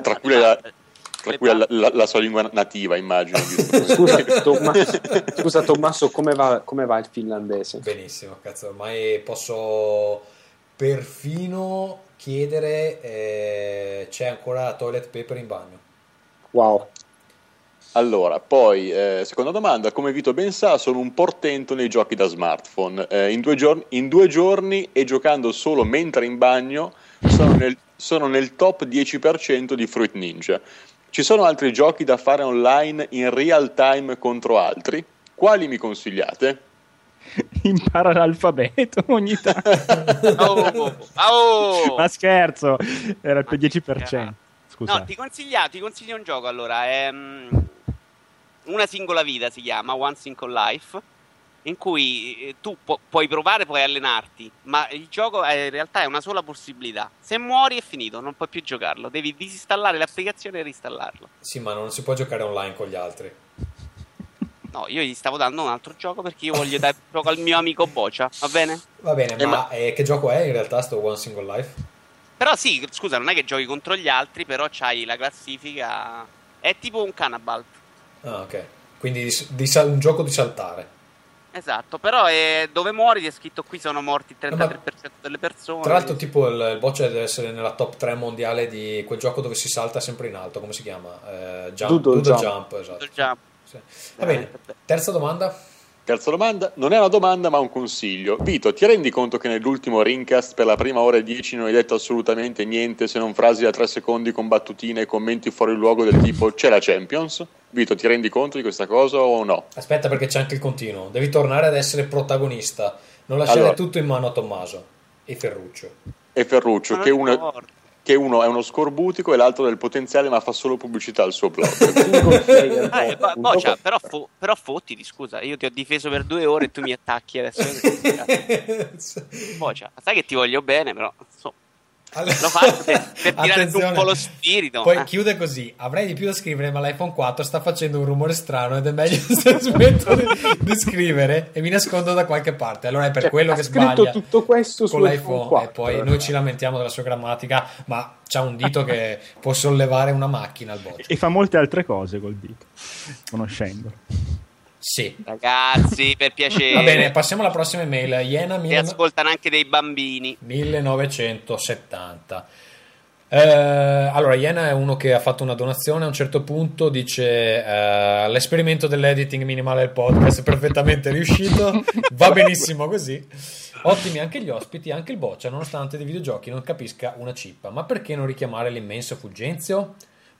tra cui la, tra cui la, la, la sua lingua nativa, immagino. Scusa, Tomma... Scusa Tommaso, come va, come va il finlandese? Benissimo, cazzo, ormai posso... perfino chiedere eh, c'è ancora toilet paper in bagno. Wow. Allora, poi, eh, seconda domanda, come Vito ben sa, sono un portento nei giochi da smartphone. Eh, in, due giorni, in due giorni e giocando solo mentre in bagno sono nel, sono nel top dieci per cento di Fruit Ninja. Ci sono altri giochi da fare online in real time contro altri? Quali mi consigliate? Impara l'alfabeto ogni tanto. oh, oh, oh. Ma scherzo, era il dieci per cento. Scusa. No, ti consiglio, ti consiglio un gioco allora. È, um, Una singola vita si chiama, One Single Life, in cui tu pu- puoi provare, puoi allenarti, ma il gioco è, in realtà è una sola possibilità. Se muori è finito, non puoi più giocarlo, devi disinstallare l'applicazione e reinstallarlo. Sì, ma non si può giocare online con gli altri. No, io gli stavo dando un altro gioco perché io voglio dare un gioco al mio amico Boccia, va bene? Va bene, eh, ma, ma... Eh, che gioco è in realtà sto One Single Life? Però sì, scusa, non è che giochi contro gli altri, però c'hai la classifica, è tipo un Cannibal. Ah, ok, quindi di, di, un gioco di saltare. Esatto, però è dove muori è scritto qui sono morti il trentatré per cento delle persone. Tra l'altro tipo il, il Boccia deve essere nella top tre mondiale di quel gioco dove si salta sempre in alto, come si chiama? Eh, jump, Doodle Jump. Jump, esatto. Doodle Jump. Sì. Va bene, terza domanda. Terza domanda, non è una domanda ma un consiglio. Vito, ti rendi conto che nell'ultimo Rincast per la prima ora e dieci non hai detto assolutamente niente se non frasi da tre secondi con battutine e commenti fuori luogo del tipo c'è la Champions? Vito, ti rendi conto di questa cosa o no? Aspetta perché c'è anche il continuo, devi tornare ad essere protagonista, non lasciare allora, tutto in mano a Tommaso e Ferruccio. E Ferruccio, che una... che uno è uno scorbutico e l'altro del potenziale ma fa solo pubblicità al suo blog. ah, bo- boccia, però, fo- però fottiti, scusa, io ti ho difeso per due ore e tu mi attacchi adesso. Boccia, sai che ti voglio bene però so. allora, lo faccio per, per tirare su un po' lo spirito. Poi eh. chiude così, avrei di più da scrivere ma l'iPhone quattro sta facendo un rumore strano ed è meglio se smetto di, di scrivere e mi nascondo da qualche parte. Allora è per cioè, quello che sbaglia tutto questo con l'iPhone quattro, e poi noi ci lamentiamo della sua grammatica ma c'ha un dito che può sollevare una macchina al botto e fa molte altre cose col dito conoscendolo. Sì, ragazzi, per piacere. Va bene, passiamo alla prossima email. Iena mille... Ti ascoltano anche dei bambini. millenovecentosettanta. Eh, allora, Iena è uno che ha fatto una donazione. A un certo punto dice: eh, l'esperimento dell'editing minimale del podcast è perfettamente riuscito. Va benissimo così. Ottimi anche gli ospiti, anche il Boccia, nonostante dei videogiochi non capisca una cippa. Ma perché non richiamare l'immenso Fulgenzio?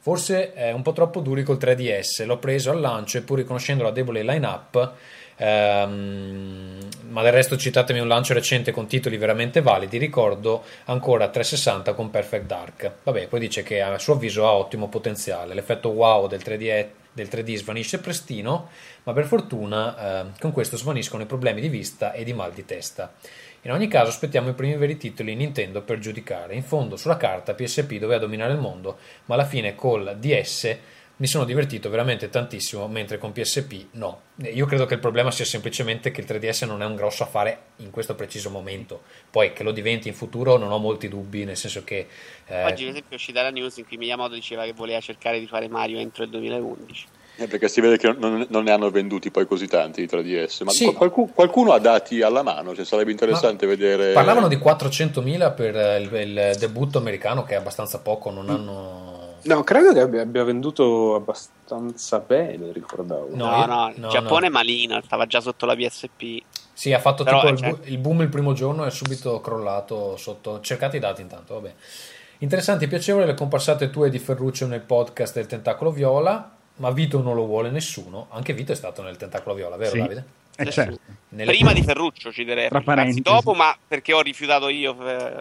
Forse è un po' troppo duri col tre D S, l'ho preso al lancio e pur riconoscendo la debole line-up, ehm, ma del resto citatemi un lancio recente con titoli veramente validi, ricordo ancora trecentosessanta con Perfect Dark. Vabbè, poi dice che a suo avviso ha ottimo potenziale, l'effetto wow del tre D, del tre D svanisce prestino, ma per fortuna eh, con questo svaniscono i problemi di vista e di mal di testa. In ogni caso aspettiamo i primi veri titoli Nintendo per giudicare. In fondo sulla carta P S P doveva dominare il mondo, ma alla fine col D S mi sono divertito veramente tantissimo, mentre con P S P no. Io credo che il problema sia semplicemente che il tre D S non è un grosso affare in questo preciso momento, poi che lo diventi in futuro non ho molti dubbi, nel senso che eh... oggi ad esempio è uscita la news in cui Miyamoto diceva che voleva cercare di fare Mario entro il duemilaundici. Eh, perché si vede che non, non ne hanno venduti poi così tanti i tre D S, ma sì. qualcuno, qualcuno ha dati alla mano, cioè sarebbe interessante ma vedere. Parlavano di quattrocentomila per il, il debutto americano, che è abbastanza poco, non mm. hanno. No, credo che abbia, abbia venduto abbastanza bene, ricordavo. No, no, no il no, Giappone no. Malino, stava già sotto la P S P. Sì, ha fatto Però, tipo cioè... il, il boom il primo giorno e è subito crollato sotto. Cercate i dati intanto, vabbè. Interessanti e piacevoli le comparsate tue di Ferruccio nel podcast del Tentacolo Viola. Ma Vito non lo vuole nessuno. Anche Vito è stato nel Tentacolo Viola, vero sì. Davide? Eh, certo. Nelle... Prima di Ferruccio ci direi. Anzi dopo, ma perché ho rifiutato io. Qua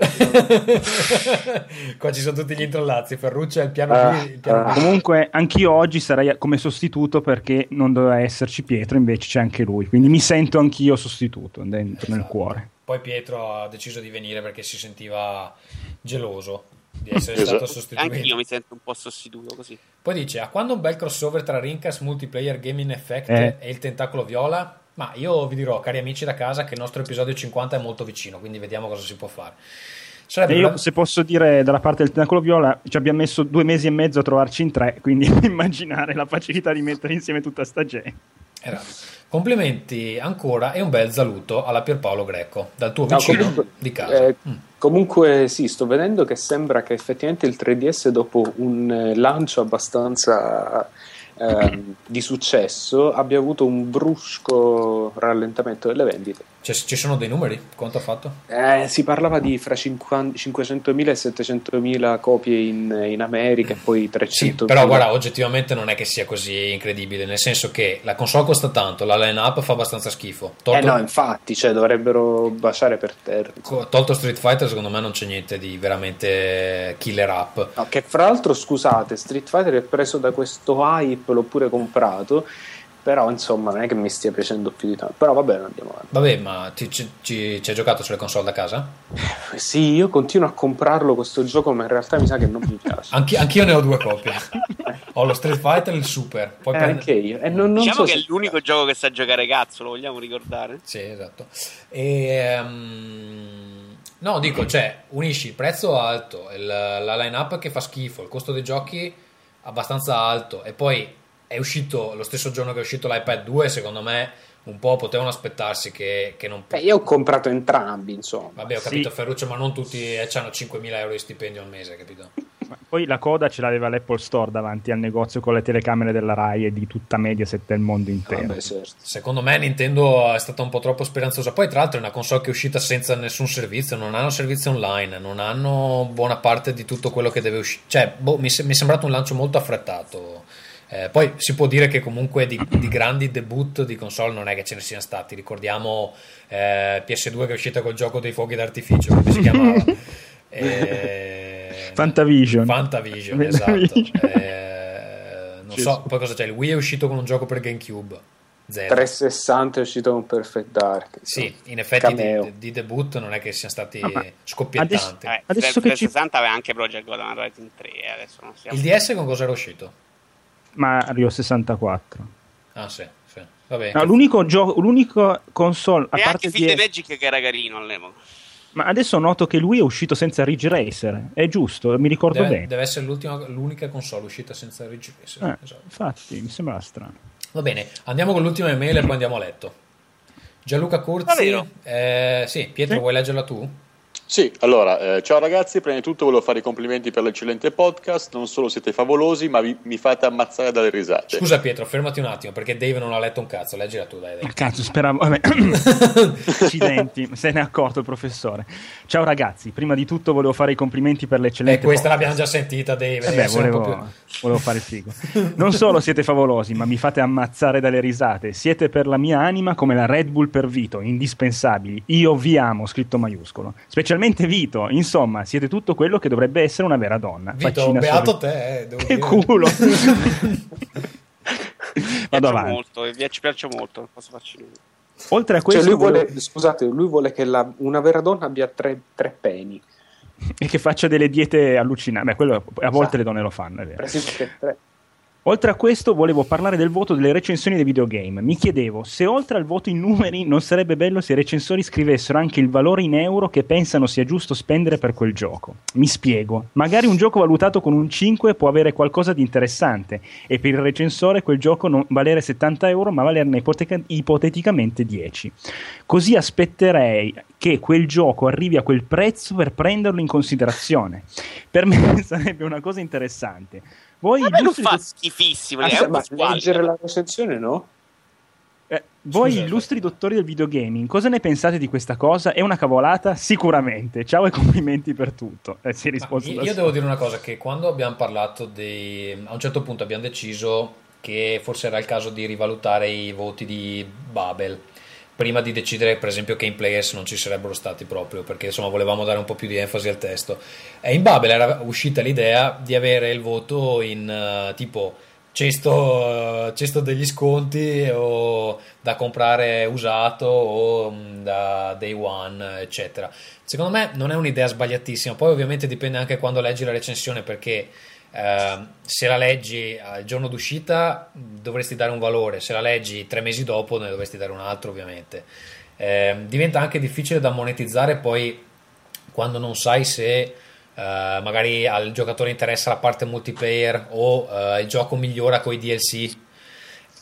ci sono tutti gli introllazzi. Ferruccio è il piano ah, B. Il piano ah. B. Comunque anch'io oggi sarei come sostituto perché non doveva esserci Pietro, invece c'è anche lui. Quindi mi sento anch'io sostituto dentro, esatto. Nel cuore. Poi Pietro ha deciso di venire perché si sentiva geloso di essere esatto. stato sostituito. Anche io mi sento un po' sostituito così. Poi dice: a quando un bel crossover tra Rincast, Multiplayer, Gaming Effect eh. e il Tentacolo Viola? Ma io vi dirò, cari amici da casa, che il nostro episodio cinquanta è molto vicino, quindi vediamo cosa si può fare. Sarebbe io, una... se posso dire, dalla parte del Tentacolo Viola ci abbiamo messo due mesi e mezzo a trovarci in tre, quindi immaginare la facilità di mettere insieme tutta sta gente. Complimenti ancora e un bel saluto alla Pierpaolo Greco dal tuo vicino no, comunque, di casa. Eh, mm. Comunque sì, sto vedendo che sembra che effettivamente il tre D S, dopo un lancio abbastanza eh, di successo, abbia avuto un brusco rallentamento delle vendite. Cioè, ci sono dei numeri? Quanto ha fatto? Eh, si parlava di fra cinquecentomila e settecentomila copie in, in America e poi trecentomila. Sì, però guarda, oggettivamente non è che sia così incredibile, nel senso che la console costa tanto, la line-up fa abbastanza schifo. Tolto... Eh no, infatti, cioè, dovrebbero baciare per terra. Tolto Street Fighter, secondo me non c'è niente di veramente killer app. No, che fra l'altro, scusate, Street Fighter è preso da questo hype, l'ho pure comprato, però insomma non è che mi stia piacendo più di tanto. Però va bene, andiamo avanti. Vabbè, ma ti, ci, ci, ci hai giocato sulle console da casa? Sì, io continuo a comprarlo questo gioco, ma in realtà mi sa che non mi piace. Anch- anch'io ne ho due copie. Ho lo Street Fighter e il Super. Poi eh, prende... anche io. E non, non diciamo so che è l'unico gioco che sa giocare cazzo, lo vogliamo ricordare? Sì, esatto. E, um... no, dico, cioè, unisci il prezzo alto, il, la line-up che fa schifo, il costo dei giochi abbastanza alto, e poi... è uscito lo stesso giorno che è uscito l'iPad due, secondo me un po' potevano aspettarsi che, che non... Beh, io ho comprato entrambi, insomma. Vabbè, ho capito, sì. Ferruccio, ma non tutti eh, hanno cinquemila euro di stipendio al mese, capito? Ma poi la coda ce l'aveva l'Apple Store davanti al negozio con le telecamere della Rai e di tutta Mediaset del mondo intero. Vabbè, certo. Secondo me Nintendo è stata un po' troppo speranzosa. Poi tra l'altro è una console che è uscita senza nessun servizio, non hanno servizio online, non hanno buona parte di tutto quello che deve uscire, cioè boh, mi, se- mi è sembrato un lancio molto affrettato. Eh, poi si può dire che comunque di, di grandi debut di console non è che ce ne siano stati. Ricordiamo eh, P S due che è uscita col gioco dei fuochi d'artificio, come si chiamava? eh, Fantavision Fantavision, esatto. eh, non so, poi cosa c'è? Il Wii è uscito con un gioco per GameCube. Zero. trecentosessanta è uscito con Perfect Dark. Sì, in effetti di, di debut non è che siano stati ah, scoppiettanti. Adesso, eh, adesso che trecentosessanta ci... aveva anche Project Gotham Racing tre, eh, adesso non siamo... Il D S con cosa era uscito? Mario sessantaquattro. Ah sì, sì. Vabbè, no, l'unico gioco, l'unico console a e parte anche Field Magic che era carino all'epoca. Ma adesso noto che lui è uscito senza Ridge Racer, è giusto, mi ricordo deve, bene. Deve essere l'ultima, l'unica console uscita senza Ridge Racer. Eh, esatto. Infatti, mi sembra strano. Va bene, andiamo con l'ultima email e poi andiamo a letto. Gianluca Corzi, eh, sì, Pietro, sì. Vuoi leggerla tu? Sì, allora, eh, ciao ragazzi, prima di tutto volevo fare i complimenti per l'eccellente podcast, non solo siete favolosi, ma vi, mi fate ammazzare dalle risate. Scusa Pietro, fermati un attimo, perché Dave non ha letto un cazzo, leggila tu, dai. dai. Cazzo, speravo, vabbè, accidenti, se ne è accorto il professore. Ciao ragazzi, prima di tutto volevo fare i complimenti per l'eccellente podcast. E questa podcast. L'abbiamo già sentita, Dave. Eh beh, volevo, più... volevo fare il figo. Non solo siete favolosi, ma mi fate ammazzare dalle risate, siete per la mia anima come la Red Bull per Vito, indispensabili, io vi amo, scritto maiuscolo, specialmente Vito, insomma, siete tutto quello che dovrebbe essere una vera donna. Vito, beato te, eh, devo che dire. Culo. Vado avanti. Vi piace molto, non posso farci nulla. Oltre a questo, cioè lui vuole, volevo... scusate, lui vuole che la, una vera donna abbia tre, tre peni e che faccia delle diete allucinanti. Beh, quello a volte esatto. Le donne lo fanno, è vero. Tre. Oltre a questo volevo parlare del voto delle recensioni dei videogame. Mi chiedevo se oltre al voto in numeri non sarebbe bello se i recensori scrivessero anche il valore in euro che pensano sia giusto spendere per quel gioco. Mi spiego, magari un gioco valutato con un cinque può avere qualcosa di interessante e per il recensore quel gioco non valere settanta euro ma valerne ipoteca- ipoteticamente dieci. Così aspetterei che quel gioco arrivi a quel prezzo per prenderlo in considerazione. Per me sarebbe una cosa interessante. Voi ma illustri... non fa schifissimo, ah, ma leggere la recensione no? Eh, voi Scusate. illustri dottori del videogaming, cosa ne pensate di questa cosa? È una cavolata? Sicuramente. Ciao e complimenti per tutto. Eh, si è risposto io io devo dire una cosa, che quando abbiamo parlato dei... a un certo punto abbiamo deciso che forse era il caso di rivalutare i voti di Babel prima di decidere per esempio che in Players non ci sarebbero stati proprio, perché insomma volevamo dare un po' più di enfasi al testo, e in Babel era uscita l'idea di avere il voto in uh, tipo cesto, uh, cesto degli sconti o da comprare usato o um, da day one eccetera. Secondo me non è un'idea sbagliatissima, poi ovviamente dipende anche quando leggi la recensione, perché Uh, se la leggi al giorno d'uscita dovresti dare un valore, se la leggi tre mesi dopo ne dovresti dare un altro ovviamente. Uh, diventa anche difficile da monetizzare poi quando non sai se uh, magari al giocatore interessa la parte multiplayer o uh, il gioco migliora coi D L C.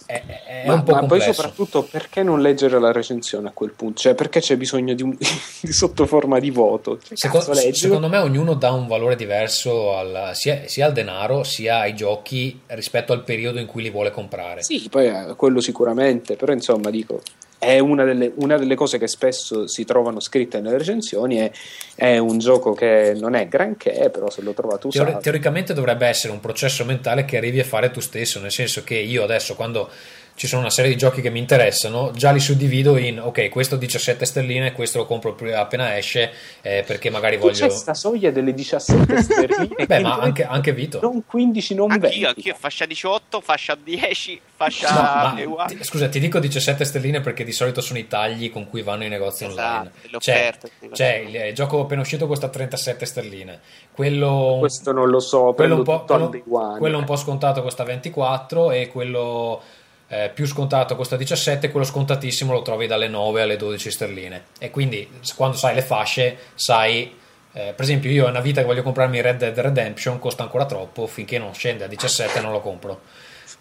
è, è ma, un po' ma complesso. Poi soprattutto, perché non leggere la recensione a quel punto? Cioè, perché c'è bisogno di, un, di sottoforma di voto? Cioè, secondo, secondo me ognuno dà un valore diverso al, sia, sia al denaro sia ai giochi rispetto al periodo in cui li vuole comprare. Sì, poi quello sicuramente, però insomma dico... È una delle, una delle cose che spesso si trovano scritte nelle recensioni. È, è un gioco che non è granché, però se lo trovate usato... Teori- teoricamente dovrebbe essere un processo mentale che arrivi a fare tu stesso, nel senso che io adesso, quando ci sono una serie di giochi che mi interessano, già li suddivido in ok, questo diciassette sterline, questo lo compro appena esce, eh, perché magari tu voglio... C'è sta soglia delle diciassette sterline. Beh, ma anche, anche Vito. Non quindici, non venti. Anch'io, anch'io, fascia diciotto, fascia dieci, fascia... No, ma, ti, scusa, ti dico diciassette sterline perché di solito sono i tagli con cui vanno i negozi online. Esatto, cioè, cioè il, il gioco appena uscito costa trentasette sterline. Quello... Questo non lo so, quello un po', quello, quello un po' scontato costa ventiquattro e quello... Eh, più scontato costa diciassette, quello scontatissimo lo trovi dalle nove alle dodici sterline. E quindi quando sai le fasce, sai, eh, per esempio, io è una vita che voglio comprarmi Red Dead Redemption, costa ancora troppo, finché non scende a diciassette non lo compro.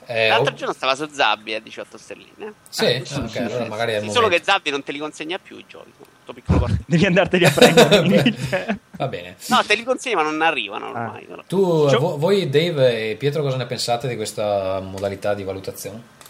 Eh, L'altro o... giorno stava su Zabbi a diciotto sterline. Sì, ah, sì, okay, allora magari è sì, solo che Zabbi non te li consegna più i giochi. Devi andarteli a prendere. Va bene. No, te li consegni ma non arrivano ormai. Ah. Tu, vo- voi Dave e Pietro, cosa ne pensate di questa modalità di valutazione?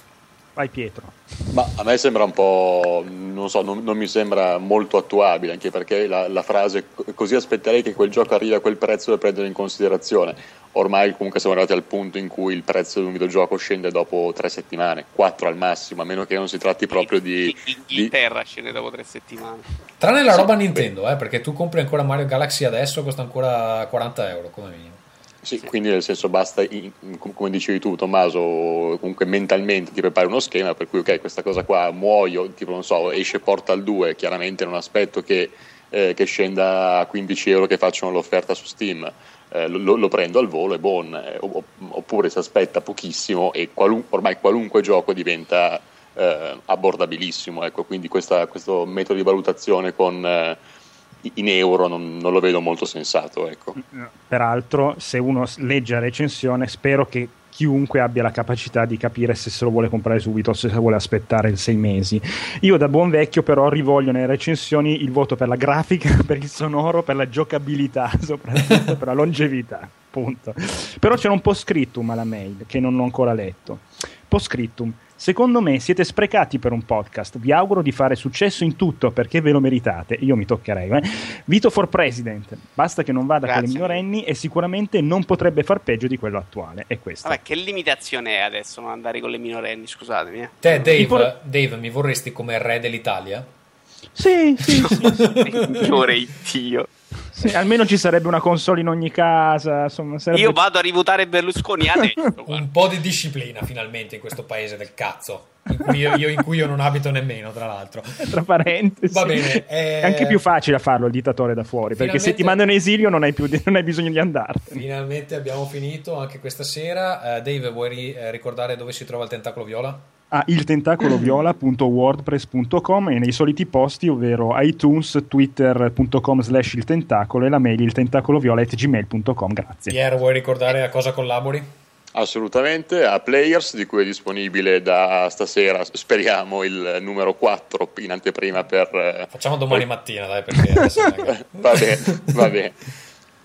Vai Pietro. Ma a me sembra un po', non so, non, non mi sembra molto attuabile, anche perché la, la frase così aspetterei che quel gioco arrivi a quel prezzo da prendere in considerazione, ormai comunque siamo arrivati al punto in cui il prezzo di un videogioco scende dopo tre settimane, quattro al massimo, a meno che non si tratti proprio di... Inghilterra di... scende dopo tre settimane. Tranne la roba sì, Nintendo, eh, perché tu compri ancora Mario Galaxy adesso, costa ancora quaranta euro come minimo. Sì, sì, quindi nel senso basta, in, come dicevi tu Tommaso, comunque mentalmente ti prepari uno schema per cui ok, questa cosa qua muoio, tipo non so, esce Portal due, chiaramente non aspetto che, eh, che scenda a quindici euro che facciano l'offerta su Steam, eh, lo, lo prendo al volo e bon, eh, oppure si aspetta pochissimo e qualun, ormai qualunque gioco diventa eh, abbordabilissimo, ecco, quindi questa, questo metodo di valutazione con... Eh, in euro non, non lo vedo molto sensato, ecco. Peraltro, se uno legge la recensione, spero che chiunque abbia la capacità di capire se se lo vuole comprare subito o se vuole aspettare il sei mesi. Io da buon vecchio però rivoglio nelle recensioni il voto per la grafica, per il sonoro, per la giocabilità, soprattutto per la longevità, punto. Però c'era un postscriptum alla mail che non ho ancora letto. Postscriptum: secondo me siete sprecati per un podcast, vi auguro di fare successo in tutto perché ve lo meritate. Io mi toccherei, eh? Vito for president, basta che non vada Grazie. con le minorenni e sicuramente non potrebbe far peggio di quello attuale. È questo. Vabbè, che limitazione è adesso non andare con le minorenni, scusatemi. Eh. Te Dave, vor- Dave, mi vorresti come re dell'Italia? Sì, sì, vorrei Dio. Sì, almeno ci sarebbe una console in ogni casa, insomma, sarebbe... Io vado a rivotare Berlusconi adesso. Un po' di disciplina finalmente in questo paese del cazzo in cui io, io, in cui io non abito nemmeno, tra l'altro, tra parentesi. Va bene, eh... è anche più facile a farlo il dittatore da fuori, finalmente... perché se ti mandano in esilio non hai più di... non hai bisogno di andartene. Finalmente abbiamo finito anche questa sera. uh, Dave, vuoi ri- ricordare dove si trova il Tentacolo Viola? Ah, il tentacoloviola punto wordpress punto com e nei soliti posti, ovvero iTunes, twitter punto com slash il tentacolo e la mail il tentacoloviola at gmail punto com. Grazie. Pierre, vuoi ricordare a cosa collabori? Assolutamente, a Players, di cui è disponibile da stasera, speriamo, il numero quattro in anteprima per... Facciamo domani mattina, dai, perché adesso magari... Va bene, va bene.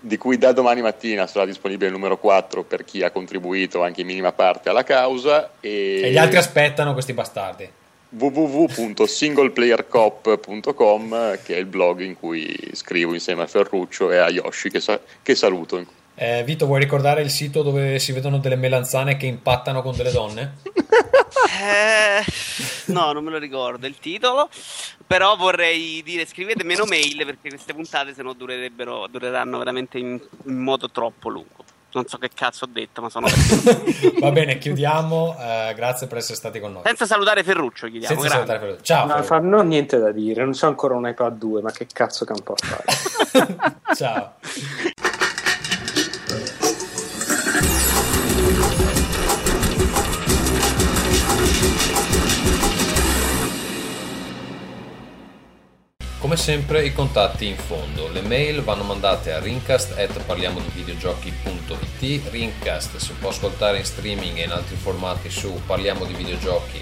Di cui da domani mattina sarà disponibile il numero quattro per chi ha contribuito anche in minima parte alla causa. E, e gli altri aspettano questi bastardi. w w w punto singleplayercop punto com, che è il blog in cui scrivo insieme a Ferruccio e a Yoshi, che, sa- che saluto. Eh, Vito, vuoi ricordare il sito dove si vedono delle melanzane che impattano con delle donne? Eh, no, non me lo ricordo il titolo, però vorrei dire scrivete meno mail perché queste puntate sennò durerebbero, dureranno veramente in, in modo troppo lungo. Non so che cazzo ho detto, ma sono... Va bene, chiudiamo. Uh, grazie per essere stati con noi. Senza salutare Ferruccio, chiudiamo. Senza salutare Ferruccio. Ciao. No, Ferruccio. Non ho niente da dire, non c'è ancora un iPad due, ma che cazzo campo a fare? Ciao. Come sempre i contatti in fondo, le mail vanno mandate a rincast chiocciola parliamodivideogiochi punto it. Rincast si può ascoltare in streaming e in altri formati su parliamodivideogiochi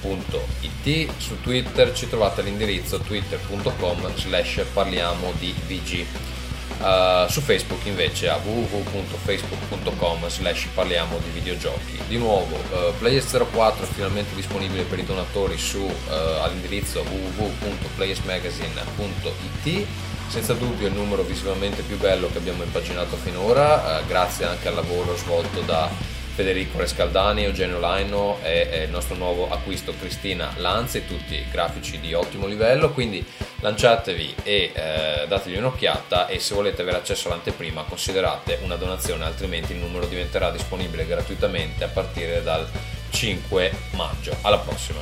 punto it. Su Twitter ci trovate all'indirizzo twitter punto com slash parliamodivg. Uh, su Facebook invece a www punto facebook punto com slash parliamo di videogiochi. Di nuovo uh, Players zero quattro finalmente disponibile per i donatori su uh, all'indirizzo www punto players magazine punto it. Senza dubbio il numero visivamente più bello che abbiamo impaginato finora, uh, grazie anche al lavoro svolto da Federico Rescaldani, Eugenio Laino e, e il nostro nuovo acquisto Cristina Lanzi, tutti grafici di ottimo livello, quindi lanciatevi e eh, dategli un'occhiata, e se volete avere accesso all'anteprima considerate una donazione, altrimenti il numero diventerà disponibile gratuitamente a partire dal cinque maggio. Alla prossima!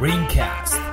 Rincast.